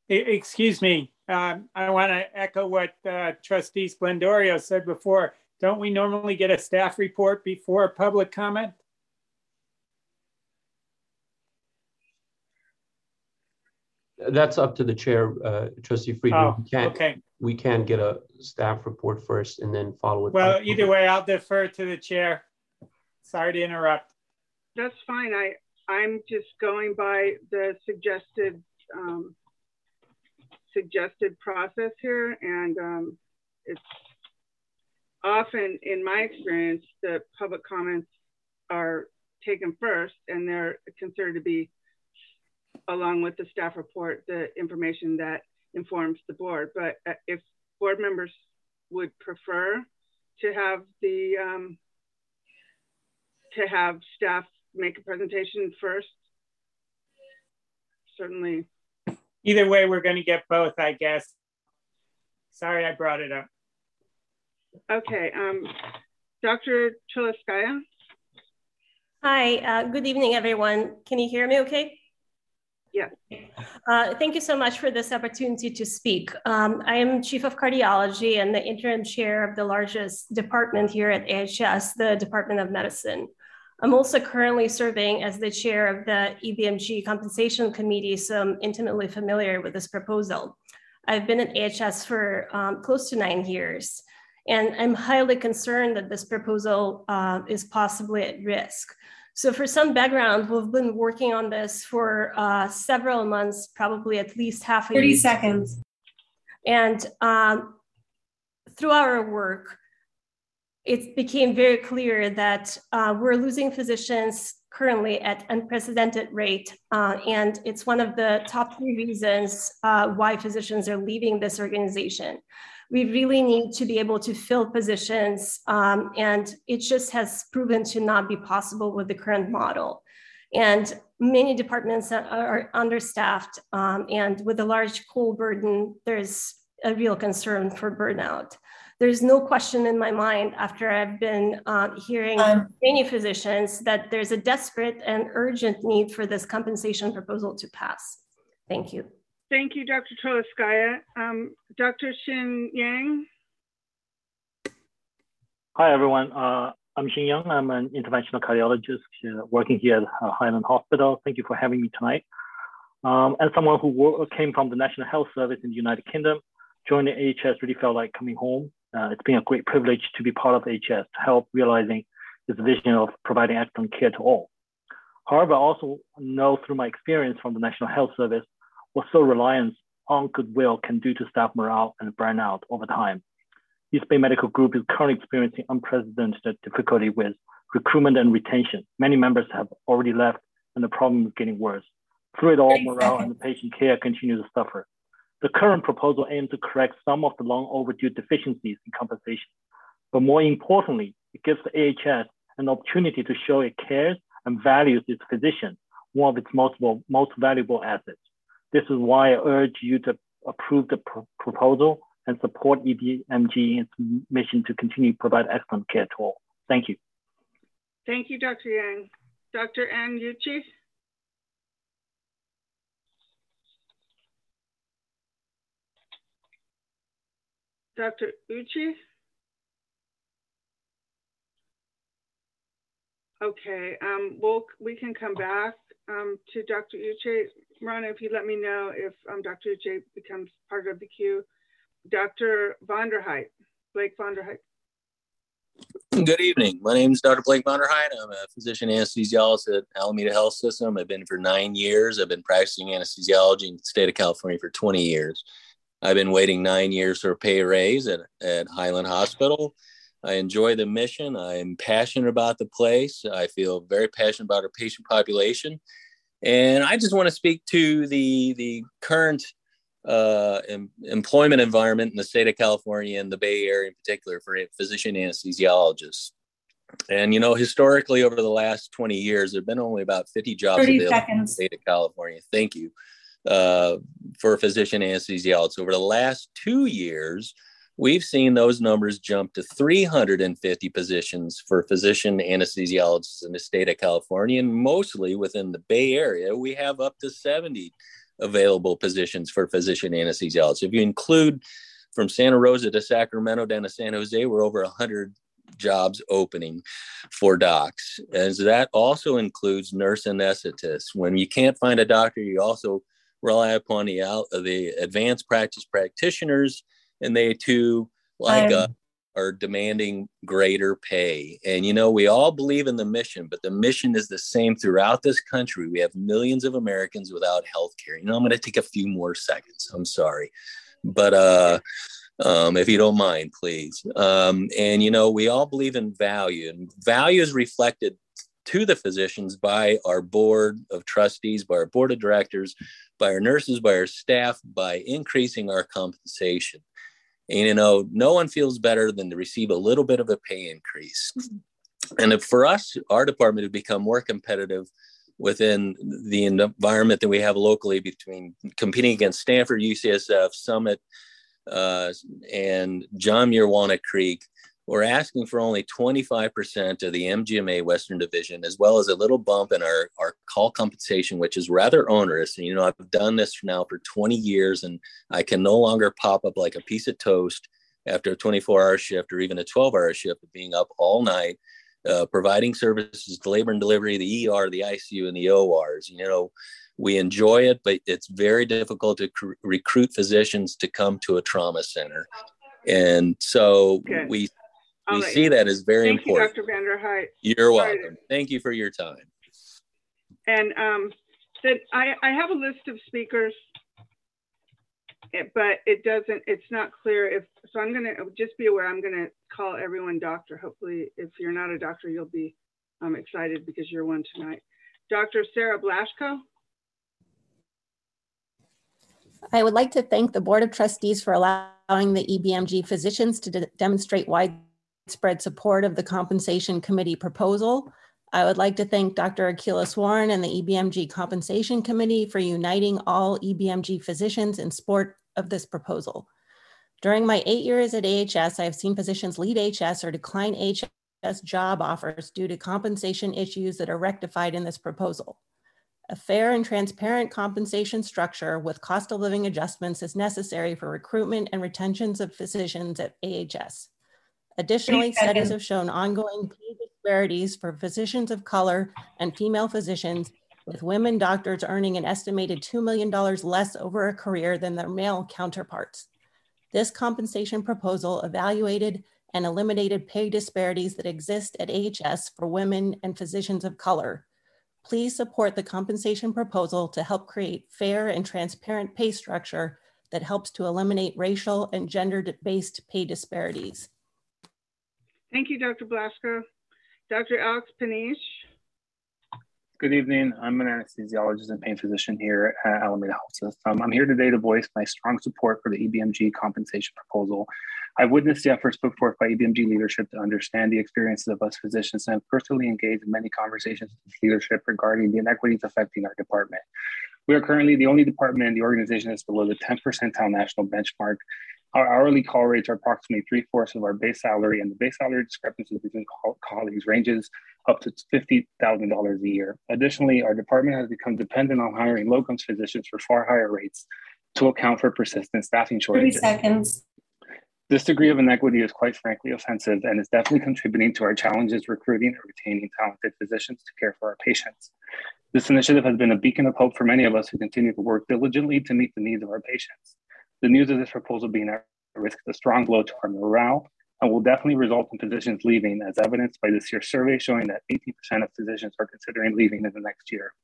Excuse me, I want to echo what Trustee Splendorio said before. Don't we normally get a staff report before public comment? That's up to the chair, Trustee Friedman. We can get a staff report first and then follow it. Well, either way, I'll defer to the chair. Sorry to interrupt. That's fine. I'm just going by the suggested process here, and it's often, in my experience, the public comments are taken first, and they're considered to be, along with the staff report, the information that informs the board. But if board members would prefer to have the to have staff make a presentation first, certainly. Either way, we're going to get both, I guess. Sorry, I brought it up. Okay, Dr. Treliskaya. Hi, good evening, everyone. Can you hear me okay? Yeah. Thank you so much for this opportunity to speak. I am Chief of Cardiology and the interim chair of the largest department here at AHS, the Department of Medicine. I'm also currently serving as the chair of the EBMG Compensation Committee, so I'm intimately familiar with this proposal. I've been at AHS for close to 9 years, and I'm highly concerned that this proposal is possibly at risk. So for some background, we've been working on this for several months, probably at least half a year. 30 seconds. And through our work, it became very clear that we're losing physicians currently at unprecedented rate. And it's one of the top 3 reasons why physicians are leaving this organization. We really need to be able to fill positions, and it just has proven to not be possible with the current model. And many departments are understaffed, and with a large call burden, there's a real concern for burnout. There's no question in my mind, after I've been hearing many physicians, that there's a desperate and urgent need for this compensation proposal to pass. Thank you. Thank you, Dr. Treliskaya. Dr. Xin Yang. Hi, everyone. I'm Xin Yang. I'm an interventional cardiologist working here at Highland Hospital. Thank you for having me tonight. As someone who came from the National Health Service in the United Kingdom, joining AHS really felt like coming home. It's been a great privilege to be part of AHS to help realizing this vision of providing excellent care to all. However, I also know through my experience from the National Health Service what sole reliance on goodwill can do to staff morale and burnout over time. East Bay Medical Group is currently experiencing unprecedented difficulty with recruitment and retention. Many members have already left, and the problem is getting worse. Through it all, morale and the patient care continue to suffer. The current proposal aims to correct some of the long overdue deficiencies in compensation, but more importantly, it gives the AHS an opportunity to show it cares and values its physician, one of its most valuable assets. This is why I urge you to approve the proposal and support EBMG in its mission to continue to provide excellent care to all. Thank you. Thank you, Dr. Yang. Dr. Ann Yuchi. Dr. Uchi? Okay, we can come back to Dr. Uche. Rana, if you let me know if Dr. Uche becomes part of the queue. Dr. Vonderheit, Blake Vonderheit. Good evening. My name is Dr. Blake Vonderheit. I'm a physician anesthesiologist at Alameda Health System. I've been for 9 years. I've been practicing anesthesiology in the state of California for 20 years. I've been waiting 9 years for a pay raise at Highland Hospital. I enjoy the mission. I'm passionate about the place. I feel very passionate about our patient population. And I just want to speak to the current employment environment in the state of California and the Bay Area in particular for physician anesthesiologists. And, you know, historically, over the last 20 years, there have been only about 50 jobs available in the state of California. Thank you. For physician anesthesiologists. Over the last 2 years, we've seen those numbers jump to 350 positions for physician anesthesiologists in the state of California, and mostly within the Bay Area, we have up to 70 available positions for physician anesthesiologists. If you include from Santa Rosa to Sacramento down to San Jose, we're over 100 jobs opening for docs. And so that also includes nurse anesthetists. When you can't find a doctor, you also rely upon the advanced practice practitioners, and they too, like us, are demanding greater pay. And, you know, we all believe in the mission, but the mission is the same throughout this country. We have millions of Americans without health care. You know, I'm going to take a few more seconds. I'm sorry. But if you don't mind, please. And, you know, we all believe in value, and value is reflected to the physicians by our board of trustees, by our board of directors, by our nurses, by our staff, by increasing our compensation. And, you know, no one feels better than to receive a little bit of a pay increase. And if for us, our department, to become more competitive within the environment that we have locally, between competing against Stanford, UCSF, Summit, and John Muir Walnut Creek, we're asking for only 25% of the MGMA Western Division, as well as a little bump in our call compensation, which is rather onerous. And, you know, I've done this now for 20 years, and I can no longer pop up like a piece of toast after a 24-hour shift or even a 12-hour shift of being up all night, providing services to labor and delivery, the ER, the ICU, and the ORs. You know, we enjoy it, but it's very difficult to recruit physicians to come to a trauma center. And so okay. We right. see that as very Thank important. Thank you, Dr. Vanderhyde. You're welcome. Thank you for your time. And then I have a list of speakers, but it's not clear if, so I'm gonna just be aware, I'm gonna call everyone doctor. Hopefully, if you're not a doctor, you'll be excited because you're one tonight. Dr. Sarah Blaschko. I would like to thank the Board of Trustees for allowing the EBMG physicians to demonstrate widespread support of the Compensation Committee proposal. I would like to thank Dr. Akilis Warren and the EBMG Compensation Committee for uniting all EBMG physicians in support of this proposal. During my 8 years at AHS, I have seen physicians lead HS or decline HS job offers due to compensation issues that are rectified in this proposal. A fair and transparent compensation structure with cost of living adjustments is necessary for recruitment and retentions of physicians at AHS. Additionally, studies have shown ongoing pay disparities for physicians of color and female physicians, with women doctors earning an estimated $2 million less over a career than their male counterparts. This compensation proposal evaluated and eliminated pay disparities that exist at AHS for women and physicians of color. Please support the compensation proposal to help create fair and transparent pay structure that helps to eliminate racial and gender-based pay disparities. Thank you, Dr. Blaschko. Dr. Alex Panish. Good evening. I'm an anesthesiologist and pain physician here at Alameda Health System. I'm here today to voice my strong support for the EBMG compensation proposal. I've witnessed the efforts put forth by EBMG leadership to understand the experiences of us physicians, and have personally engaged in many conversations with leadership regarding the inequities affecting our department. We are currently the only department in the organization that's below the 10th percentile national benchmark. Our hourly call rates are approximately 3/4 of our base salary, and the base salary discrepancy between colleagues ranges up to $50,000 a year. Additionally, our department has become dependent on hiring locums physicians for far higher rates to account for persistent staffing shortages. 30 seconds. This degree of inequity is quite frankly offensive and is definitely contributing to our challenges recruiting and retaining talented physicians to care for our patients. This initiative has been a beacon of hope for many of us who continue to work diligently to meet the needs of our patients. The news of this proposal being at risk is a strong blow to our morale and will definitely result in physicians leaving, as evidenced by this year's survey showing that 80% of physicians are considering leaving in the next year.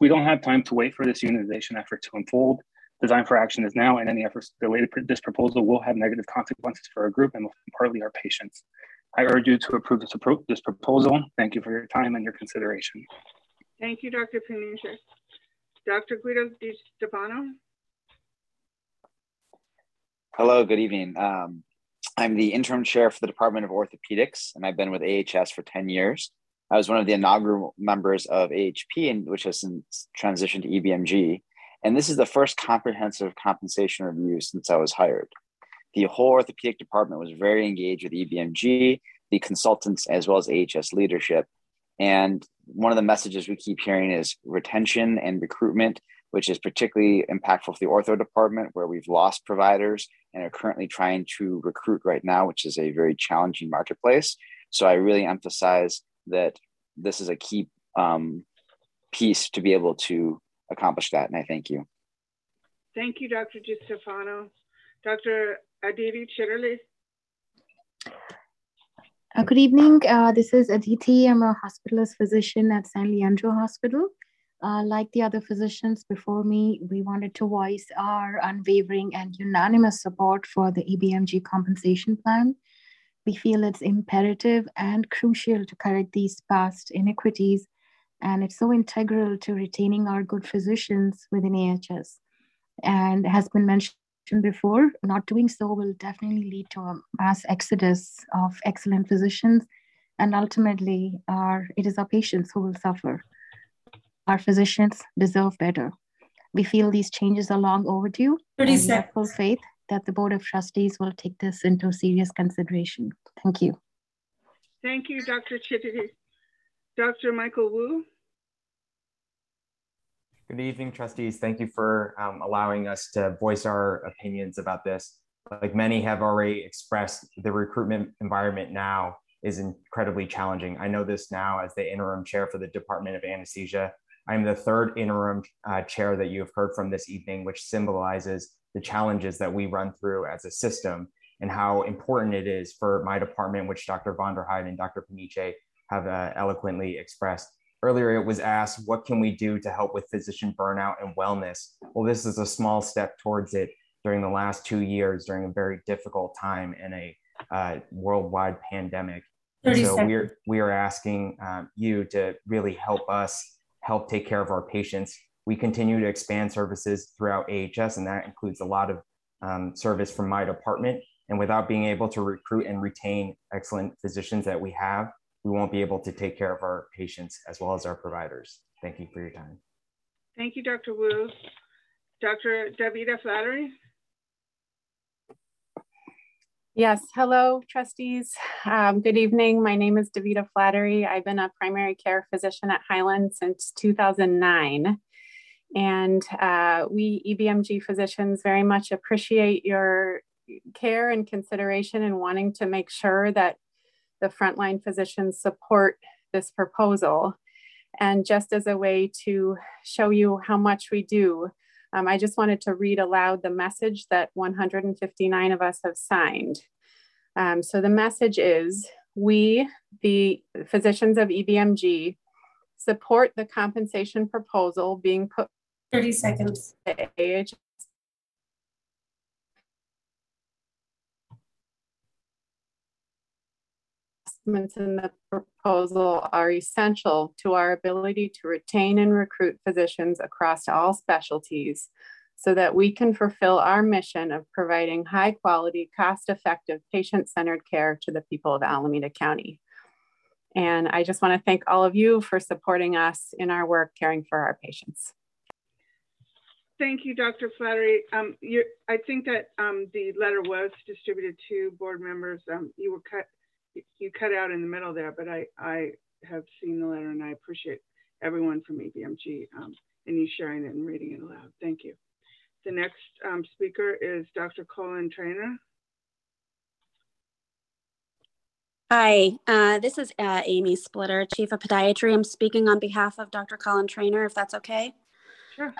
We don't have time to wait for this unionization effort to unfold. Design for action is now, and any efforts to delay this proposal will have negative consequences for our group and partly our patients. I urge you to approve this proposal. Thank you for your time and your consideration. Thank you, Dr. Panizia. Dr. Guido DiStefano. Hello, good evening. I'm the interim chair for the Department of Orthopedics, and I've been with AHS for 10 years. I was one of the inaugural members of AHP, and which has since transitioned to EBMG. And this is the first comprehensive compensation review since I was hired. The whole orthopedic department was very engaged with EBMG, the consultants, as well as AHS leadership. And one of the messages we keep hearing is retention and recruitment, which is particularly impactful for the ortho department, where we've lost providers and are currently trying to recruit right now, which is a very challenging marketplace. So I really emphasize that this is a key piece to be able to accomplish that, and I thank you. Thank you, Dr. DiStefano. Dr. Aditi Chitterly. Good evening. This is Aditi. I'm a hospitalist physician at San Leandro Hospital. Like the other physicians before me, we wanted to voice our unwavering and unanimous support for the EBMG compensation plan. We feel it's imperative and crucial to correct these past inequities, and it's so integral to retaining our good physicians within AHS. And has been mentioned before, not doing so will definitely lead to a mass exodus of excellent physicians, and ultimately it is our patients who will suffer. Our physicians deserve better. We feel these changes are long overdue, and we have full faith that the Board of Trustees will take this into serious consideration. Thank you. Thank you, Dr. Chitty. Dr. Michael Wu. Good evening, trustees. Thank you for allowing us to voice our opinions about this. Like many have already expressed, the recruitment environment now is incredibly challenging. I know this now as the interim chair for the Department of Anesthesia. I'm the third interim chair that you have heard from this evening, which symbolizes the challenges that we run through as a system and how important it is for my department, which Dr. Vonderheide and Dr. Paniche have eloquently expressed. Earlier, it was asked, what can we do to help with physician burnout and wellness? Well, this is a small step towards it during the last 2 years, during a very difficult time in a worldwide pandemic. And so we are asking you to really help us help take care of our patients. We continue to expand services throughout AHS, and that includes a lot of service from my department. And without being able to recruit and retain excellent physicians that we have, we won't be able to take care of our patients as well as our providers. Thank you for your time. Thank you, Dr. Wu. Dr. Davida Flattery. Yes, hello, trustees. Good evening. My name is Davida Flattery. I've been a primary care physician at Highland since 2009. And we EBMG physicians very much appreciate your care and consideration and wanting to make sure that the frontline physicians support this proposal. And just as a way to show you how much we do, I just wanted to read aloud the message that 159 of us have signed. So the message is, we, the physicians of EBMG, support the compensation proposal being put 30 seconds to AHS. In the proposal are essential to our ability to retain and recruit physicians across all specialties so that we can fulfill our mission of providing high quality, cost-effective, patient-centered care to the people of Alameda County. And I just want to thank all of you for supporting us in our work caring for our patients. Thank you, Dr. Flattery. I think that the letter was distributed to board members. You cut out in the middle there, but I have seen the letter, and I appreciate everyone from EBMG and you sharing it and reading it aloud. Thank you. The next speaker is Dr. Colin Traynor. Hi, this is Amy Splitter, Chief of Podiatry. I'm speaking on behalf of Dr. Colin Traynor, if that's okay. Sure.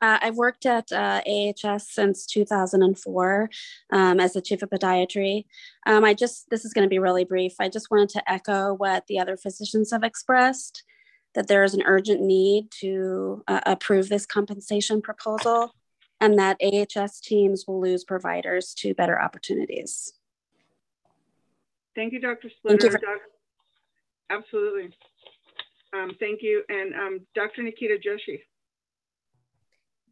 I've worked at AHS since 2004 as the Chief of Podiatry. This is going to be really brief. I just wanted to echo what the other physicians have expressed, that there is an urgent need to approve this compensation proposal. and that AHS teams will lose providers to better opportunities. Thank you, Dr. Splitter. Thank you absolutely. Thank you. And Dr. Nikita Joshi.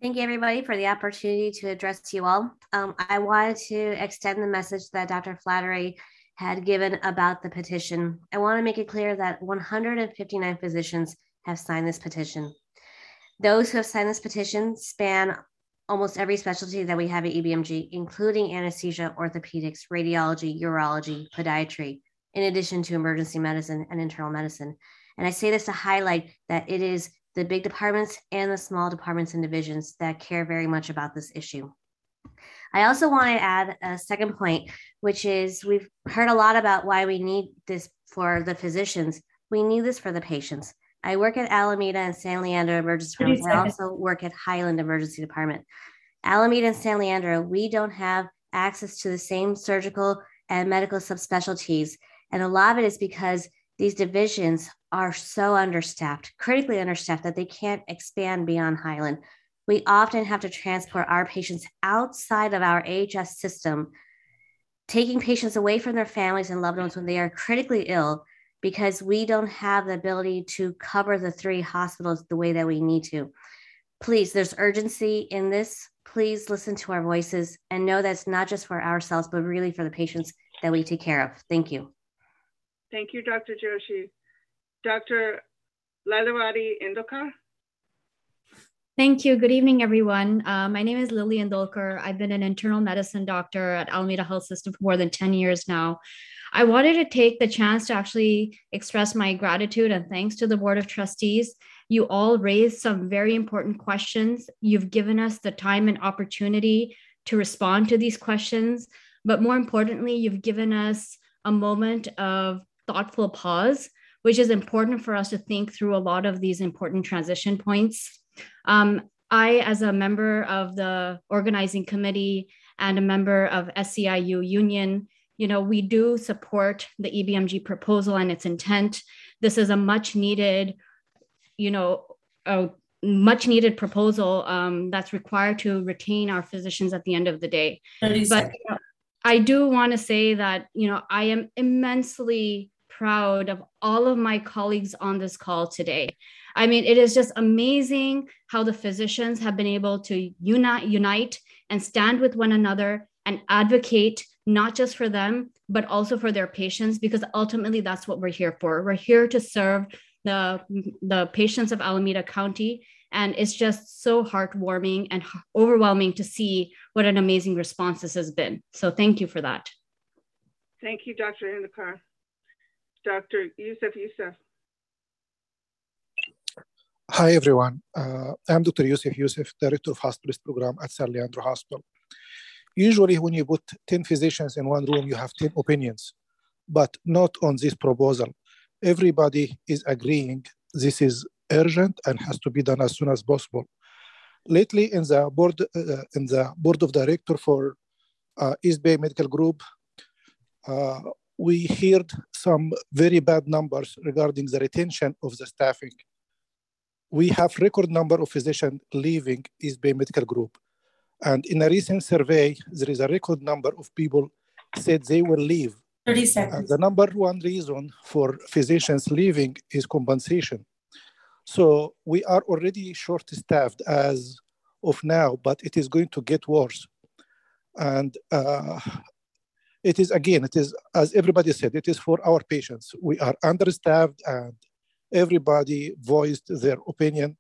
Thank you, everybody, for the opportunity to address you all. I wanted to extend the message that Dr. Flattery had given about the petition. I want to make it clear that 159 physicians have signed this petition. Those who have signed this petition span almost every specialty that we have at EBMG, including anesthesia, orthopedics, radiology, urology, podiatry, in addition to emergency medicine and internal medicine. And I say this to highlight that it is the big departments and the small departments and divisions that care very much about this issue. I also want to add a second point, which is we've heard a lot about why we need this for the physicians. We need this for the patients. I work at Alameda and San Leandro Emergency Department. I also work at Highland Emergency Department. Alameda and San Leandro, we don't have access to the same surgical and medical subspecialties. And a lot of it is because these divisions are so understaffed, critically understaffed, that they can't expand beyond Highland. We often have to transport our patients outside of our AHS system, taking patients away from their families and loved ones when they are critically ill, because we don't have the ability to cover the three hospitals the way that we need to. Please, there's urgency in this. Please listen to our voices and know that's not just for ourselves, but really for the patients that we take care of. Thank you. Thank you, Dr. Joshi. Dr. Lilavati Indolkar. Thank you. Good evening, everyone. My name is Lily Indolkar. I've been an internal medicine doctor at Alameda Health System for more than 10 years now. I wanted to take the chance to actually express my gratitude and thanks to the Board of Trustees. You all raised some very important questions. You've given us the time and opportunity to respond to these questions, but more importantly, you've given us a moment of thoughtful pause, which is important for us to think through a lot of these important transition points. I, as a member of the organizing committee and a member of SEIU union, you know, we do support the EBMG proposal and its intent. This is a much needed, you know, a much needed proposal that's required to retain our physicians at the end of the day. But you know, I do want to say that, you know, I am immensely proud of all of my colleagues on this call today. I mean, it is just amazing how the physicians have been able to unite and stand with one another and advocate, not just for them, but also for their patients, because ultimately that's what we're here for. We're here to serve the patients of Alameda County. And it's just so heartwarming and overwhelming to see what an amazing response this has been. So thank you for that. Thank you, Dr. Indolkar. Dr. Youssef. Hi, everyone. I'm Dr. Youssef, Director of Hospitalist Program at San Leandro Hospital. Usually when you put 10 physicians in one room, you have 10 opinions, but not on this proposal. Everybody is agreeing this is urgent and has to be done as soon as possible. Lately in the board of director for East Bay Medical Group, we heard some very bad numbers regarding the retention of the staffing. We have record number of physicians leaving East Bay Medical Group. And in a recent survey, there is a record number of people said they will leave. 30 seconds. And the number one reason for physicians leaving is compensation. So we are already short-staffed as of now, but it is going to get worse. And it is, as everybody said, it is for our patients. We are understaffed and everybody voiced their opinion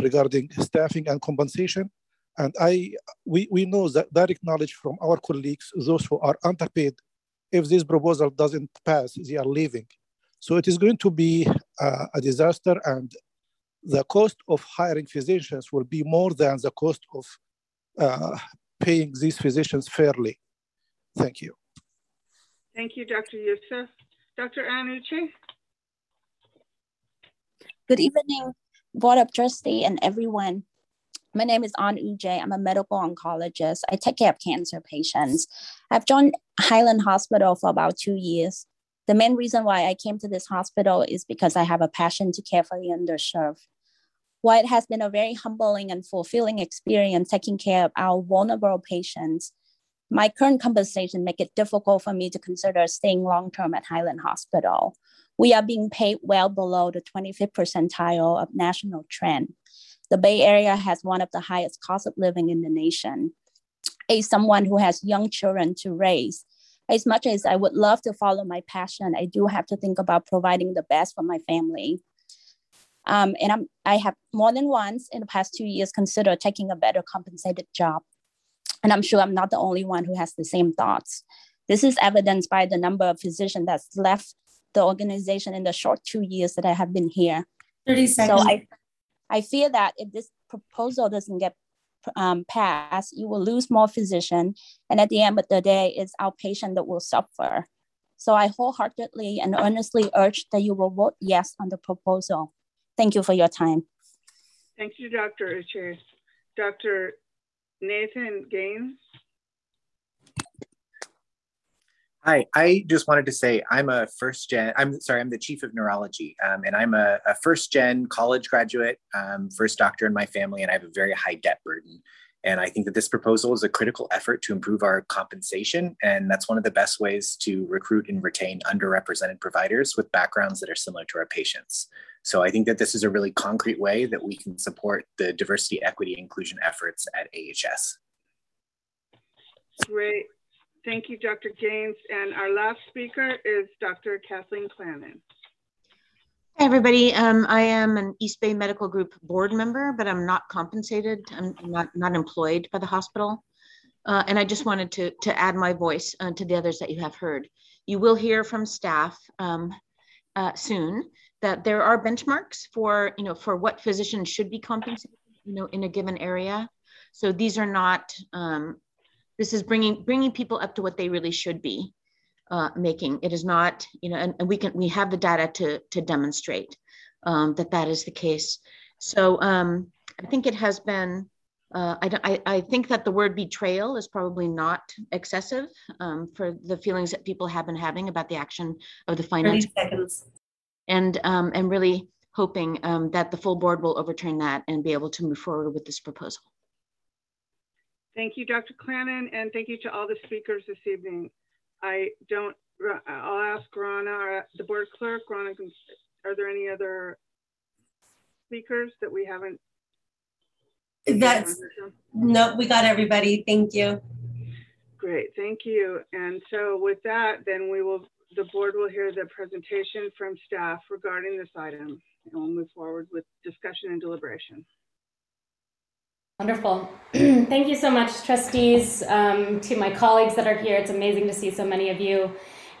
regarding staffing and compensation. And we know that direct knowledge from our colleagues, those who are underpaid, if this proposal doesn't pass, they are leaving. So it is going to be a disaster, and the cost of hiring physicians will be more than the cost of paying these physicians fairly. Thank you. Thank you, Dr. Youssef. Dr. Anucci. Good evening, Board of Trustees and everyone. My name is An Ujay. I'm a medical oncologist. I take care of cancer patients. I've joined Highland Hospital for about 2 years. The main reason why I came to this hospital is because I have a passion to care for the underserved. While it has been a very humbling and fulfilling experience taking care of our vulnerable patients, my current compensation makes it difficult for me to consider staying long-term at Highland Hospital. We are being paid well below the 25th percentile of national trend. The Bay Area has one of the highest cost of living in the nation. As someone who has young children to raise, as much as I would love to follow my passion, I do have to think about providing the best for my family. I have more than once in the past 2 years considered taking a better compensated job. And I'm sure I'm not the only one who has the same thoughts. This is evidenced by the number of physicians that's left the organization in the short 2 years that I have been here. 30 seconds. So I fear that if this proposal doesn't get passed, you will lose more physicians. And at the end of the day, it's our patient that will suffer. So I wholeheartedly and earnestly urge that you will vote yes on the proposal. Thank you for your time. Thank you, Dr. Idris. Dr. Nathan Gaines. Hi, I just wanted to say I'm a I'm the chief of neurology, and I'm a first-gen college graduate, first doctor in my family, and I have a very high debt burden. And I think that this proposal is a critical effort to improve our compensation, and that's one of the best ways to recruit and retain underrepresented providers with backgrounds that are similar to our patients. So I think that this is a really concrete way that we can support the diversity, equity, inclusion efforts at AHS. Great. Thank you, Dr. Gaines. And our last speaker is Dr. Kathleen Clannon. Hi, everybody. I am an East Bay Medical Group board member, but I'm not compensated. I'm not employed by the hospital. And I just wanted to add my voice to the others that you have heard. You will hear from staff soon that there are benchmarks for what physicians should be compensated, in a given area. So these are not, this is bringing people up to what they really should be making. It is not, and we have the data to demonstrate that is the case. So I think it has been, I think that the word betrayal is probably not excessive for the feelings that people have been having about the action of the finance. 30 seconds. And I'm really hoping that the full board will overturn that and be able to move forward with this proposal. Thank you, Dr. Clannon, and thank you to all the speakers this evening. I'll ask Rana, the board clerk. Rana, are there any other speakers that we haven't? No, we got everybody. Thank you. Great, thank you. And so with that, then the board will hear the presentation from staff regarding this item, and we'll move forward with discussion and deliberation. Wonderful. Thank you so much, trustees, to my colleagues that are here. It's amazing to see so many of you,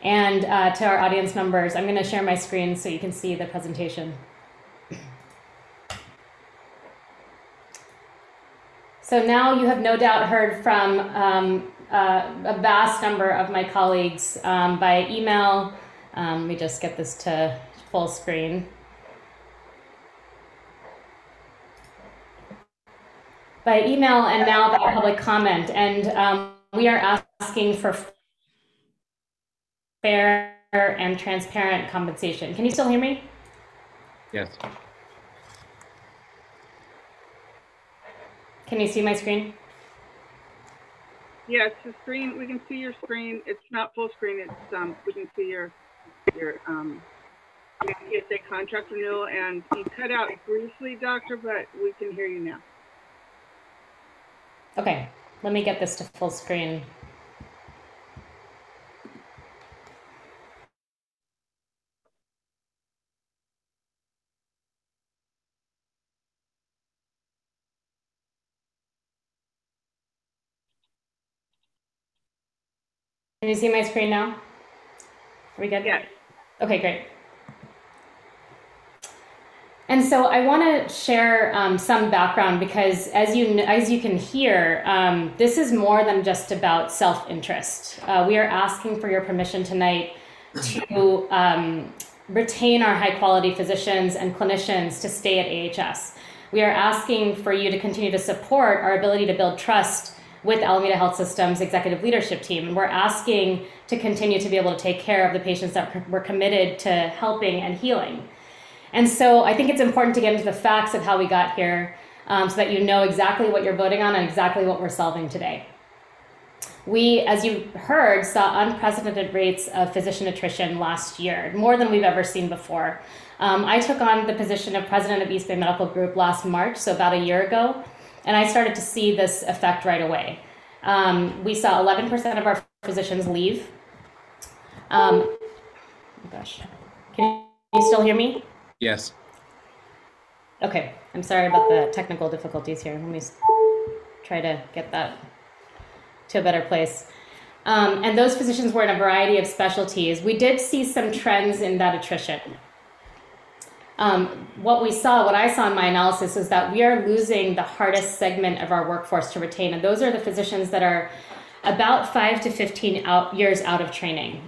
and to our audience members. I'm going to share my screen so you can see the presentation. So now you have no doubt heard from a vast number of my colleagues by email. Let me just get this to full screen. By email and now by public comment. And we are asking for fair and transparent compensation. Can you still hear me? Yes. Can you see my screen? Yes, the screen, we can see your screen. It's not full screen, it's, we can see your PSA contract renewal, and you cut out briefly, doctor, but we can hear you now. Okay, let me get this to full screen. Can you see my screen now? Are we good? Yes. Okay, great. And so I want to share some background, because as you can hear, this is more than just about self-interest. We are asking for your permission tonight to retain our high-quality physicians and clinicians to stay at AHS. We are asking for you to continue to support our ability to build trust with Alameda Health System's executive leadership team. And we're asking to continue to be able to take care of the patients that we're committed to helping and healing. And so I think it's important to get into the facts of how we got here, so that you know exactly what you're voting on and exactly what we're solving today. We, as you heard, saw unprecedented rates of physician attrition last year, more than we've ever seen before. I took on the position of president of East Bay Medical Group last March, so about a year ago, and I started to see this effect right away. We saw 11% of our physicians leave. Oh gosh, can you still hear me? Yes. Okay, I'm sorry about the technical difficulties here. Let me try to get that to a better place. And those physicians were in a variety of specialties. We did see some trends in that attrition. What I saw in my analysis is that we are losing the hardest segment of our workforce to retain, and those are the physicians that are about 5 to 15 years out of training.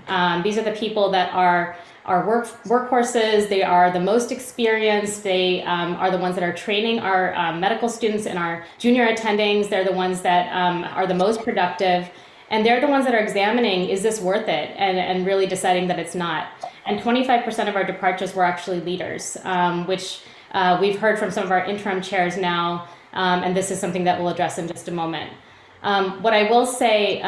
These are the people that are our workhorses. They are the most experienced. They are the ones that are training our medical students and our junior attendings. They're the ones that are the most productive, and they're the ones that are examining, is this worth it, and really deciding that it's not. And 25% of our departures were actually leaders, which we've heard from some of our interim chairs now, and this is something that we'll address in just a moment. What I will say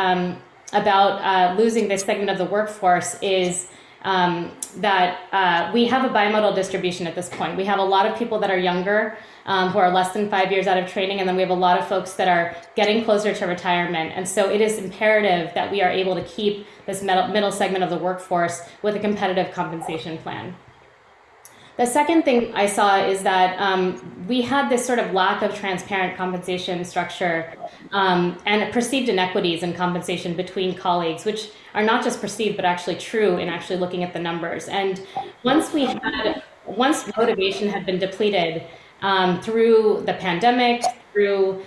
about losing this segment of the workforce is that we have a bimodal distribution at this point. We have a lot of people that are younger, who are less than 5 years out of training, and then we have a lot of folks that are getting closer to retirement. And so it is imperative that we are able to keep this middle segment of the workforce with a competitive compensation plan. The second thing I saw is that we had this sort of lack of transparent compensation structure and perceived inequities in compensation between colleagues, which are not just perceived but actually true in actually looking at the numbers. And once motivation had been depleted through the pandemic, through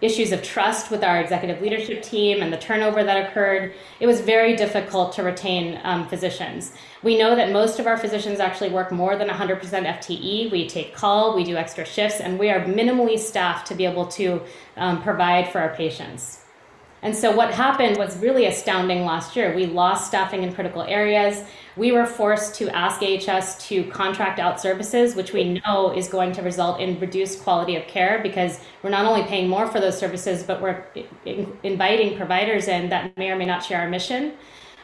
issues of trust with our executive leadership team and the turnover that occurred, it was very difficult to retain physicians. We know that most of our physicians actually work more than 100% FTE. We take call, we do extra shifts, and we are minimally staffed to be able to provide for our patients. And so what happened was really astounding last year. We lost staffing in critical areas. We were forced to ask AHS to contract out services, which we know is going to result in reduced quality of care, because we're not only paying more for those services, but we're inviting providers in that may or may not share our mission.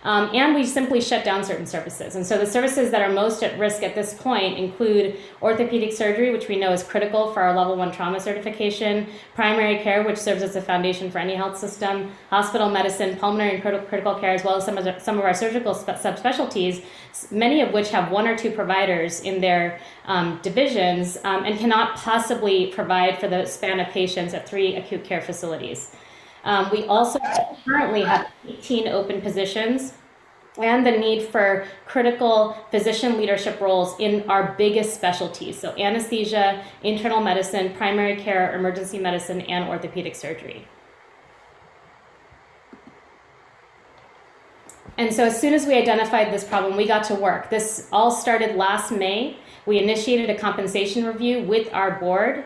And we simply shut down certain services. And so the services that are most at risk at this point include orthopedic surgery, which we know is critical for our level 1 trauma certification, primary care, which serves as the foundation for any health system, hospital medicine, pulmonary and critical care, as well as some of our surgical subspecialties, many of which have 1 or 2 providers in their divisions and cannot possibly provide for the span of patients at 3 acute care facilities. We also currently have 18 open positions, and the need for critical physician leadership roles in our biggest specialties, so anesthesia, internal medicine, primary care, emergency medicine, and orthopedic surgery. And so as soon as we identified this problem, we got to work. This all started last May. We initiated a compensation review with our board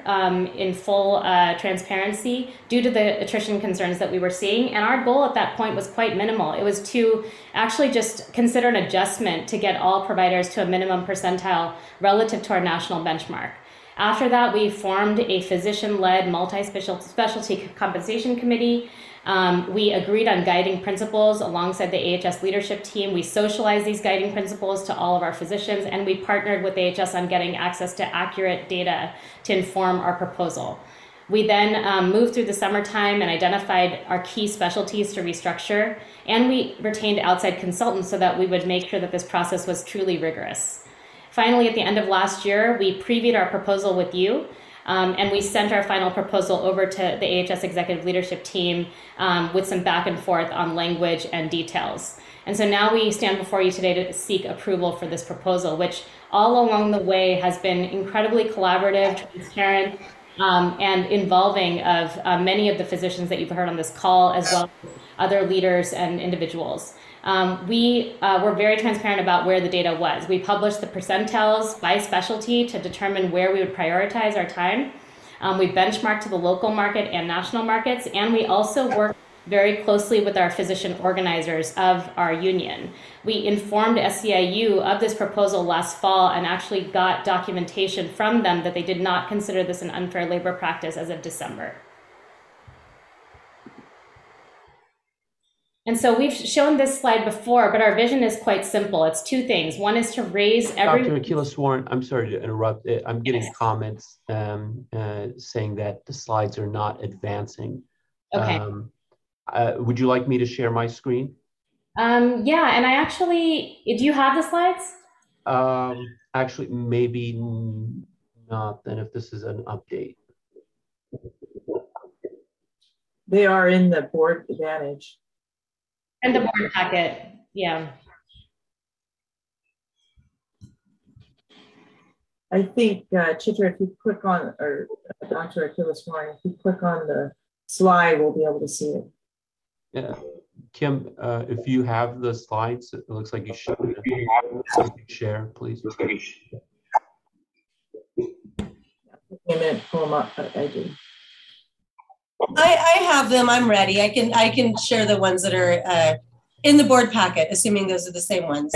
in full transparency due to the attrition concerns that we were seeing. And our goal at that point was quite minimal. It was to actually just consider an adjustment to get all providers to a minimum percentile relative to our national benchmark. After that, we formed a physician-led multi-specialty compensation committee. We agreed on guiding principles alongside the AHS leadership team. We socialized these guiding principles to all of our physicians, and we partnered with AHS on getting access to accurate data to inform our proposal. We then moved through the summertime and identified our key specialties to restructure, and we retained outside consultants so that we would make sure that this process was truly rigorous. Finally, at the end of last year, we previewed our proposal with you. And we sent our final proposal over to the AHS executive leadership team with some back and forth on language and details. And so now we stand before you today to seek approval for this proposal, which all along the way has been incredibly collaborative, transparent, and involving of many of the physicians that you've heard on this call, as well as other leaders and individuals. We were very transparent about where the data was. We published the percentiles by specialty to determine where we would prioritize our time. We benchmarked to the local market and national markets, and we also worked very closely with our physician organizers of our union. We informed SEIU of this proposal last fall and actually got documentation from them that they did not consider this an unfair labor practice as of December. And so we've shown this slide before, but our vision is quite simple. It's two things. One is to raise every— Dr. Akilah-Sworn, I'm sorry to interrupt. I'm getting comments saying that the slides are not advancing. Okay. Would you like me to share my screen? Yeah, and I actually, do you have the slides? Actually, maybe not, then, if this is an update. They are in the board advantage. And the board packet, yeah. I think, Chitra, if you click on, or Dr. Akilah-Sworn, if you click on the slide, we'll be able to see it. Yeah, Kim, if you have the slides, it looks like you should share, please. I have them. I'm ready. I can share the ones that are in the board packet, assuming those are the same ones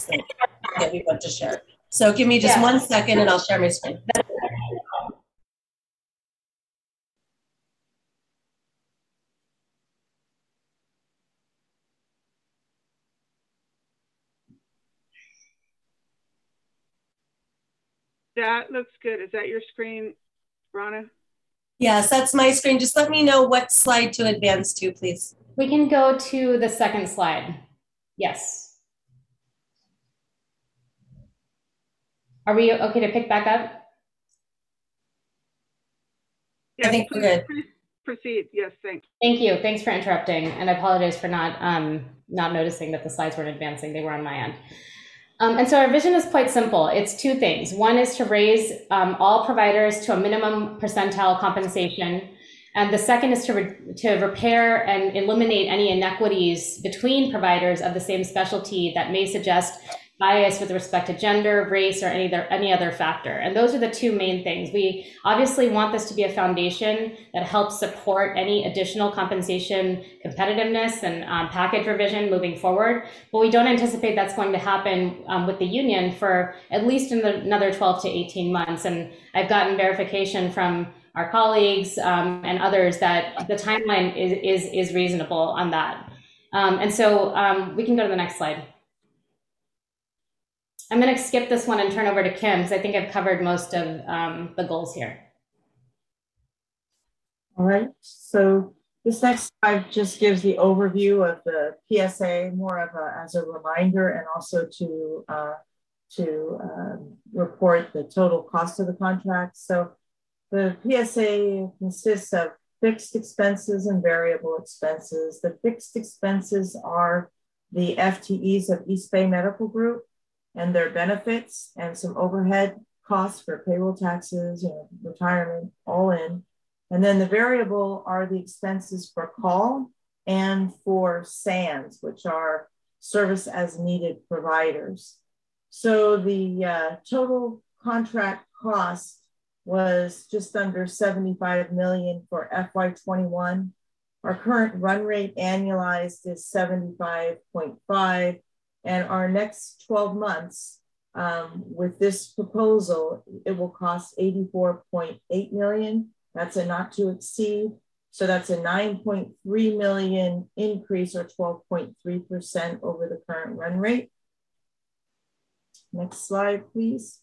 that we want to share. So give me just 1 second, and I'll share my screen. That looks good. Is that your screen, Rana? Yes, that's my screen. Just let me know what slide to advance to, please. We can go to the second slide. Yes. Are we okay to pick back up? Yes, I think we're good. Proceed. Yes, thanks. Thank you. Thanks for interrupting, and I apologize for not noticing that the slides weren't advancing. They were on my end. And so our vision is quite simple. It's two things. One is to raise all providers to a minimum percentile compensation. And the second is to repair and eliminate any inequities between providers of the same specialty that may suggest bias with respect to gender, race, or any other factor. And those are the two main things. We obviously want this to be a foundation that helps support any additional compensation competitiveness and package revision moving forward, but we don't anticipate that's going to happen with the union for at least another 12 to 18 months. And I've gotten verification from our colleagues and others that the timeline is reasonable on that. And so we can go to the next slide. I'm going to skip this one and turn over to Kim, because I think I've covered most of the goals here. All right, so this next slide just gives the overview of the PSA, more of a, as a reminder, and also to report the total cost of the contract. So the PSA consists of fixed expenses and variable expenses. The fixed expenses are the FTEs of East Bay Medical Group and their benefits and some overhead costs for payroll, taxes, retirement, all in. And then the variable are the expenses for call and for SANS, which are service as needed providers. So the total contract cost was just under $75 million for FY21. Our current run rate annualized is 75.5. And our next 12 months, with this proposal, it will cost $84.8 million. That's a not to exceed. So that's a $9.3 million increase, or 12.3% over the current run rate. Next slide, please.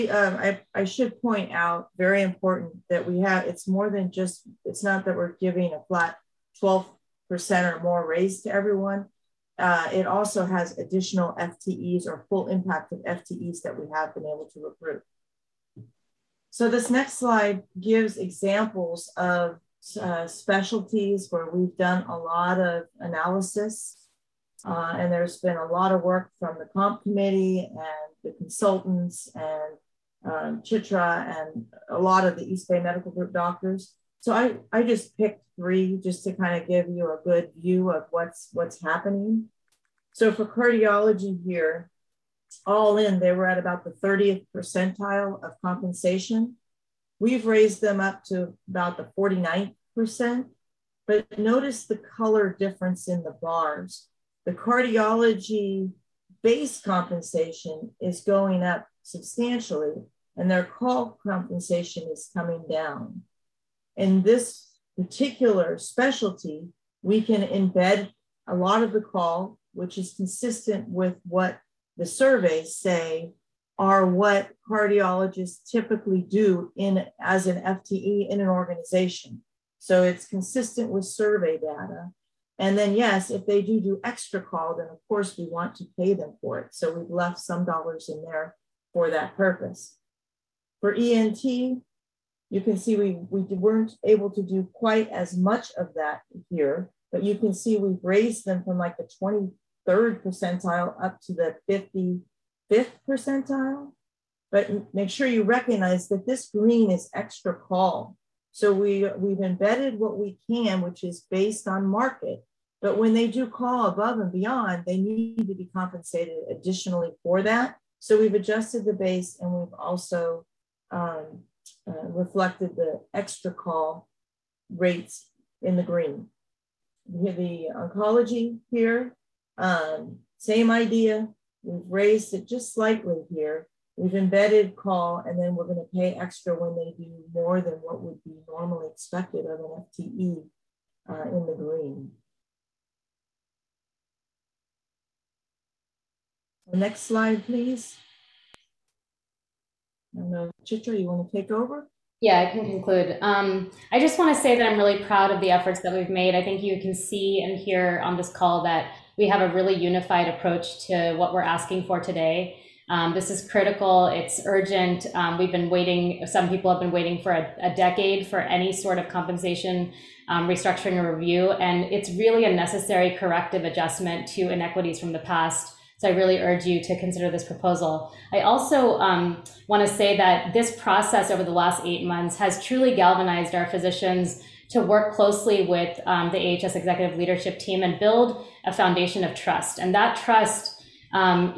I should point out, very important, that we have, it's more than just, it's not that we're giving a flat 12% or more raise to everyone. It also has additional FTEs, or full impact of FTEs, that we have been able to recruit. So this next slide gives examples of specialties where we've done a lot of analysis. And there's been a lot of work from the comp committee and the consultants and Chitra and a lot of the East Bay Medical Group doctors. So I just picked three just to kind of give you a good view of what's happening. So for cardiology here, all in, they were at about the 30th percentile of compensation. We've raised them up to about the 49th percent. But notice the color difference in the bars. The cardiology base compensation is going up substantially, and their call compensation is coming down. In this particular specialty, we can embed a lot of the call, which is consistent with what the surveys say are what cardiologists typically do in as an FTE in an organization. So it's consistent with survey data. And then yes, if they do extra call, then of course we want to pay them for it. So we've left some dollars in there for that purpose. For ENT, you can see we weren't able to do quite as much of that here, but you can see we've raised them from like the 23rd percentile up to the 55th percentile. But make sure you recognize that this green is extra call. So we've embedded what we can, which is based on market. But when they do call above and beyond, they need to be compensated additionally for that. So we've adjusted the base, and we've also reflected the extra call rates in the green. The oncology here, same idea. We've raised it just slightly here. We've embedded call, and then we're going to pay extra when they do more than what would be normally expected of an FTE in the green. The next slide, please. I don't know, Chitra, you want to take over? Yeah, I can conclude. I just want to say that I'm really proud of the efforts that we've made. I think you can see and hear on this call that we have a really unified approach to what we're asking for today. This is critical. It's urgent. We've been waiting. Some people have been waiting for a decade for any sort of compensation restructuring or review, and it's really a necessary corrective adjustment to inequities from the past. So I really urge you to consider this proposal. I also want to say that this process over the last 8 months has truly galvanized our physicians to work closely with the AHS executive leadership team and build a foundation of trust. And that trust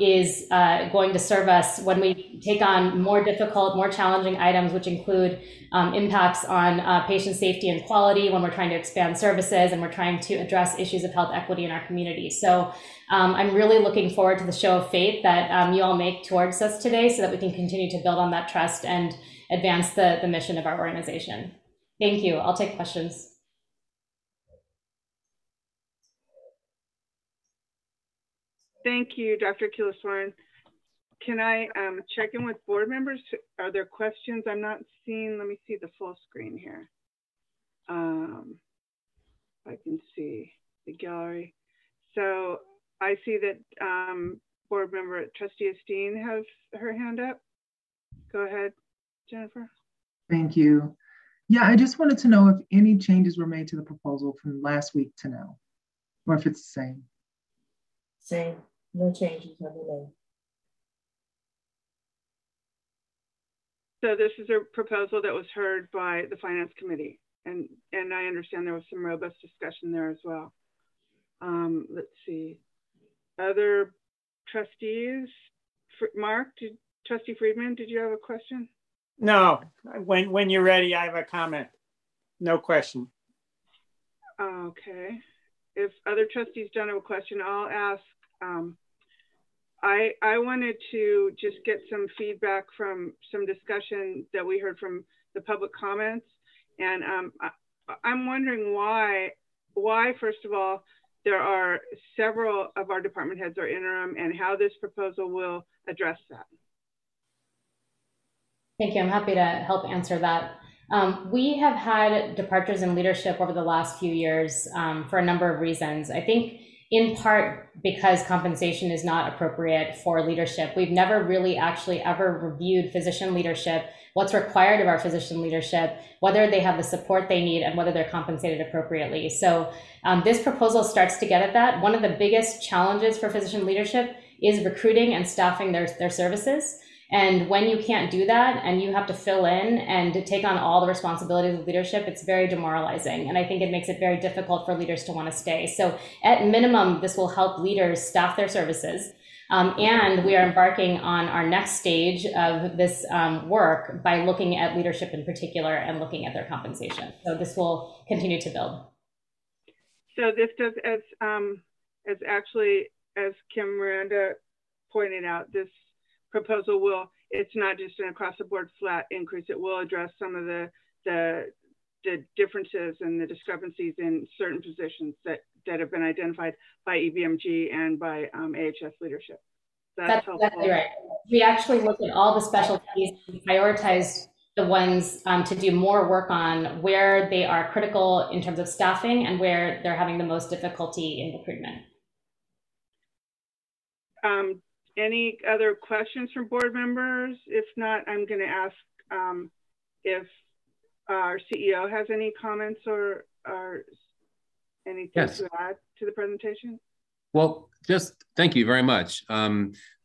is going to serve us when we take on more difficult, more challenging items, which include impacts on patient safety and quality when we're trying to expand services and we're trying to address issues of health equity in our community. So I'm really looking forward to the show of faith that you all make towards us today so that we can continue to build on that trust and advance the mission of our organization. Thank you. I'll take questions. Thank you, Dr. Kilaswaran. Can I check in with board members? Are there questions? I'm not seeing, let me see the full screen here. I can see the gallery. So I see that board member Trustee Esteen has her hand up. Go ahead, Jennifer. Thank you. Yeah, I just wanted to know if any changes were made to the proposal from last week to now, or if it's the same. Same. No changes have been made. So this is a proposal that was heard by the Finance Committee, and I understand there was some robust discussion there as well. Let's see. Other trustees, Mark, Trustee Friedman, did you have a question? No. When you're ready, I have a comment. No question. Okay. If other trustees don't have a question, I'll ask. I wanted to just get some feedback from some discussion that we heard from the public comments. And I'm wondering why, first of all, there are several of our department heads are interim and how this proposal will address that. Thank you. I'm happy to help answer that. We have had departures in leadership over the last few years for a number of reasons. I think in part because compensation is not appropriate for leadership. We've never really actually ever reviewed physician leadership, what's required of our physician leadership, whether they have the support they need, and whether they're compensated appropriately. So this proposal starts to get at that. One of the biggest challenges for physician leadership is recruiting and staffing their services. And when you can't do that and you have to fill in and to take on all the responsibilities of leadership, it's very demoralizing. And I think it makes it very difficult for leaders to want to stay. So at minimum, this will help leaders staff their services. And we are embarking on our next stage of this work by looking at leadership in particular and looking at their compensation. So this will continue to build. So this does, as actually, as Kim Miranda pointed out, this proposal will, it's not just an across the board flat increase, it will address some of the differences and the discrepancies in certain positions that have been identified by EBMG and by AHS leadership. That's helpful. Exactly right. We actually looked at all the specialties and prioritized the ones to do more work on where they are critical in terms of staffing and where they're having the most difficulty in recruitment. Any other questions from board members? If not, I'm going to ask if our CEO has any comments or anything to add to the presentation. Well, just thank you very much,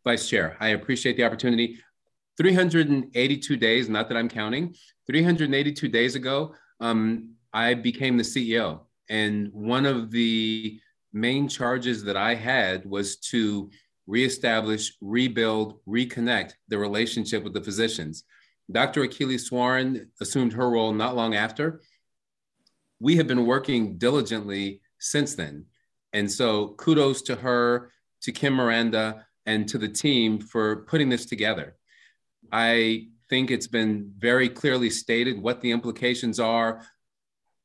Vice Chair. I appreciate the opportunity. 382 days, not that I'm counting, 382 days ago, I became the CEO. And one of the main charges that I had was to reestablish, rebuild, reconnect the relationship with the physicians. Dr. Achille Swarren assumed her role not long after. We have been working diligently since then. And so kudos to her, to Kim Miranda, and to the team for putting this together. I think it's been very clearly stated what the implications are,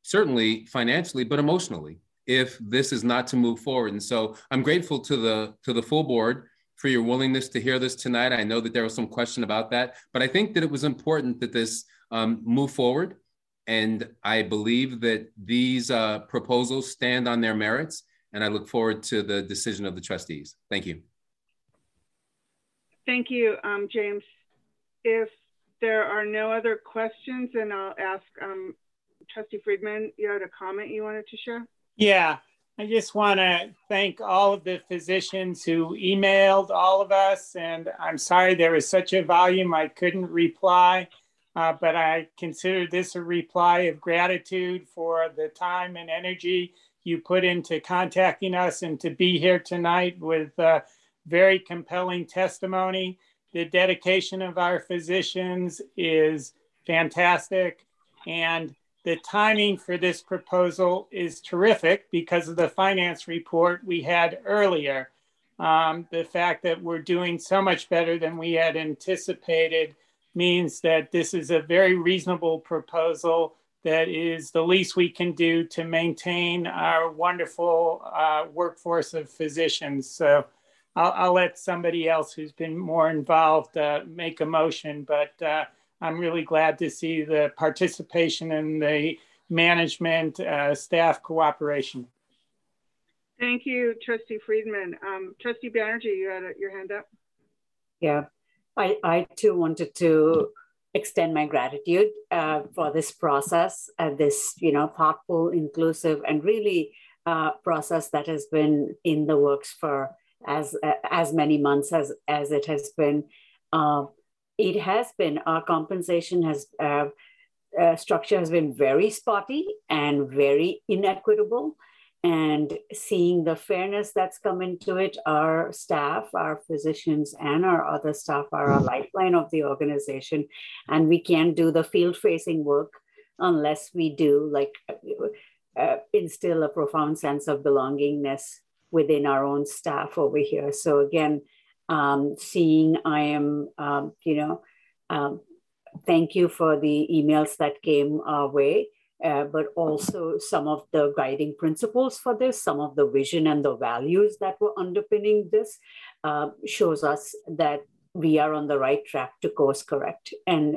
certainly financially, but emotionally, if this is not to move forward. And so I'm grateful to the full board for your willingness to hear this tonight. I know that there was some question about that, but I think that it was important that this move forward. And I believe that these proposals stand on their merits. And I look forward to the decision of the trustees. Thank you. Thank you, James. If there are no other questions, then I'll ask Trustee Friedman, you had a comment you wanted to share? Yeah, I just want to thank all of the physicians who emailed all of us. And I'm sorry there was such a volume I couldn't reply, but I consider this a reply of gratitude for the time and energy you put into contacting us and to be here tonight with very compelling testimony. The dedication of our physicians is fantastic. And the timing for this proposal is terrific because of the finance report we had earlier. The fact that we're doing so much better than we had anticipated means that this is a very reasonable proposal that is the least we can do to maintain our wonderful workforce of physicians. So I'll let somebody else who's been more involved make a motion, but I'm really glad to see the participation and the management staff cooperation. Thank you, Trustee Friedman. Trustee Banerjee, you had your hand up. Yeah, I too wanted to extend my gratitude for this process, this thoughtful, inclusive, and really process that has been in the works for as many months as it has been. It has been, our compensation has structure has been very spotty and very inequitable. And seeing the fairness that's come into it, our staff, our physicians, and our other staff are our lifeline of the organization. And we can't do the field-facing work unless we do instill a profound sense of belongingness within our own staff over here. So again, seeing I am, thank you for the emails that came our way. But also some of the guiding principles for this, some of the vision and the values that were underpinning this shows us that we are on the right track to course correct and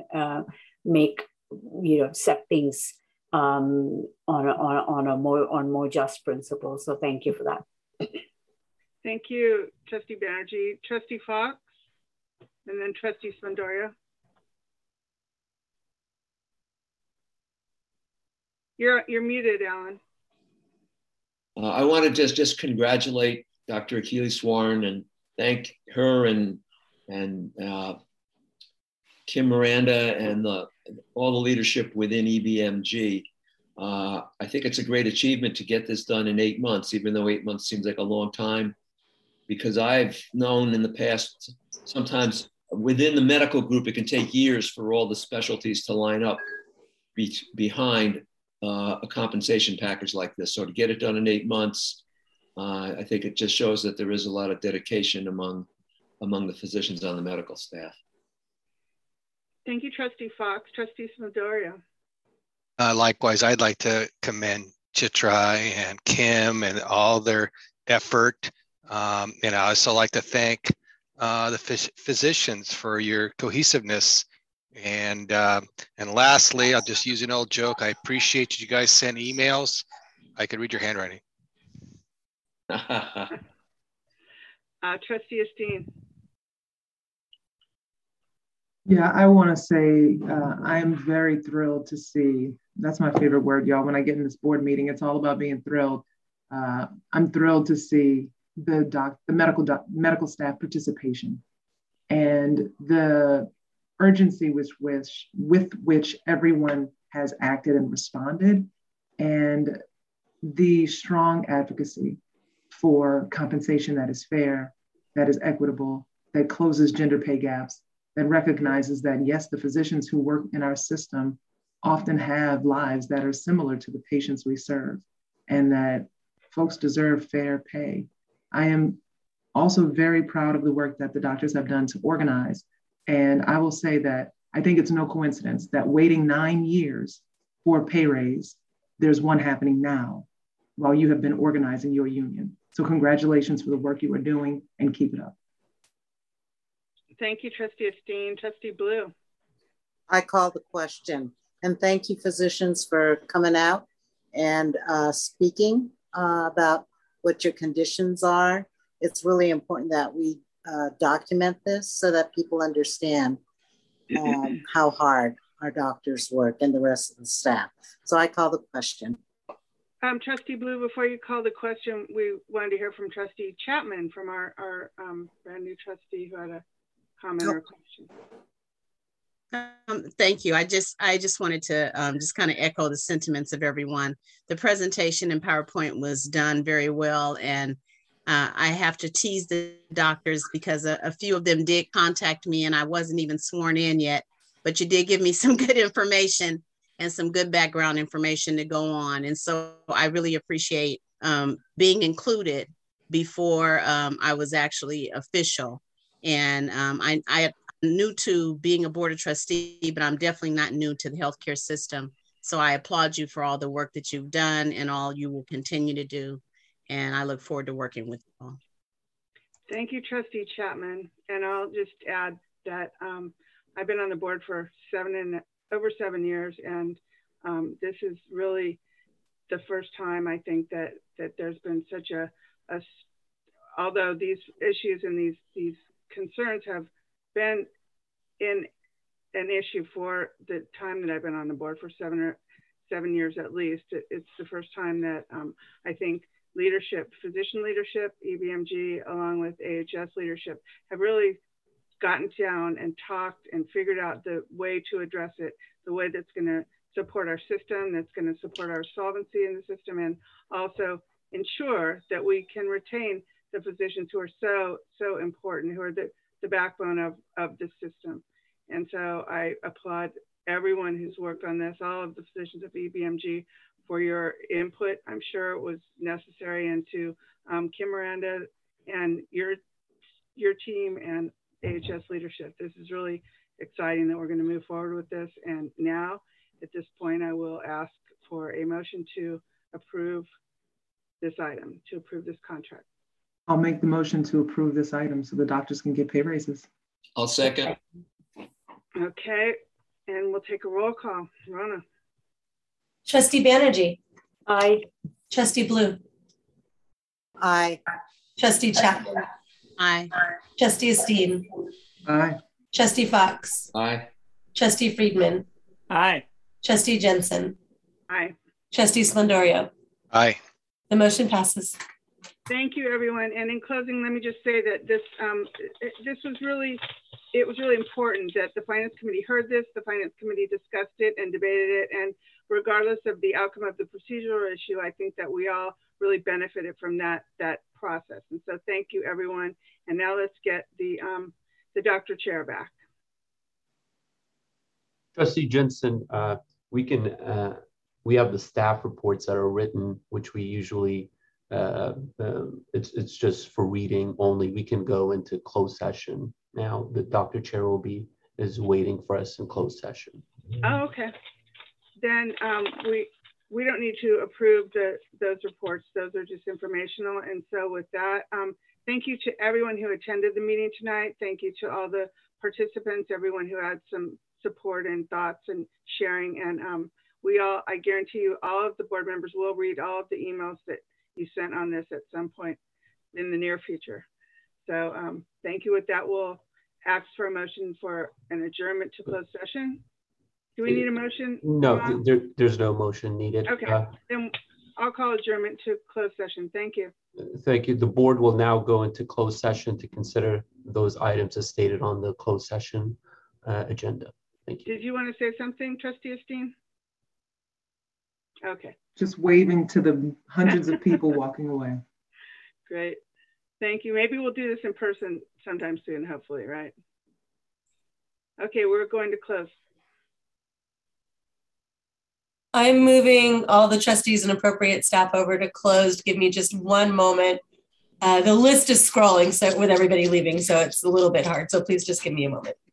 set things on more just principles. So thank you for that. Thank you, Trustee Banerjee. Trustee Fox, and then Trustee Spandoria. You're muted, Alan. I want to just congratulate Dr. Achille Swarren and thank her and Kim Miranda and all the leadership within EBMG. I think it's a great achievement to get this done in 8 months, even though 8 months seems like a long time, because I've known in the past, sometimes within the medical group, it can take years for all the specialties to line up behind a compensation package like this. So to get it done in 8 months, I think it just shows that there is a lot of dedication among the physicians on the medical staff. Thank you, Trustee Falck. Trustee Smidoria. Likewise, I'd like to commend Chitrai and Kim and all their effort. And I also like to thank the physicians for your cohesiveness. And lastly, I'll just use an old joke. I appreciate you guys send emails. I could read your handwriting. Trustee Esteen. Yeah, I want to say I'm very thrilled to see, that's my favorite word, y'all. When I get in this board meeting, it's all about being thrilled. I'm thrilled to see the medical staff participation and the urgency with which everyone has acted and responded, and the strong advocacy for compensation that is fair, that is equitable, that closes gender pay gaps, that recognizes that, yes, the physicians who work in our system often have lives that are similar to the patients we serve, and that folks deserve fair pay. I am also very proud of the work that the doctors have done to organize. And I will say that I think it's no coincidence that waiting 9 years for a pay raise, there's one happening now while you have been organizing your union. So congratulations for the work you are doing, and keep it up. Thank you, Trustee Esteen. Trustee Blue. I call the question, and thank you, physicians, for coming out and speaking about what your conditions are. It's really important that we document this so that people understand how hard our doctors work and the rest of the staff. So I call the question. Trustee Blue, before you call the question, we wanted to hear from Trustee Chapman, from our brand new trustee who had a comment or question. Thank you. I just wanted to just kind of echo the sentiments of everyone. The presentation in PowerPoint was done very well, and I have to tease the doctors because a few of them did contact me, and I wasn't even sworn in yet, but you did give me some good information and some good background information to go on. And so I really appreciate being included before I was actually official. And I'm new to being a board of trustee, but I'm definitely not new to the healthcare system. So I applaud you for all the work that you've done and all you will continue to do. And I look forward to working with you all. Thank you, Trustee Chapman. And I'll just add that I've been on the board for over 7 years. And this is really the first time, I think, that there's been such a although these issues and these concerns have been in an issue for the time that I've been on the board for 7 years at least, it's the first time that I think leadership, physician leadership, EBMG, along with AHS leadership, have really gotten down and talked and figured out the way to address it, the way that's going to support our system, that's going to support our solvency in the system, and also ensure that we can retain the physicians who are so important, who are the backbone of the system. And so I applaud everyone who's worked on this, all of the physicians of EBMG, for your input. I'm sure it was necessary, and to Kim Miranda and your team and AHS leadership. This is really exciting that we're going to move forward with this. And now at this point, I will ask for a motion to approve this item, to approve this contract. I'll make the motion to approve this item so the doctors can get pay raises. I'll second. Okay, and we'll take a roll call. Rona. Trustee Banerjee. Aye. Trustee Blue. Aye. Trustee Chapman. Aye. Trustee Esteen. Aye. Trustee Fox. Aye. Trustee Friedman. Aye. Trustee Jensen. Aye. Trustee Slendorio. Aye. The motion passes. Thank you, everyone. And in closing, let me just say that this was really important that the Finance Committee heard this, the Finance Committee discussed it and debated it. And regardless of the outcome of the procedural issue, I think that we all really benefited from that process. And so thank you, everyone. And now let's get the Dr. Chair back. Trustee Jensen, we can We have the staff reports that are written, which we usually, it's just for reading only. We can go into closed session now. The Dr. Chair will be, is waiting for us in closed session. Oh, okay. Then we don't need to approve those reports. Those are just informational. And so with that, thank you to everyone who attended the meeting tonight. Thank you to all the participants, everyone who had some support and thoughts and sharing. And we all, I guarantee you, all of the board members will read all of the emails that you sent on this at some point in the near future. So thank you. With that, we'll ask for a motion for an adjournment to closed session. Do we need a motion? No, there's no motion needed. Okay, then I'll call adjournment to closed session. Thank you. Thank you. The board will now go into closed session to consider those items as stated on the closed session agenda. Thank you. Did you want to say something, Trustee Esteen? Okay. Just waving to the hundreds of people walking away. Great. Thank you. Maybe we'll do this in person sometime soon, hopefully, right? Okay, we're going to close. I'm moving all the trustees and appropriate staff over to closed. Give me just one moment. The list is scrolling, so with everybody leaving, so it's a little bit hard. So please just give me a moment.